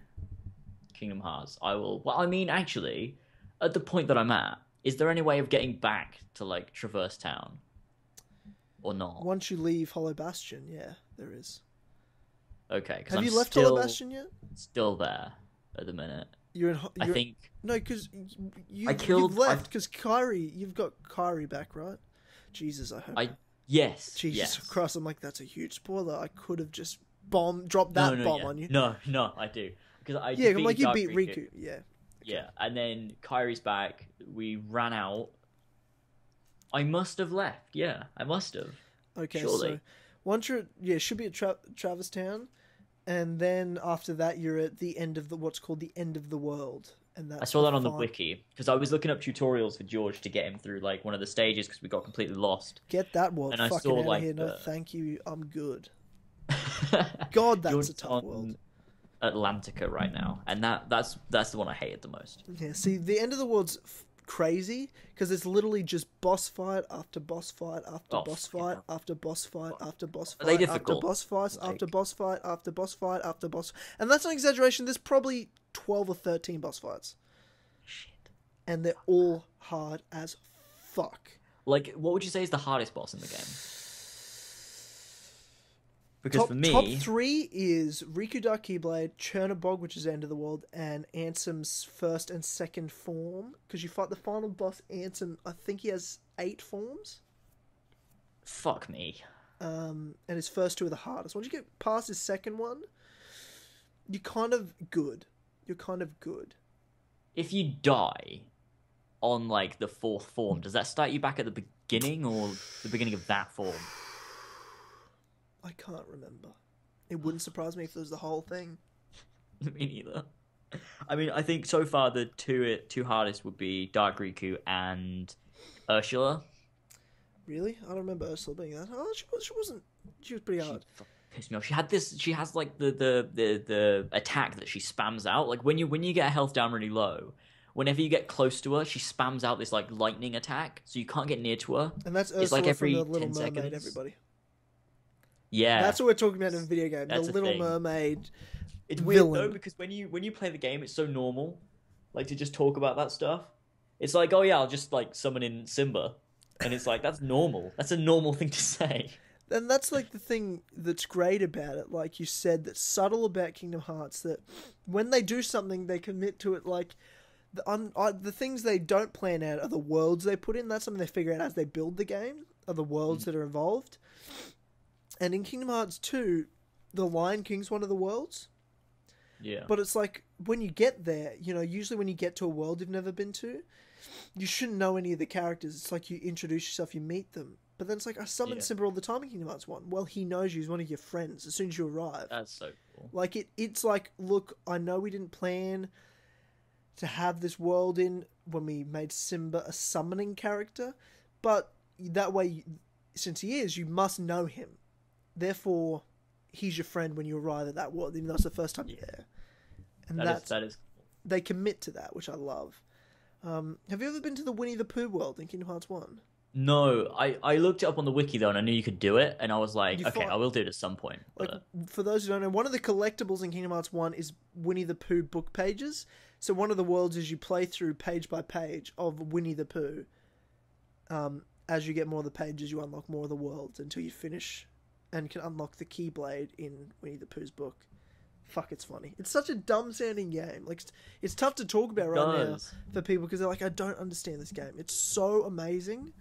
Kingdom Hearts, I will... Well, I mean, actually, at the point that I'm at, is there any way of getting back to, like, Traverse Town? Or not? Once you leave Hollow Bastion, yeah, there is. Okay, because Have I'm you left still, Hollow Bastion yet? Still there at the minute. You're in, you're, I think no, because you I killed, you've left because Kairi. You've got Kairi back, right? Jesus, I hope. I yes. Jesus yes. Christ, I'm like that's a huge spoiler. I could have just bomb dropped that no, no, bomb yeah. on you. No, no, I do because I yeah, I'm like you Dark beat Riku. Riku. Yeah, okay. yeah, and then Kairi's back. We ran out. I must have left. Yeah, I must have. Okay, surely. So once you're yeah, should be at Tra Traverse Town. And then after that, you're at the end of the what's called the end of the world, And that's I saw that on fun. the wiki, because I was looking up tutorials for George to get him through like one of the stages, because we got completely lost. Get that one. And fucking I saw out like here. No, the... thank you. I'm good. God, that's George's a tough world. Atlantica right now, and that that's that's the one I hated the most. Yeah, see, the end of the world's f crazy because it's literally just boss fight after boss fight after oh, boss fight yeah. after boss fight after boss fight after boss fights after boss fight after boss fight after boss, and that's an exaggeration. There's probably twelve or thirteen boss fights. Shit, and they're all hard as fuck. Like, what would you say is the hardest boss in the game? Because top, for me... Top three is Rikudar Keyblade, Chernobog, which is the end of the world, and Ansem's first and second form. Because you fight the final boss, Ansem, I think he has eight forms. Fuck me. Um, and his first two are the hardest. Once you get past his second one, you're kind of good. You're kind of good. If you die on, like, the fourth form, does that start you back at the beginning or the beginning of that form? I can't remember. It wouldn't surprise me if it was the whole thing. Me neither. I mean, I think so far the two two hardest would be Dark Riku and Ursula. Really? I don't remember Ursula being that. Oh, she, she wasn't. She was pretty hard. She pissed me off. She had this. She has like the the the the attack that she spams out. Like when you when you get health down really low, whenever you get close to her, she spams out this like lightning attack, so you can't get near to her. And that's Ursula it's like every from the Little Mermaid. Seconds. Everybody. Yeah, that's what we're talking about in the video game. That's the Little thing. Mermaid. It's villain. Weird though, because when you when you play the game, it's so normal, like to just talk about that stuff. It's like, oh yeah, I'll just like summon in Simba, and it's like that's normal. That's a normal thing to say. And that's like the thing that's great about it. Like you said, that's subtle about Kingdom Hearts. That when they do something, they commit to it. Like the un uh, the things they don't plan out are the worlds they put in. That's something they figure out as they build the game. Are the worlds mm. that are involved. And in Kingdom Hearts two, the Lion King's one of the worlds. Yeah. But it's like, when you get there, you know, usually when you get to a world you've never been to, you shouldn't know any of the characters. It's like you introduce yourself, you meet them. But then it's like, I summon yeah. Simba all the time in Kingdom Hearts one. Well, he knows you. He's one of your friends as soon as you arrive. That's so cool. Like, it, it's like, look, I know we didn't plan to have this world in when we made Simba a summoning character. But that way, since he is, you must know him. Therefore, he's your friend when you arrive at that world, even though it's the first time you're there. And that that's, is, that is cool. They commit to that, which I love. Um, have you ever been to the Winnie the Pooh world in Kingdom Hearts one? No, I, I looked it up on the wiki, though, and I knew you could do it, and I was like, you okay, find, I will do it at some point. But... Like, for those who don't know, one of the collectibles in Kingdom Hearts one is Winnie the Pooh book pages. So one of the worlds is you play through page by page of Winnie the Pooh. Um, as you get more of the pages, you unlock more of the worlds until you finish... and can unlock the Keyblade in Winnie the Pooh's book. Fuck, it's funny. It's such a dumb-sounding game. Like, it's, it's tough to talk about right now for people because they're like, I don't understand this game. It's so amazing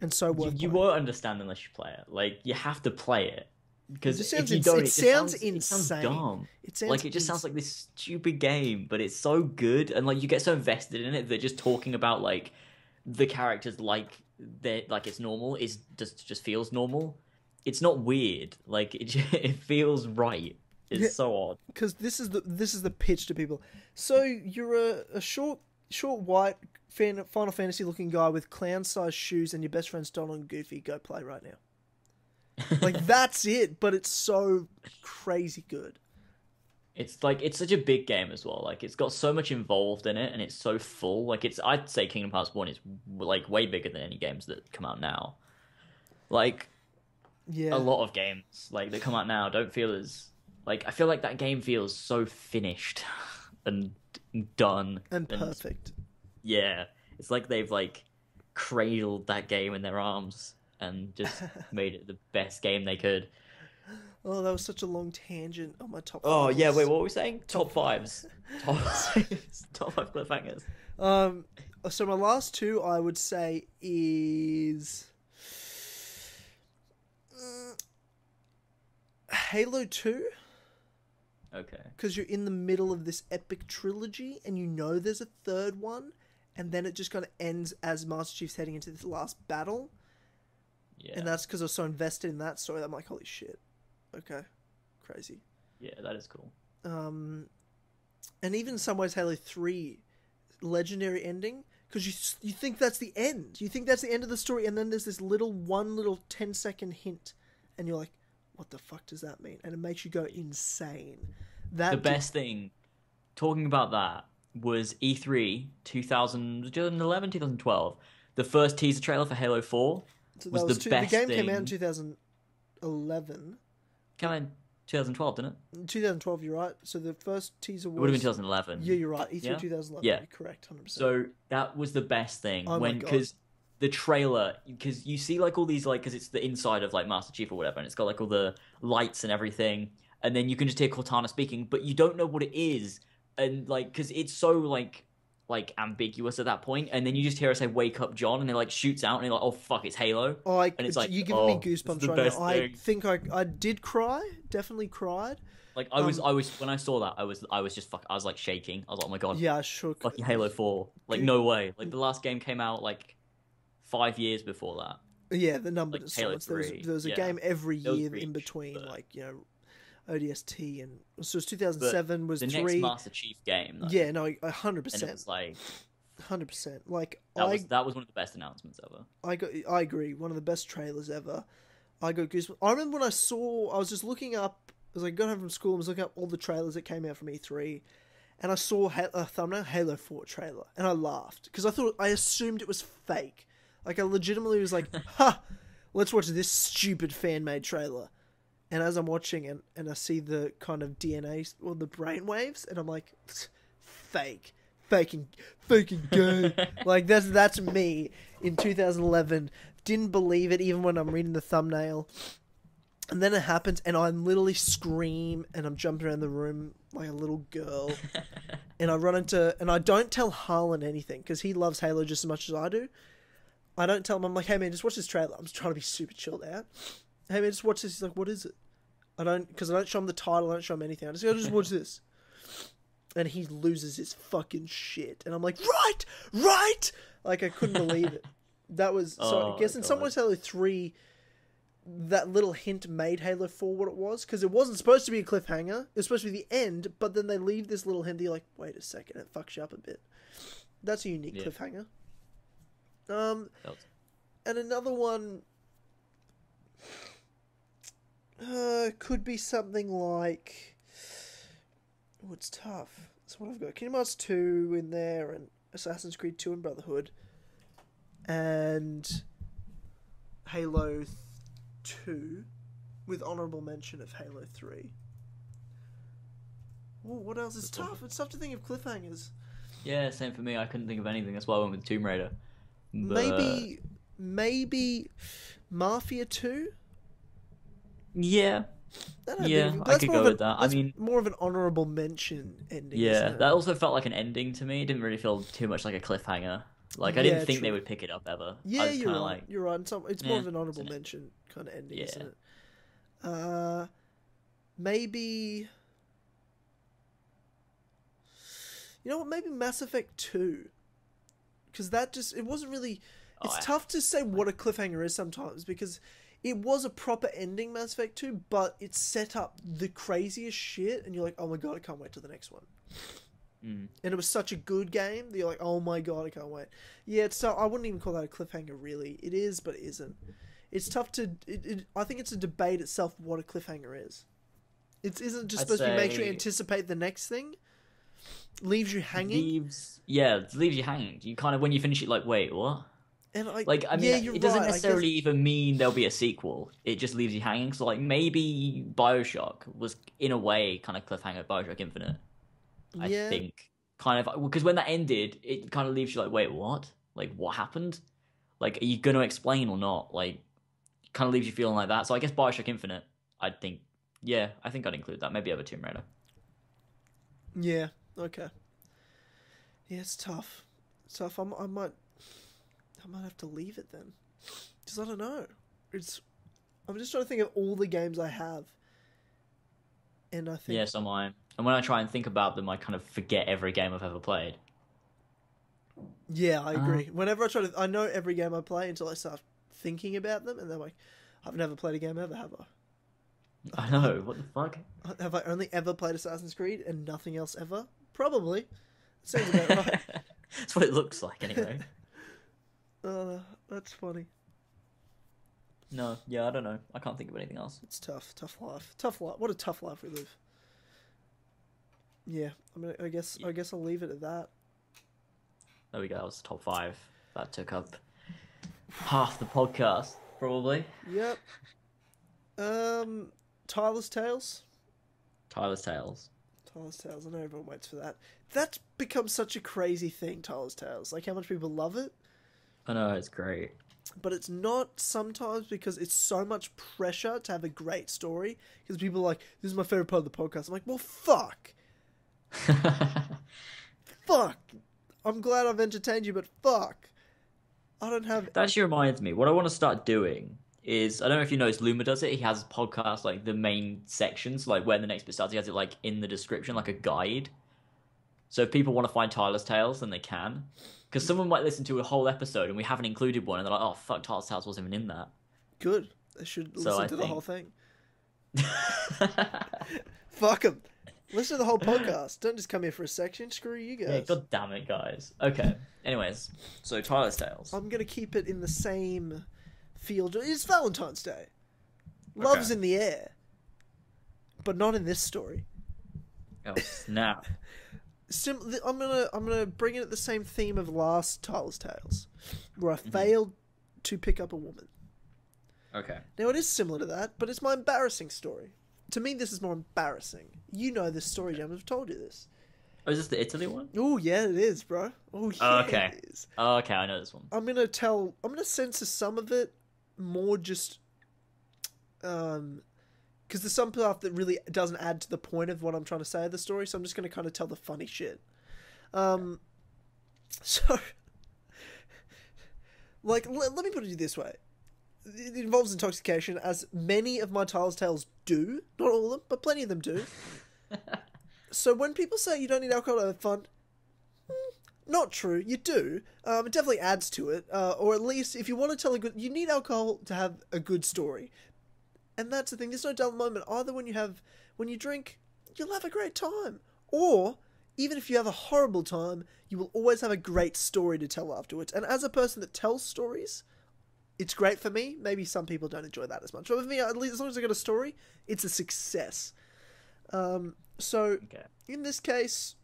and so worth playing. You won't understand unless you play it. Like, you have to play it because if you don't, it sounds insane. It sounds dumb. It sounds like it just sounds like this stupid game, but it's so good and like you get so invested in it that just talking about like the characters like they're like it's normal is just just feels normal. It's not weird. Like it, it feels right. It's yeah, so odd. Because this is the this is the pitch to people. So you're a, a short short white fan, Final Fantasy looking guy with clown sized shoes, and your best friend's Donald and Goofy. Go play right now. Like that's it. But it's so crazy good. It's like it's such a big game as well. Like it's got so much involved in it, and it's so full. Like it's I'd say Kingdom Hearts one is like way bigger than any games that come out now. Like. Yeah. A lot of games like that come out now don't feel as like I feel like that game feels so finished and done and, and perfect. Yeah, it's like they've like cradled that game in their arms and just made it the best game they could. Oh, that was such a long tangent on my top. Oh fives. Yeah, wait, what were we saying? Top, top fives, top fives, top five cliffhangers. Um, so my last two I would say is. Halo two. Okay. Because you're in the middle of this epic trilogy and you know there's a third one and then it just kind of ends as Master Chief's heading into this last battle. Yeah. And that's because I was so invested in that story that I'm like, holy shit. Okay. Crazy. Yeah, that is cool. Um, and even in some ways Halo three legendary ending, because you, you think that's the end. You think that's the end of the story, and then there's this little one little ten second hint, and you're like, what the fuck does that mean? And it makes you go insane. That the best thing, talking about that, was E three two thousand eleven, two thousand twelve. The first teaser trailer for Halo four so was, was the two, best thing. The game thing. Came out in two thousand eleven. Came out in twenty twelve, didn't it? twenty twelve, you're right. So the first teaser was... It would have been twenty eleven. Yeah, you're right. E three yeah? twenty eleven. Yeah. You're correct, one hundred percent. So that was the best thing. Oh when Because the trailer... Because you see like all these... like Because it's the inside of like Master Chief or whatever, and it's got like all the lights and everything. And then you can just hear Cortana speaking, but you don't know what it is. And like... Because it's so like... like ambiguous at that point, and then you just hear her say "Wake up, John," and it like shoots out, and you're like, "Oh fuck, it's Halo!" Oh, I, and it's like you give oh, me goosebumps right now. Thing. I think I I did cry, definitely cried. Like I um, was I was when I saw that I was I was just fuck I was like shaking. I was like, "Oh my god!" Yeah, I shook. Fucking Halo four. Like dude, no way. Like the last game came out like five years before that. Yeah, the number like, Halo three. There was, there was a yeah. game every year Reach, in between, but... like you know. O D S T and so it was two thousand seven but was the three. Next Master Chief game though. Yeah, no, one hundred percent. And it was like one hundred percent. Like that I, was that was one of the best announcements ever. I got I agree, one of the best trailers ever. I got goosebumps. I remember when I saw I was just looking up as I got home from school and was looking up all the trailers that came out from E three, and I saw a thumbnail Halo four trailer and I laughed because I thought I assumed it was fake. Like I legitimately was like, "Ha, let's watch this stupid fan-made trailer." And as I'm watching and, and I see the kind of D N A or well, the brainwaves, and I'm like, fake, faking, faking good. Like that's that's me in two thousand eleven. Didn't believe it even when I'm reading the thumbnail. And then it happens, and I literally scream, and I'm jumping around the room like a little girl. And I run into, and I don't tell Harlan anything because he loves Halo just as much as I do. I don't tell him. I'm like, hey man, just watch this trailer. I'm just trying to be super chilled out. Hey man, just watch this. He's like, what is it? I don't, because I don't show him the title, I don't show him anything. I just go, just watch this. And he loses his fucking shit. And I'm like, right, right! Like, I couldn't believe it. That was, oh, so I guess in God. some ways Halo three, that little hint made Halo four what it was, because it wasn't supposed to be a cliffhanger, it was supposed to be the end, but then they leave this little hint, you're like, wait a second, it fucks you up a bit. That's a unique yeah. cliffhanger. Um, and another one... Uh, could be something like... Oh, it's tough. That's what I've got. Kingdom Hearts two in there, and Assassin's Creed two and Brotherhood. And... Halo two, with honourable mention of Halo three. Oh, what else? It's tough. It's tough to think of cliffhangers. Yeah, same for me. I couldn't think of anything. That's why I went with Tomb Raider. But... Maybe... Maybe... Mafia two? Yeah, yeah, be, I could go a, with that. I mean, more of an honourable mention ending. Yeah, that also felt like an ending to me. It didn't really feel too much like a cliffhanger. Like I didn't yeah, think true. they would pick it up ever. Yeah, you're right. Like, you're right. Some, it's eh, more of an honourable mention kind of ending, yeah. isn't it? Uh, maybe. You know what? Maybe Mass Effect two, because that just it wasn't really. It's oh, tough to say what a cliffhanger is sometimes because. It was a proper ending, Mass Effect two, but it set up the craziest shit, and you're like, oh my god, I can't wait till the next one. Mm. And it was such a good game that you're like, oh my god, I can't wait. Yeah, it's so I wouldn't even call that a cliffhanger, really. It is, but it isn't. It's tough to... It, it, I think it's a debate itself what a cliffhanger is. It isn't just I'd supposed to be make sure you anticipate the next thing. Leaves you hanging. Leaves, yeah, it leaves you hanging. You kind of, when you finish it, like, wait, what? And I, like, I mean, yeah, it doesn't right, necessarily even mean there'll be a sequel. It just leaves you hanging. So, like, maybe Bioshock was, in a way, kind of cliffhanger Bioshock Infinite. I yeah. think. Kind of, because when that ended, it kind of leaves you like, wait, what? Like, what happened? Like, are you going to explain or not? Like, it kind of leaves you feeling like that. So I guess Bioshock Infinite, I'd think, yeah, I think I'd include that. Maybe over Tomb Raider. Yeah, okay. Yeah, it's tough. It's tough. I'm, I might... I might have to leave it then, because I don't know. It's I'm just trying to think of all the games I have, and I think yes, I'm I. And when I try and think about them, I kind of forget every game I've ever played. Yeah, I agree. Uh, Whenever I try to, I know every game I play until I start thinking about them, and they're like, I've never played a game ever, have I? I know. What the fuck? Have I only ever played Assassin's Creed and nothing else ever? probably. That sounds about right. That's what it looks like, anyway. Oh, that's funny. No, yeah, I don't know. I can't think of anything else. It's tough, tough life, tough life. What a tough life we live. Yeah, I mean, I guess, yeah. I guess I'll leave it at that. There we go. That was the top five. That took up half the podcast, probably. Yep. Um, Tyler's Tales. Tyler's Tales. Tyler's Tales. I know everyone waits for that. That's become such a crazy thing. Tyler's Tales. Like how much people love it. I know, it's great. But it's not sometimes because it's so much pressure to have a great story. Because people are like, this is my favourite part of the podcast. I'm like, well, fuck. Fuck. I'm glad I've entertained you, but fuck. I don't have... That actually reminds me. What I want to start doing is... I don't know if you noticed, Luma does it. He has podcasts, like, the main sections, like, where the next bit starts. He has it, like, in the description, like a guide. So if people want to find Tyler's Tales, then they can. Because someone might listen to a whole episode and we haven't included one, and they're like, oh, fuck, Tyler's House wasn't even in that. Good. They should listen so to think... the whole thing. Fuck them. Listen to the whole podcast. Don't just come here for a section. Screw you guys. Yeah, God damn it, guys. Okay. Anyways, so Tyler's Tales. I'm going to keep it in the same field. It's Valentine's Day. Love's okay. in the air. But not in this story. Oh, snap. Sim- I'm gonna I'm gonna bring in the same theme of last Tyler's Tales, where I mm-hmm. failed to pick up a woman. Okay. Now it is similar to that, but it's my embarrassing story. To me, this is more embarrassing. You know this story, James. I've told you this. Oh, is this the Italy one? Oh yeah, it is, bro. Oh yeah. Oh, okay. It is. Oh, okay, I know this one. I'm gonna tell. I'm gonna censor some of it, more just, um. Because there's some stuff that really doesn't add to the point of what I'm trying to say of the story, so I'm just going to kind of tell the funny shit. Um, so, like, l- let me put it this way. It involves intoxication, as many of my Tyler's Tales do. Not all of them, but plenty of them do. So when people say you don't need alcohol to have fun, not true, you do. Um, it definitely adds to it. Uh, or at least, if you want to tell a good... You need alcohol to have a good story. And that's the thing. There's no dull moment either. When you have, when you drink, you'll have a great time. Or even if you have a horrible time, you will always have a great story to tell afterwards. And as a person that tells stories, it's great for me. Maybe some people don't enjoy that as much, but for me, at least as long as I got a story, it's a success. Um, so okay. in this case,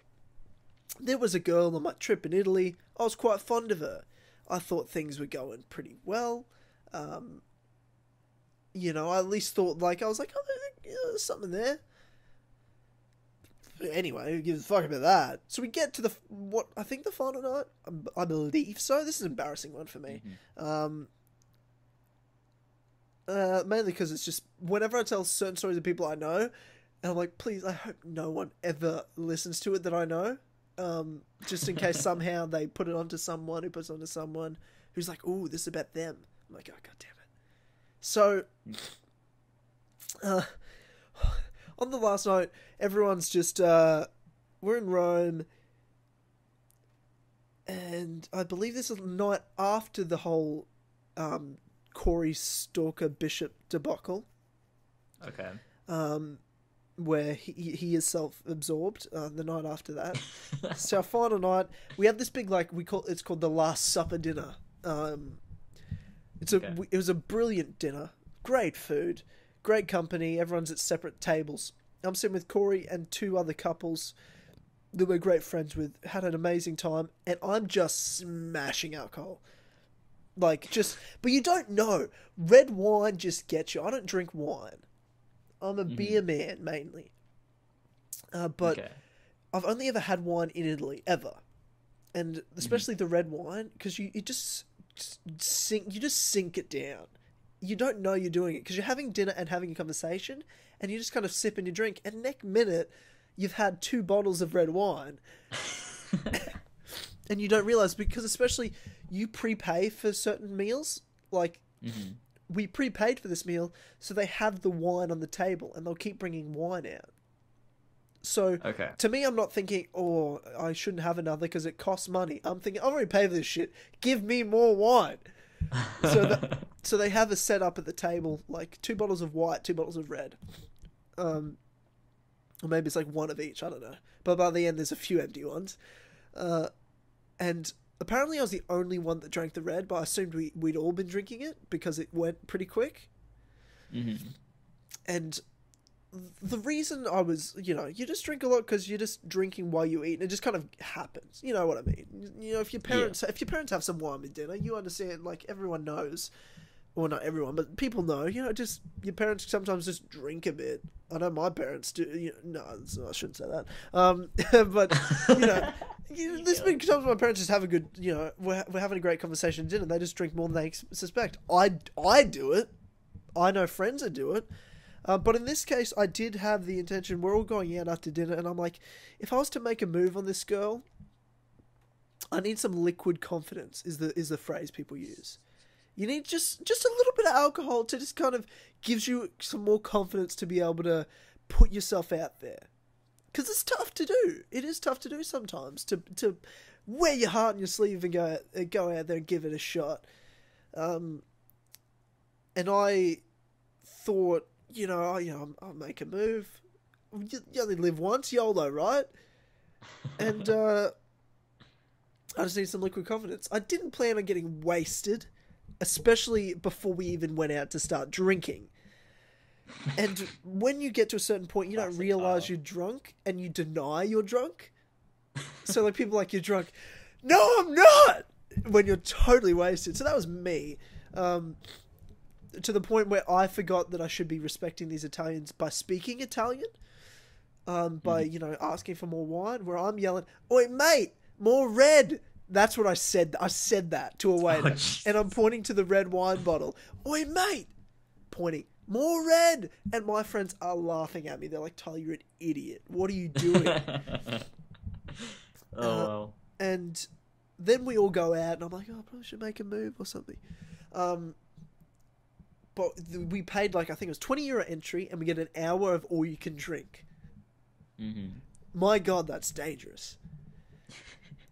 there was a girl on my trip in Italy. I was quite fond of her. I thought things were going pretty well. Um, You know, I at least thought, like, I was like, oh, there's something there. Anyway, who gives a fuck about that? So we get to the, what, I think the final night? I believe so. This is an embarrassing one for me. Mm-hmm. Um, uh, mainly because it's just, whenever I tell certain stories of people I know, and I'm like, please, I hope no one ever listens to it that I know. Um, just in case somehow they put it onto someone who puts it onto someone who's like, ooh, this is about them. I'm like, oh, God damn it. So, uh, on the last night, everyone's just, uh, we're in Rome, and I believe this is the night after the whole, um, Corey Stalker Bishop debacle. Okay. Um, where he, he is self-absorbed, uh, the night after that. So our final night, we have this big, like, we call, it's called the Last Supper dinner, um, It's a, okay. It was a brilliant dinner, great food, great company, everyone's at separate tables. I'm sitting with Corey and two other couples that we're great friends with, had an amazing time, and I'm just smashing alcohol. Like, just, but you don't know. Red wine just gets you. I don't drink wine. I'm a mm-hmm. beer man, mainly. Uh, but okay. I've only ever had wine in Italy, ever. And especially mm-hmm. the red wine, because you it just... sink you just sink it down. You don't know you're doing it because you're having dinner and having a conversation, and you just kind of sip and you drink, and next minute you've had two bottles of red wine. And you don't realize, because especially you prepay for certain meals, like mm-hmm. we prepaid for this meal, so they have the wine on the table and they'll keep bringing wine out. So okay. to me, I'm not thinking, oh, I shouldn't have another because it costs money. I'm thinking, I'm already paying for this shit. Give me more wine. so, that, so they have a set up at the table, like two bottles of white, two bottles of red. Um, Or maybe it's like one of each, I don't know. But by the end, there's a few empty ones. Uh, and apparently I was the only one that drank the red, but I assumed we, we'd all been drinking it because it went pretty quick. Mm-hmm. And the reason I was, you know, you just drink a lot because you're just drinking while you eat, and it just kind of happens. You know what I mean? You know, if your parents, yeah. if your parents have some wine with dinner, you understand, like, everyone knows. Well, not everyone, but people know, you know, just, your parents sometimes just drink a bit. I know my parents do, you know, no, I shouldn't say that. Um, but, you know, you there's know. been times my parents just have a good, you know, we're, we're having a great conversation at dinner, they just drink more than they suspect. I, I do it. I know friends that do it. Uh, but in this case, I did have the intention, we're all going out after dinner, and I'm like, if I was to make a move on this girl, I need some liquid confidence, is the, is the phrase people use. You need just, just a little bit of alcohol to just kind of gives you some more confidence to be able to put yourself out there. Because it's tough to do. It is tough to do sometimes, to to wear your heart on your sleeve and go, go out there and give it a shot. Um, and I thought, you know, oh, you know, I'll make a move. You, you only live once, YOLO, right? And uh, I just need some liquid confidence. I didn't plan on getting wasted, especially before we even went out to start drinking. And when you get to a certain point, you don't realize you're drunk and you deny you're drunk. So like people like, you're drunk. No, I'm not! When you're totally wasted. So that was me. Um, to the point where I forgot that I should be respecting these Italians by speaking Italian. Um, by, mm-hmm. you know, asking for more wine. Where I'm yelling, oi, mate, more red! That's what I said. I said that to a waiter. Oh, and I'm pointing to the red wine bottle. Oi, mate! Pointing. More red! And my friends are laughing at me. They're like, Tyler, you're an idiot. What are you doing? oh, uh, well. And then we all go out, and I'm like, oh, I probably should make a move or something. Um, but we paid, like, I think it was twenty euro entry, and we get an hour of all you can drink. Mm-hmm. My God, that's dangerous.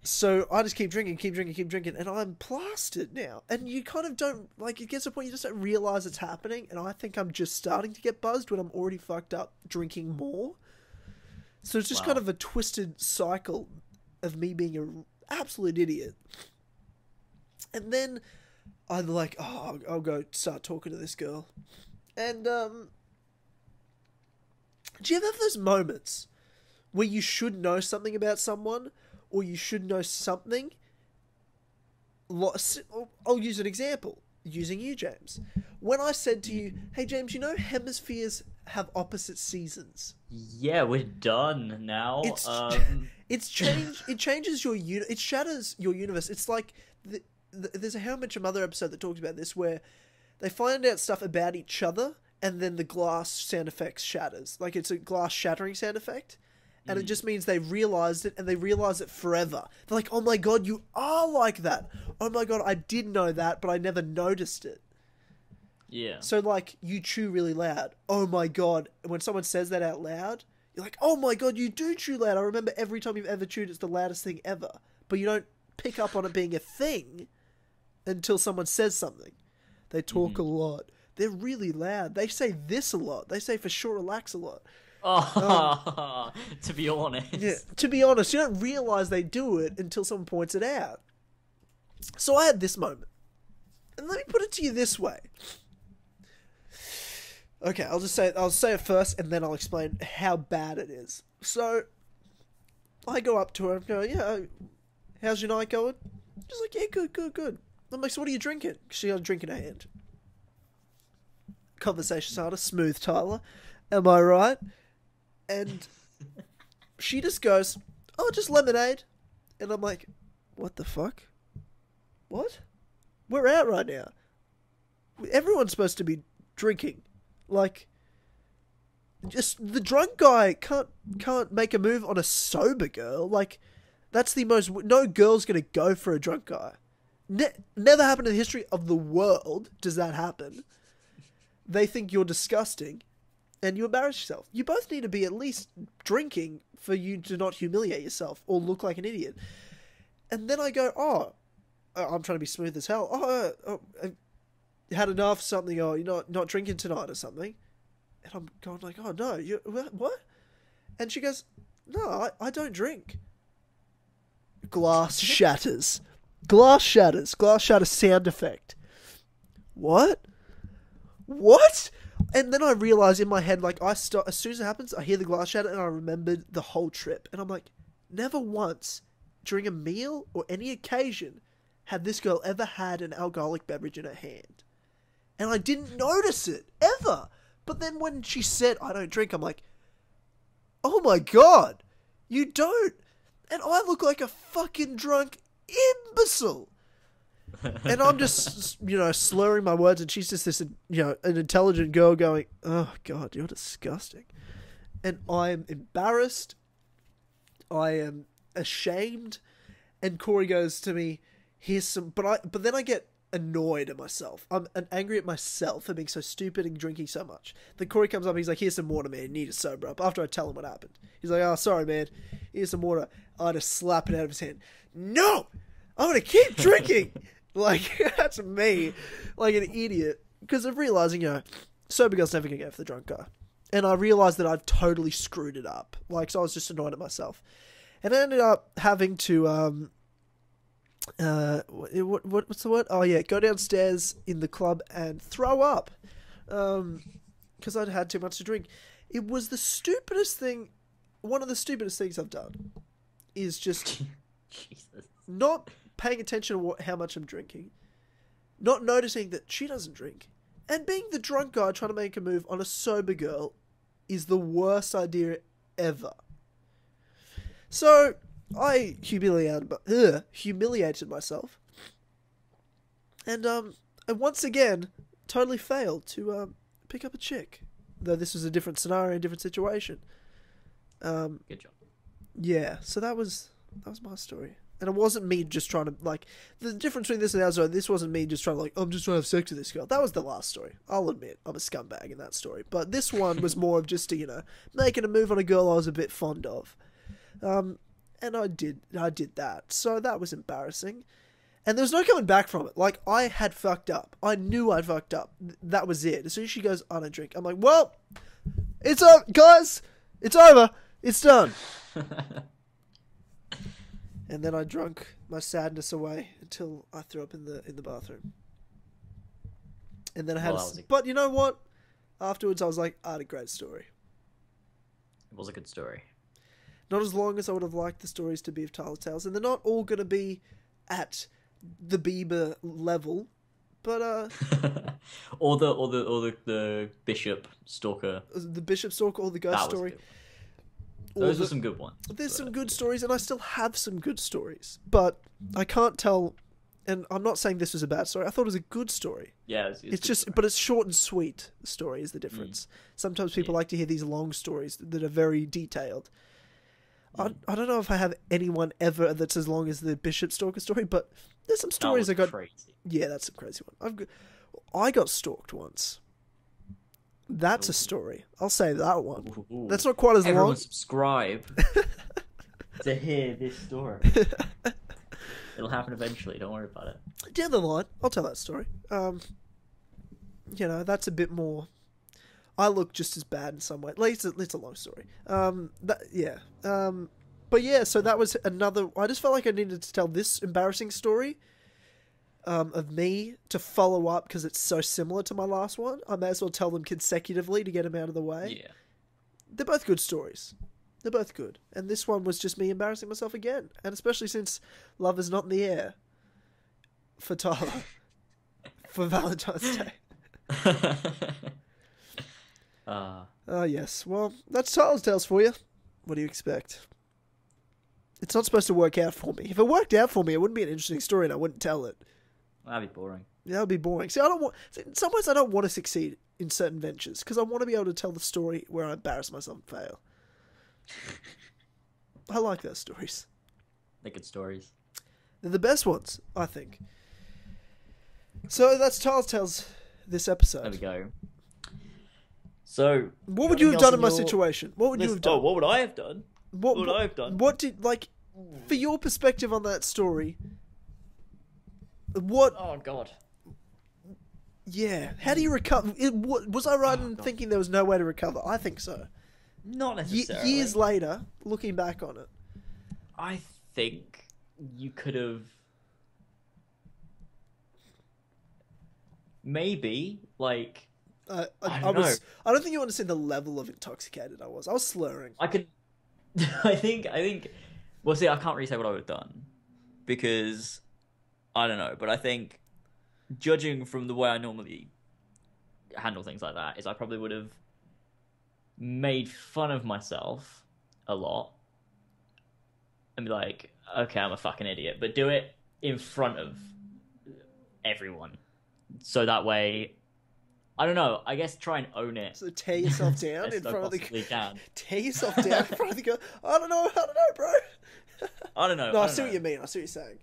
So I just keep drinking, keep drinking, keep drinking, and I'm plastered now. And you kind of don't, like, it gets to a point you just don't realise it's happening, and I think I'm just starting to get buzzed when I'm already fucked up drinking more. So it's just wow. kind of a twisted cycle of me being an absolute idiot. And then I'm like, oh, I'll go start talking to this girl. And, um, do you ever have those moments where you should know something about someone, or you should know something? I'll use an example, using you, James. When I said to you, hey, James, you know hemispheres have opposite seasons. Yeah, we're done now. It's, um... it's change. It changes your uni- It shatters your universe. It's like, the, the, there's a How I Met Your Mother episode that talks about this, where they find out stuff about each other, and then the glass sound effects shatters. Like, it's a glass shattering sound effect. And it just means they realized it, and they realize it forever. They're like, oh my God, you are like that. Oh my God, I did know that, but I never noticed it. Yeah. So like, you chew really loud. Oh my God. When someone says that out loud, you're like, oh my God, you do chew loud. I remember every time you've ever chewed, it's the loudest thing ever. But you don't pick up on it being a thing until someone says something. They talk mm-hmm. a lot. They're really loud. They say this a lot. They say for sure relax a lot. Oh, um, to be honest. Yeah, to be honest, you don't realise they do it until someone points it out. So I had this moment. And let me put it to you this way. Okay, I'll just say, I'll say it first, and then I'll explain how bad it is. So, I go up to her and go, yeah, how's your night going? She's like, yeah, good, good, good. I'm like, so what are you drinking? She got a drink in her hand. Conversation starter, smooth Tyler. Am I right? And she just goes, oh, just lemonade. And I'm like, what the fuck? What? We're out right now. Everyone's supposed to be drinking. Like, just the drunk guy can't can't make a move on a sober girl. Like, that's the most... No girl's going to go for a drunk guy. Ne- never happened in the history of the world does that happen. They think you're disgusting, and you embarrass yourself. You both need to be at least drinking for you to not humiliate yourself or look like an idiot. And then I go, oh, I'm trying to be smooth as hell. Oh, oh I had enough something. Oh, you're not, not drinking tonight or something. And I'm going like, oh, no, you what? And she goes, no, I, I don't drink. Glass shatters. Glass shatters. Glass shatter sound effect. What? What? And then I realised in my head, like, I start, as soon as it happens, I hear the glass shatter and I remembered the whole trip. And I'm like, never once during a meal or any occasion had this girl ever had an alcoholic beverage in her hand. And I didn't notice it, ever. But then when she said, I don't drink, I'm like, oh my god, you don't. And I look like a fucking drunk imbecile. And I'm just, you know, slurring my words, and she's just this, you know, an intelligent girl going, oh god, you're disgusting. And I'm embarrassed. I am ashamed. And Corey goes to me, here's some, but I, but then I get annoyed at myself. I'm angry at myself for being so stupid and drinking so much. Then Corey comes up and he's like, here's some water, man, you need to sober up. After I tell him what happened, he's like, oh, sorry, man, here's some water. I just slap it out of his hand. No! I'm gonna keep drinking! Like, that's me. Like an idiot. Because of realising, you know, sober girl's never gonna go for the drunk guy. And I realised that I've totally screwed it up. Like, so I was just annoyed at myself. And I ended up having to, um... Uh, what, what, what's the word? Oh yeah, go downstairs in the club and throw up. Um, because I'd had too much to drink. It was the stupidest thing, one of the stupidest things I've done, is just Jesus. Not paying attention to what, how much I'm drinking, not noticing that she doesn't drink, and being the drunk guy trying to make a move on a sober girl is the worst idea ever. So I humiliated, ugh, humiliated myself, and um, I once again totally failed to um pick up a chick, though this was a different scenario, a different situation. Um, Good job. Yeah, so that was that was my story, and it wasn't me just trying to like the difference between this and ours. This wasn't me just trying to like oh, I'm just trying to have sex with this girl. That was the last story. I'll admit I'm a scumbag in that story, but this one was more of just you know making a move on a girl I was a bit fond of. Um. And I did, I did that. So that was embarrassing. And there was no coming back from it. Like, I had fucked up. I knew I'd fucked up. That was it. As soon as she goes, I don't drink. I'm like, well, it's over, guys. It's over. It's done. And then I drunk my sadness away until I threw up in the in the bathroom. And then I had, well, a, but you know what? Afterwards, I was like, I had a great story. It was a good story. Not as long as I would have liked the stories to be of Tyler Tales. And they're not all going to be at the Bieber level. But, uh... or the, or the, or the, the Bishop Stalker. The Bishop Stalker or the Ghost that Story. Those the, are some good ones. There's some good stories, and I still have some good stories. But I can't tell... And I'm not saying this was a bad story. I thought it was a good story. Yeah. It's, it's, it's just... Story. But it's short and sweet story is the difference. Mm. Sometimes people yeah. like to hear these long stories that are very detailed. I, I don't know if I have anyone ever that's as long as the Bishop Stalker story, but there's some stories I got. Crazy. Yeah, that's a crazy one. I've got, I got stalked once. That's Ooh. a story. I'll say that one. Ooh. That's not quite as Everyone long. Everyone subscribe to hear this story. It'll happen eventually. Don't worry about it. Down the line, I'll tell that story. Um, you know, that's a bit more. I look just as bad in some way. At least it's a long story. Um, that, yeah. Um, but yeah, so that was another... I just felt like I needed to tell this embarrassing story um, of me to follow up because it's so similar to my last one. I may as well tell them consecutively to get them out of the way. Yeah. They're both good stories. They're both good. And this one was just me embarrassing myself again. And especially since love is not in the air for Tyler for Valentine's Day. Ah, uh, uh, yes. Well, that's Tyler's Tales for you. What do you expect? It's not supposed to work out for me. If it worked out for me, it wouldn't be an interesting story, and I wouldn't tell it. That'd be boring. That would be boring. See, I don't want. See, in some ways, I don't want to succeed in certain ventures because I want to be able to tell the story where I embarrass myself and fail. I like those stories. They're good stories. They're the best ones, I think. So that's Tyler's Tales. This episode. There we go. So, what would you have done in my your... situation? What would Listen, you have done? Oh, what would I have done? What, what would I have done? What did, like, for your perspective on that story, what... Oh, God. Yeah. How do you recover? It, what, was I right oh, in God. thinking there was no way to recover? I think so. Not necessarily. Ye years later, looking back on it, I think you could have maybe like uh, I, I, don't I was. Know. I don't think you understand the level of intoxicated I was. I was slurring. I could. I think. I think. Well, see, I can't really say what I would have done because I don't know. But I think, judging from the way I normally handle things like that, is I probably would have made fun of myself a lot and be like, okay, I'm a fucking idiot, but do it in front of everyone. So that way, I don't know, I guess try and own it. So tear yourself down in front of the girl. Tear yourself down in front of the girl. I don't know, I don't know, bro. I don't know. No, I, I see know. what you mean. I see what you're saying.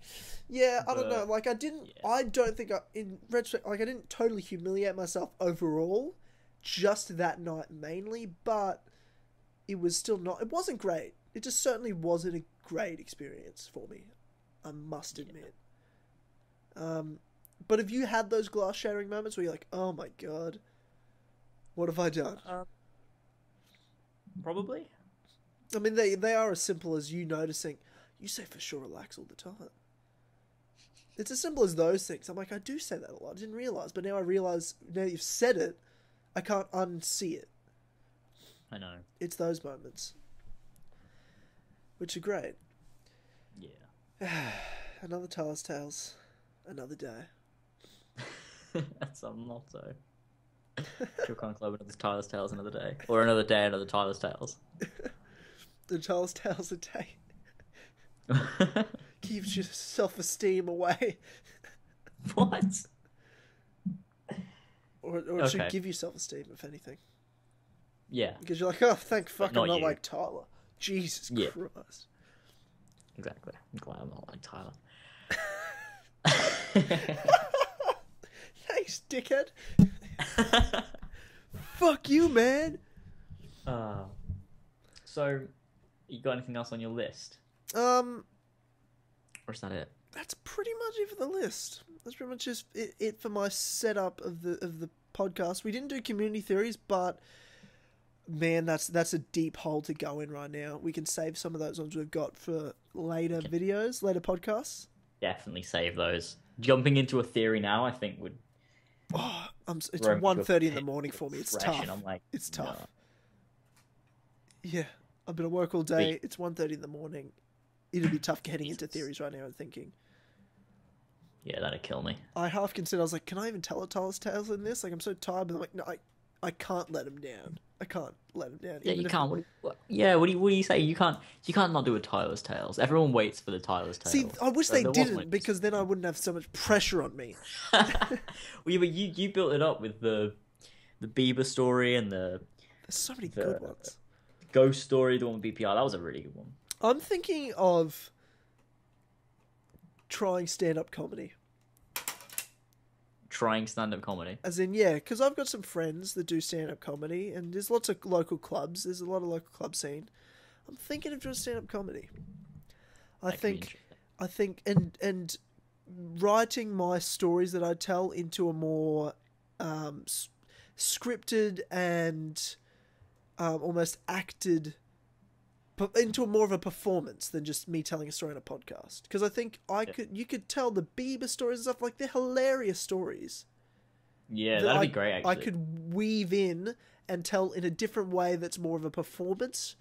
Yeah, I but, don't know. Like, I didn't, yeah. I don't think I, in retrospect, like, I didn't totally humiliate myself overall, just that night mainly, but it was still not, it wasn't great. It just certainly wasn't a great experience for me, I must admit. Yeah. Um, but have you had those glass shattering moments where you're like, oh my God, what have I done? Uh, probably. I mean, they, they are as simple as you noticing, you say for sure relax all the time. It's as simple as those things. I'm like, I do say that a lot. I didn't realise. But now I realise, now you've said it, I can't unsee it. I know. It's those moments. Which are great. Yeah. Another Tars Tales. Another day. That's a motto. Kill Connor Club, another Tars Tales, another day. Or another day, another Tars Tales. The Tars Tales a day. Keeps your self-esteem away. What? Or, or it okay. should give you self-esteem, if anything. Yeah. Because you're like, oh, thank fuck not I'm not you. like Tyler. Jesus yeah. Christ. Exactly. I'm glad I'm not like Tyler. Thanks, dickhead. Fuck you, man. Uh, so, you got anything else on your list? Um... Or is that it? That's pretty much it for the list. That's pretty much just it, it for my setup of the of the podcast. We didn't do community theories, but man, that's that's a deep hole to go in right now. We can save some of those ones we've got for later videos, later podcasts. Definitely save those. Jumping into a theory now, I think would. Oh, I'm, it's one thirty in the morning for me. It's tough. I'm like, it's tough. No. Yeah, I've been at work all day. But it's one thirty in the morning. It'd be tough getting Jesus. into theories right now and thinking. Yeah, that'd kill me. I half considered, I was like, can I even tell a Tars Tales in this? Like, I'm so tired, but I'm like, no, I, I can't let him down. I can't let him down. Yeah, you can't. What, what, yeah, what do you, what do you say? You can't You can't not do a Tars Tales. Everyone waits for the Tars Tales. See, I wish so they didn't, because then I wouldn't have so much pressure on me. Well, yeah, but you, you built it up with the the Bieber story and the... There's so many the, good ones. Ghost story, the one with B P R. That was a really good one. I'm thinking of trying stand-up comedy. Trying stand-up comedy? As in, yeah, because I've got some friends that do stand-up comedy, and there's lots of local clubs. There's a lot of local club scene. I'm thinking of doing stand-up comedy. I that think, I think, and and writing my stories that I tell into a more um, scripted and um, almost acted into more of a performance than just me telling a story on a podcast. Because I think I yeah. could, you could tell the Bieber stories and stuff, like they're hilarious stories. Yeah, that that'd I, be great, actually. I could weave in and tell in a different way that's more of a performance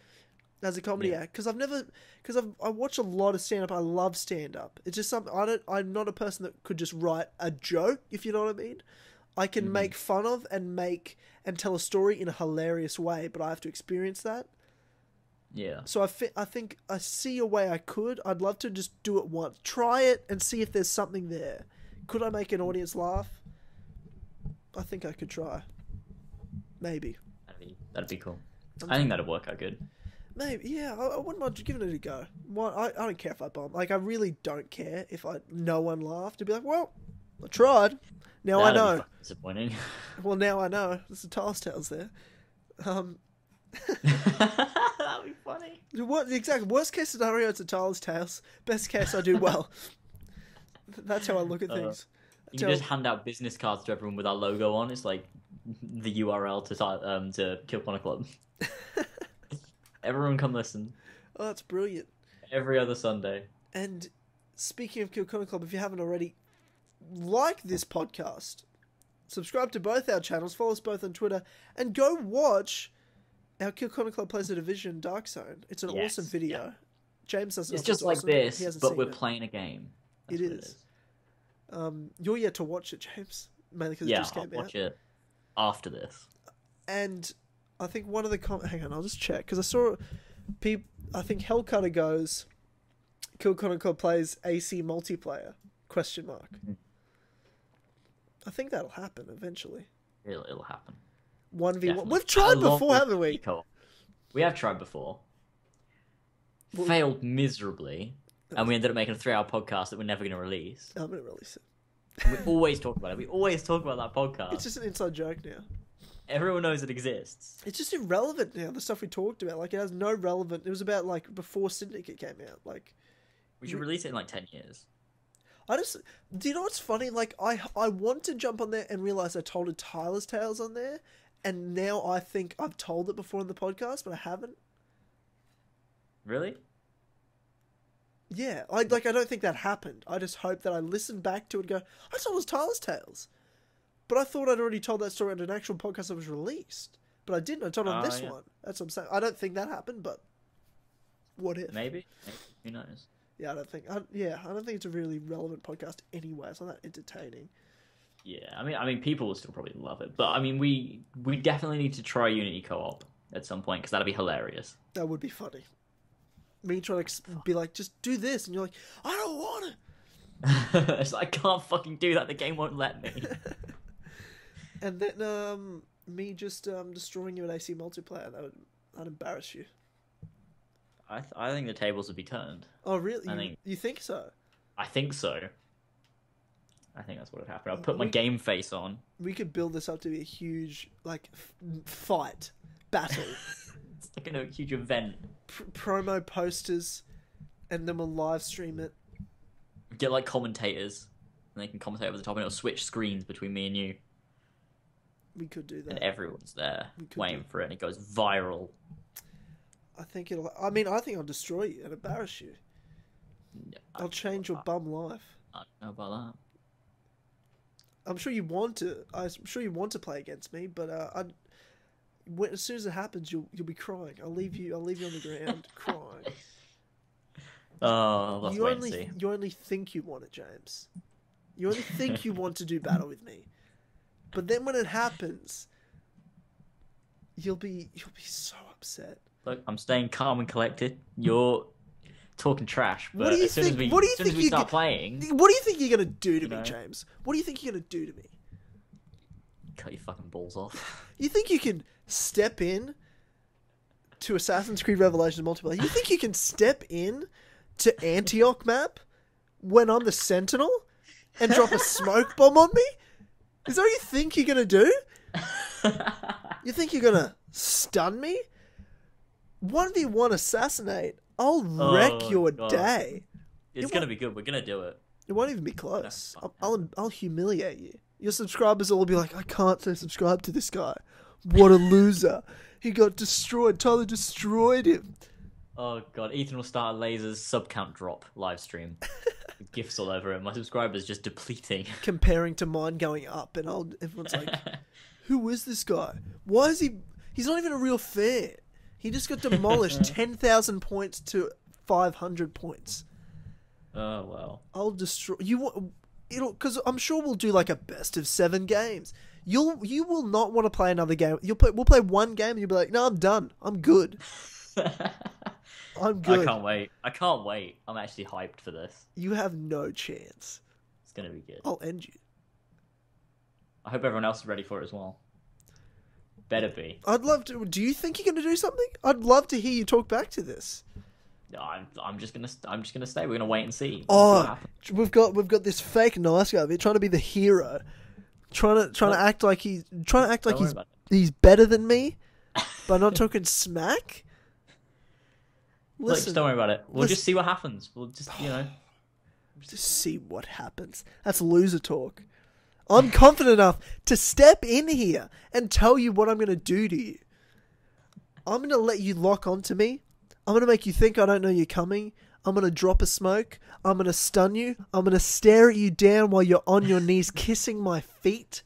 as a comedy yeah. act. Because I've never, because I've, I watch a lot of stand-up, I love stand-up. It's just something, I don't, I'm not a person that could just write a joke, if you know what I mean. I can mm-hmm. make fun of and make, and tell a story in a hilarious way, but I have to experience that. Yeah. So I, I think I see a way I could. I'd love to just do it once. Try it and see if there's something there. Could I make an audience laugh? I think I could try. Maybe. That'd be, that'd be cool. I'm I think that'd work out good. Maybe, yeah. I, I wouldn't mind giving it a go. Why, I, I don't care if I bomb. Like, I really don't care if I no one laughed. To be like, well, I tried. Now that'd I know. Be disappointing. Well, now I know. There's a Tars Tales there. Um... That'd be funny. What the exact worst case scenario? It's a Tars Tales. Best case, I do well. That's how I look at things. Uh, you can just I... hand out business cards to everyone with our logo on. It's like the U R L to um to Kill Connor Club. Everyone come listen. Oh, that's brilliant. Every other Sunday. And speaking of Kill Connor Club, if you haven't already, like this podcast, subscribe to both our channels, follow us both on Twitter, and go watch our Kill Connor Club Plays The Division Dark Zone. It's an yes. awesome video. Yeah. James doesn't. It's just like awesome. this, but we're it. playing a game. It is. it is. Um, you're yet to watch it, James, mainly because yeah, it just came I'll out. watch it after this. And I think one of the com hang on, I'll just check because I saw people. I think Hellcutter goes, Kill Connor Club Plays A C multiplayer question mark. Mm-hmm. I think that'll happen eventually. It'll, it'll happen. one v one. We've tried before, haven't we? People. We have tried before. Well, failed miserably, okay. and we ended up making a three-hour podcast that we're never going to release. I'm going to release it. And we always talk about it. We always talk about that podcast. It's just an inside joke now. Everyone knows it exists. It's just irrelevant now, the stuff we talked about. Like, it has no relevant... It was about, like, before Syndicate came out. Like, we should we... release it in, like, ten years. I just... Do you know what's funny? Like, I, I want to jump on there and realise I told a Tyler's Tales on there, and now I think I've told it before in the podcast, but I haven't. Really? Yeah, I, like, I don't think that happened. I just hope that I listen back to it and go, I told us Tyler's Tales. But I thought I'd already told that story on an actual podcast that was released. But I didn't. I told on uh, this yeah. one. That's what I'm saying. I don't think that happened, but what if? Maybe. Maybe. Who knows? Yeah, I don't think. I, yeah, I don't think it's a really relevant podcast anyway. It's not that entertaining. Yeah, I mean, I mean, people will still probably love it. But, I mean, we, we definitely need to try Unity Co-op at some point because that'd be hilarious. That would be funny. Me trying to be like, just do this, and you're like, I don't want it. It's like, I can't fucking do that. The game won't let me. And then um, me just um, destroying you at A C multiplayer, that would, that'd embarrass you. I th I think the tables would be turned. Oh really? I you, think, you think so? I think so. I think that's what would happen. I'd put we, my game face on. We could build this up to be a huge like f fight battle. It's like a huge event. P promo posters, and then we'll live stream it. Get like commentators, and they can commentate over the top, and it'll switch screens between me and you. We could do that. And everyone's there waiting for it, and it goes viral. I think it'll. I mean, I think I'll destroy you and embarrass you. No, I'll change your bum life. I don't know about that. I'm sure you want to. I'm sure you want to play against me, but uh, I'd. When, as soon as it happens, you'll you'll be crying. I'll leave you. I'll leave you on the ground crying. Oh, let's wait and see. You only think you want it, James. You only think you want to do battle with me, but then when it happens, you'll be you'll be so upset. Look, I'm staying calm and collected. You're talking trash. But what do you as soon think? As we, what do you as soon think as we start playing? What do you think you're gonna do to you me, know? James? What do you think you're gonna do to me? Cut your fucking balls off. You think you can step in to Assassin's Creed Revelations multiplayer? You think you can step in to Antioch map when I'm the Sentinel and drop a smoke bomb on me? Is that what you think you're going to do? You think you're going to stun me? one v one assassinate. I'll wreck oh, your God. day. It's it going to be good. We're going to do it. It won't even be close. I'll, I'll, I'll humiliate you. Your subscribers will all be like, I can't say subscribe to this guy. What a loser. He got destroyed. Tyler destroyed him. Oh, God. Ethan will start a Laser's sub count drop live stream. Gifts all over it. My subscribers just depleting. Comparing to mine going up, and I'll, everyone's like, who is this guy? Why is he... He's not even a real fan. He just got demolished ten thousand points to five hundred points. Oh, wow. I'll destroy... You want... It'll because I'm sure we'll do like a best of seven games. You'll you will not want to play another game. You'll play we'll play one game and you'll be like, no, I'm done. I'm good. I'm good. I can't wait. I can't wait. I'm actually hyped for this. You have no chance. It's gonna be good. I'll end you. I hope everyone else is ready for it as well. Better be. I'd love to. Do you think you're gonna do something? I'd love to hear you talk back to this. No, I'm. I'm just gonna. I'm just gonna stay. We're gonna wait and see. Oh, we've got. We've got this fake nice guy. They're trying to be the hero, trying to trying what? to act like he's trying to act like he's he's better than me, by not talking smack. Listen, Look, just don't worry about it. We'll listen. just see what happens. We'll just you know, just see what happens. That's loser talk. I'm confident enough to step in here and tell you what I'm gonna do to you. I'm going to let you lock onto me. I'm going to make you think I don't know you're coming. I'm going to drop a smoke. I'm going to stun you. I'm going to stare at you down while you're on your knees kissing my feet.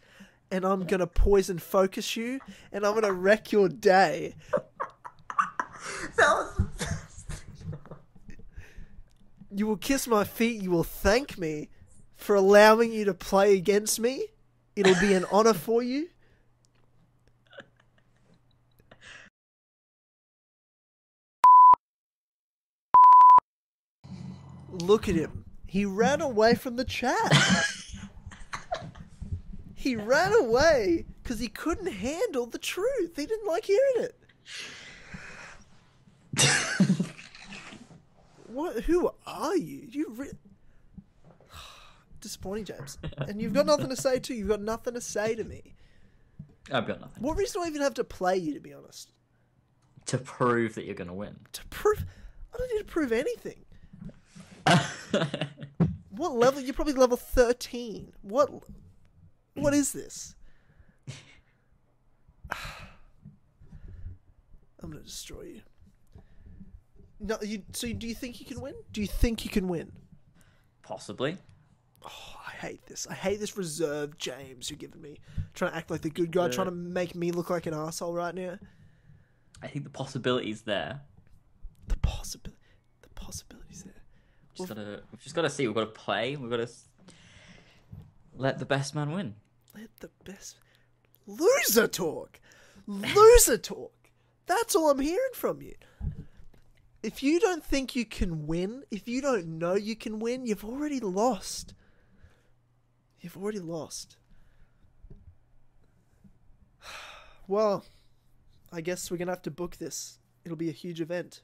And I'm going to poison focus you. And I'm going to wreck your day. That was... You will kiss my feet. You will thank me for allowing you to play against me. It'll be an honor for you. Look at him. He ran away from the chat. He ran away because he couldn't handle the truth. He didn't like hearing it. What? Who are you? You re disappointing, James. And you've got nothing to say to. You've got nothing to say to me. I've got nothing. What reason do I even have to play you? To be honest, to prove that you're going to win. To prove? I don't need to prove anything. What level? You're probably level thirteen. What? What is this? I'm going to destroy you. No, you, so do you think you can win? Do you think you can win? Possibly. Oh, I hate this. I hate this reserved James you're giving me. Trying to act like the good guy, uh, trying to make me look like an asshole right now. I think the possibility's there. The possibility, the possibility's there. We've just, well, gotta, we've just got to see. We've got to play. We've got to let the best man win. Let the best... Loser talk! Loser talk! That's all I'm hearing from you. If you don't think you can win, if you don't know you can win, you've already lost. You've already lost. Well, I guess we're going to have to book this. It'll be a huge event.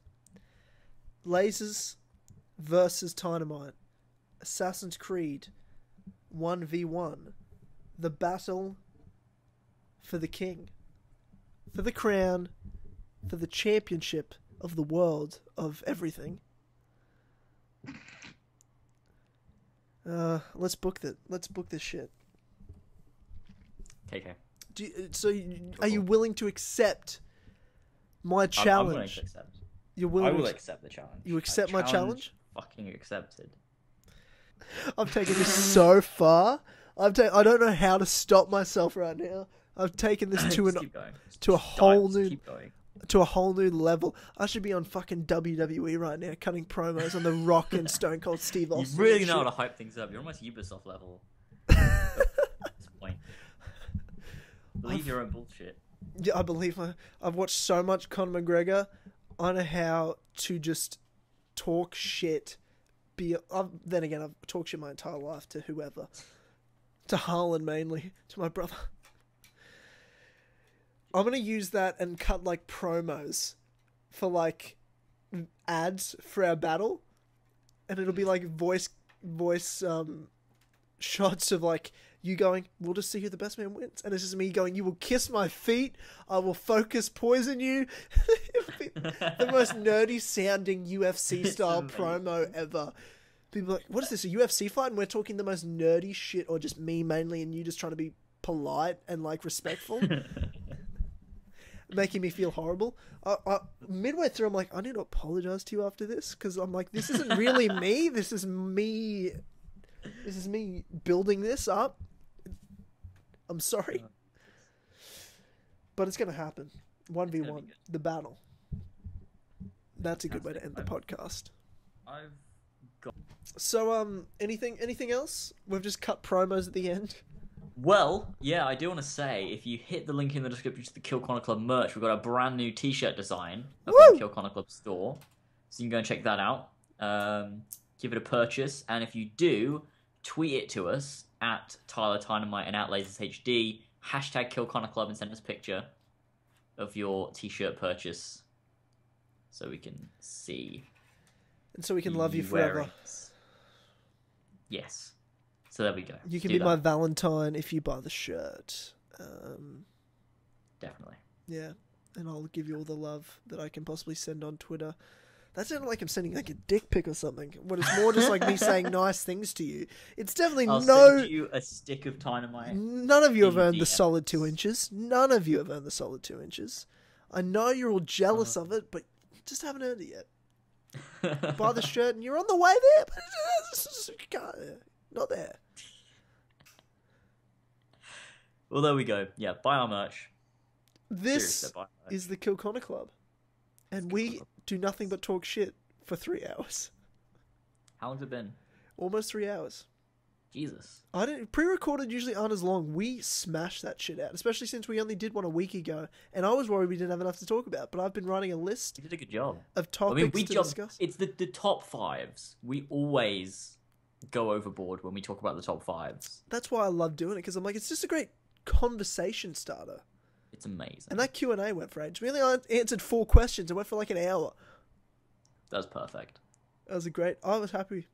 Lasers versus Tynamite. Assassin's Creed one v one. The battle for the king. For the crown. For the championship of the world, of everything. Uh, let's book that. Let's book this shit. Okay. Do you, so, you, are you willing to accept my challenge? I'm willing to accept. You're willing. I will to accept the challenge. You accept challenge my challenge? Fucking accepted. I've taken this so far. I've ta I don't know how to stop myself right now. I've taken this to an to a whole new. Keep going. To a whole new level. I should be on fucking W W E right now, cutting promos on The Rock and Stone Cold Steve Austin. You really know how to hype things up. You're almost Ubisoft level. At this point. Believe I've, your own bullshit. Yeah, I believe I, I've watched so much Conor McGregor. I know how to just talk shit. Be I've, then again, I've talked shit my entire life to whoever, to Harlan mainly, to my brother. I'm going to use that and cut, like, promos for, like, ads for our battle. And it'll be, like, voice voice um, shots of, like, you going, we'll just see who the best man wins. And it's just me going, you will kiss my feet. I will focus poison you. The most nerdy-sounding U F C-style promo ever. People are like, what is this, a U F C fight? And we're talking the most nerdy shit, or just me mainly, and you just trying to be polite and, like, respectful. Making me feel horrible. I, I, midway through, I'm like, I need to apologize to you after this, because I'm like, this isn't really me. This is me. This is me building this up. I'm sorry, but it's gonna happen. one v one, the battle. That's a good way to end the podcast. I've got. So, um, anything, anything else? We've just cut promos at the end. Well, yeah, I do want to say, if you hit the link in the description to the Kill Connor Club merch, we've got a brand new t-shirt design up in the Kill Connor Club store. So you can go and check that out. Um, give it a purchase. And if you do, tweet it to us at Tyler Tynamite and at LasersHD, hashtag Kill Connor Club, and send us a picture of your t-shirt purchase so we can see. And so we can love you forever. Yes. So there we go. You can do be that. My Valentine if you buy the shirt. Um, Definitely. Yeah, and I'll give you all the love that I can possibly send on Twitter. That sounded like I'm sending like a dick pic or something. What it's more just like me saying nice things to you. It's definitely I'll no. I'll send you a stick of Dynamite. None of you have earned D Ms. The solid two inches. None of you have earned the solid two inches. I know you're all jealous uh-huh. of it, but you just haven't earned it yet. Buy the shirt and you're on the way there, but it's just, you can't, not there. Well, there we go. Yeah, buy our merch. This Seriously, buy our merch. Is the Kill Connor Club. And we do nothing but talk shit for three hours. How long's it been? Almost three hours. Jesus. I didn't pre-recorded usually aren't as long. We smashed that shit out, especially since we only did one a week ago, and I was worried we didn't have enough to talk about. But I've been writing a list. You did a good job of topics I mean, we to jumped, discuss. It's the the top fives. We always go overboard when we talk about the top fives. That's why I love doing it because I'm like, it's just a great conversation starter. It's amazing. And that Q and A went for ages. We only answered four questions. It went for like an hour. That was perfect. That was a great. I was happy.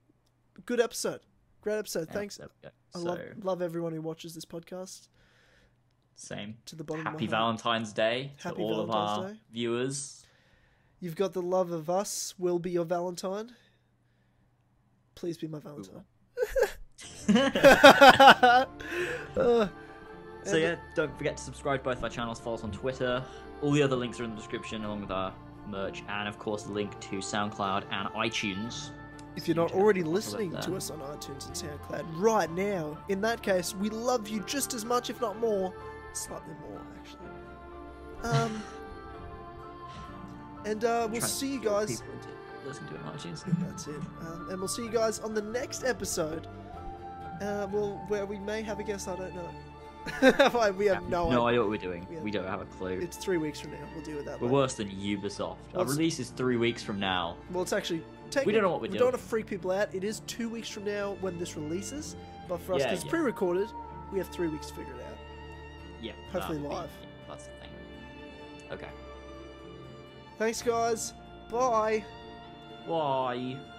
Good episode. Great episode. Yeah, thanks. I love, so, love everyone who watches this podcast. Same. To the bottom Happy of Valentine's Day Happy to all Valentine's of our Day. viewers. You've got the love of us. We'll be your Valentine. Please be my Valentine. uh, so yeah, don't forget to subscribe to both our channels. Follow us on Twitter. All the other links are in the description along with our merch and of course the link to SoundCloud and iTunes. If you're not already listening to us on iTunes and SoundCloud right now, in that case, we love you just as much, if not more. Slightly more, actually. Um, and uh, we'll see you guys... Listen to it on iTunes. That's it. Um, and we'll see you guys on the next episode, uh, well, where we may have a guest, I don't know. We have no idea. No idea what we're doing. We don't have a clue. It's three weeks from now. We'll deal with that later. We're worse than Ubisoft. Our release is three weeks from now. Well, it's actually... Take we don't know what we're we doing. We don't want to freak people out. It is two weeks from now when this releases, but for us, because yeah, it's yeah. pre-recorded, we have three weeks to figure it out. Yeah. Hopefully um, live. Yeah, that's the thing. Okay. Thanks, guys. Bye. Bye.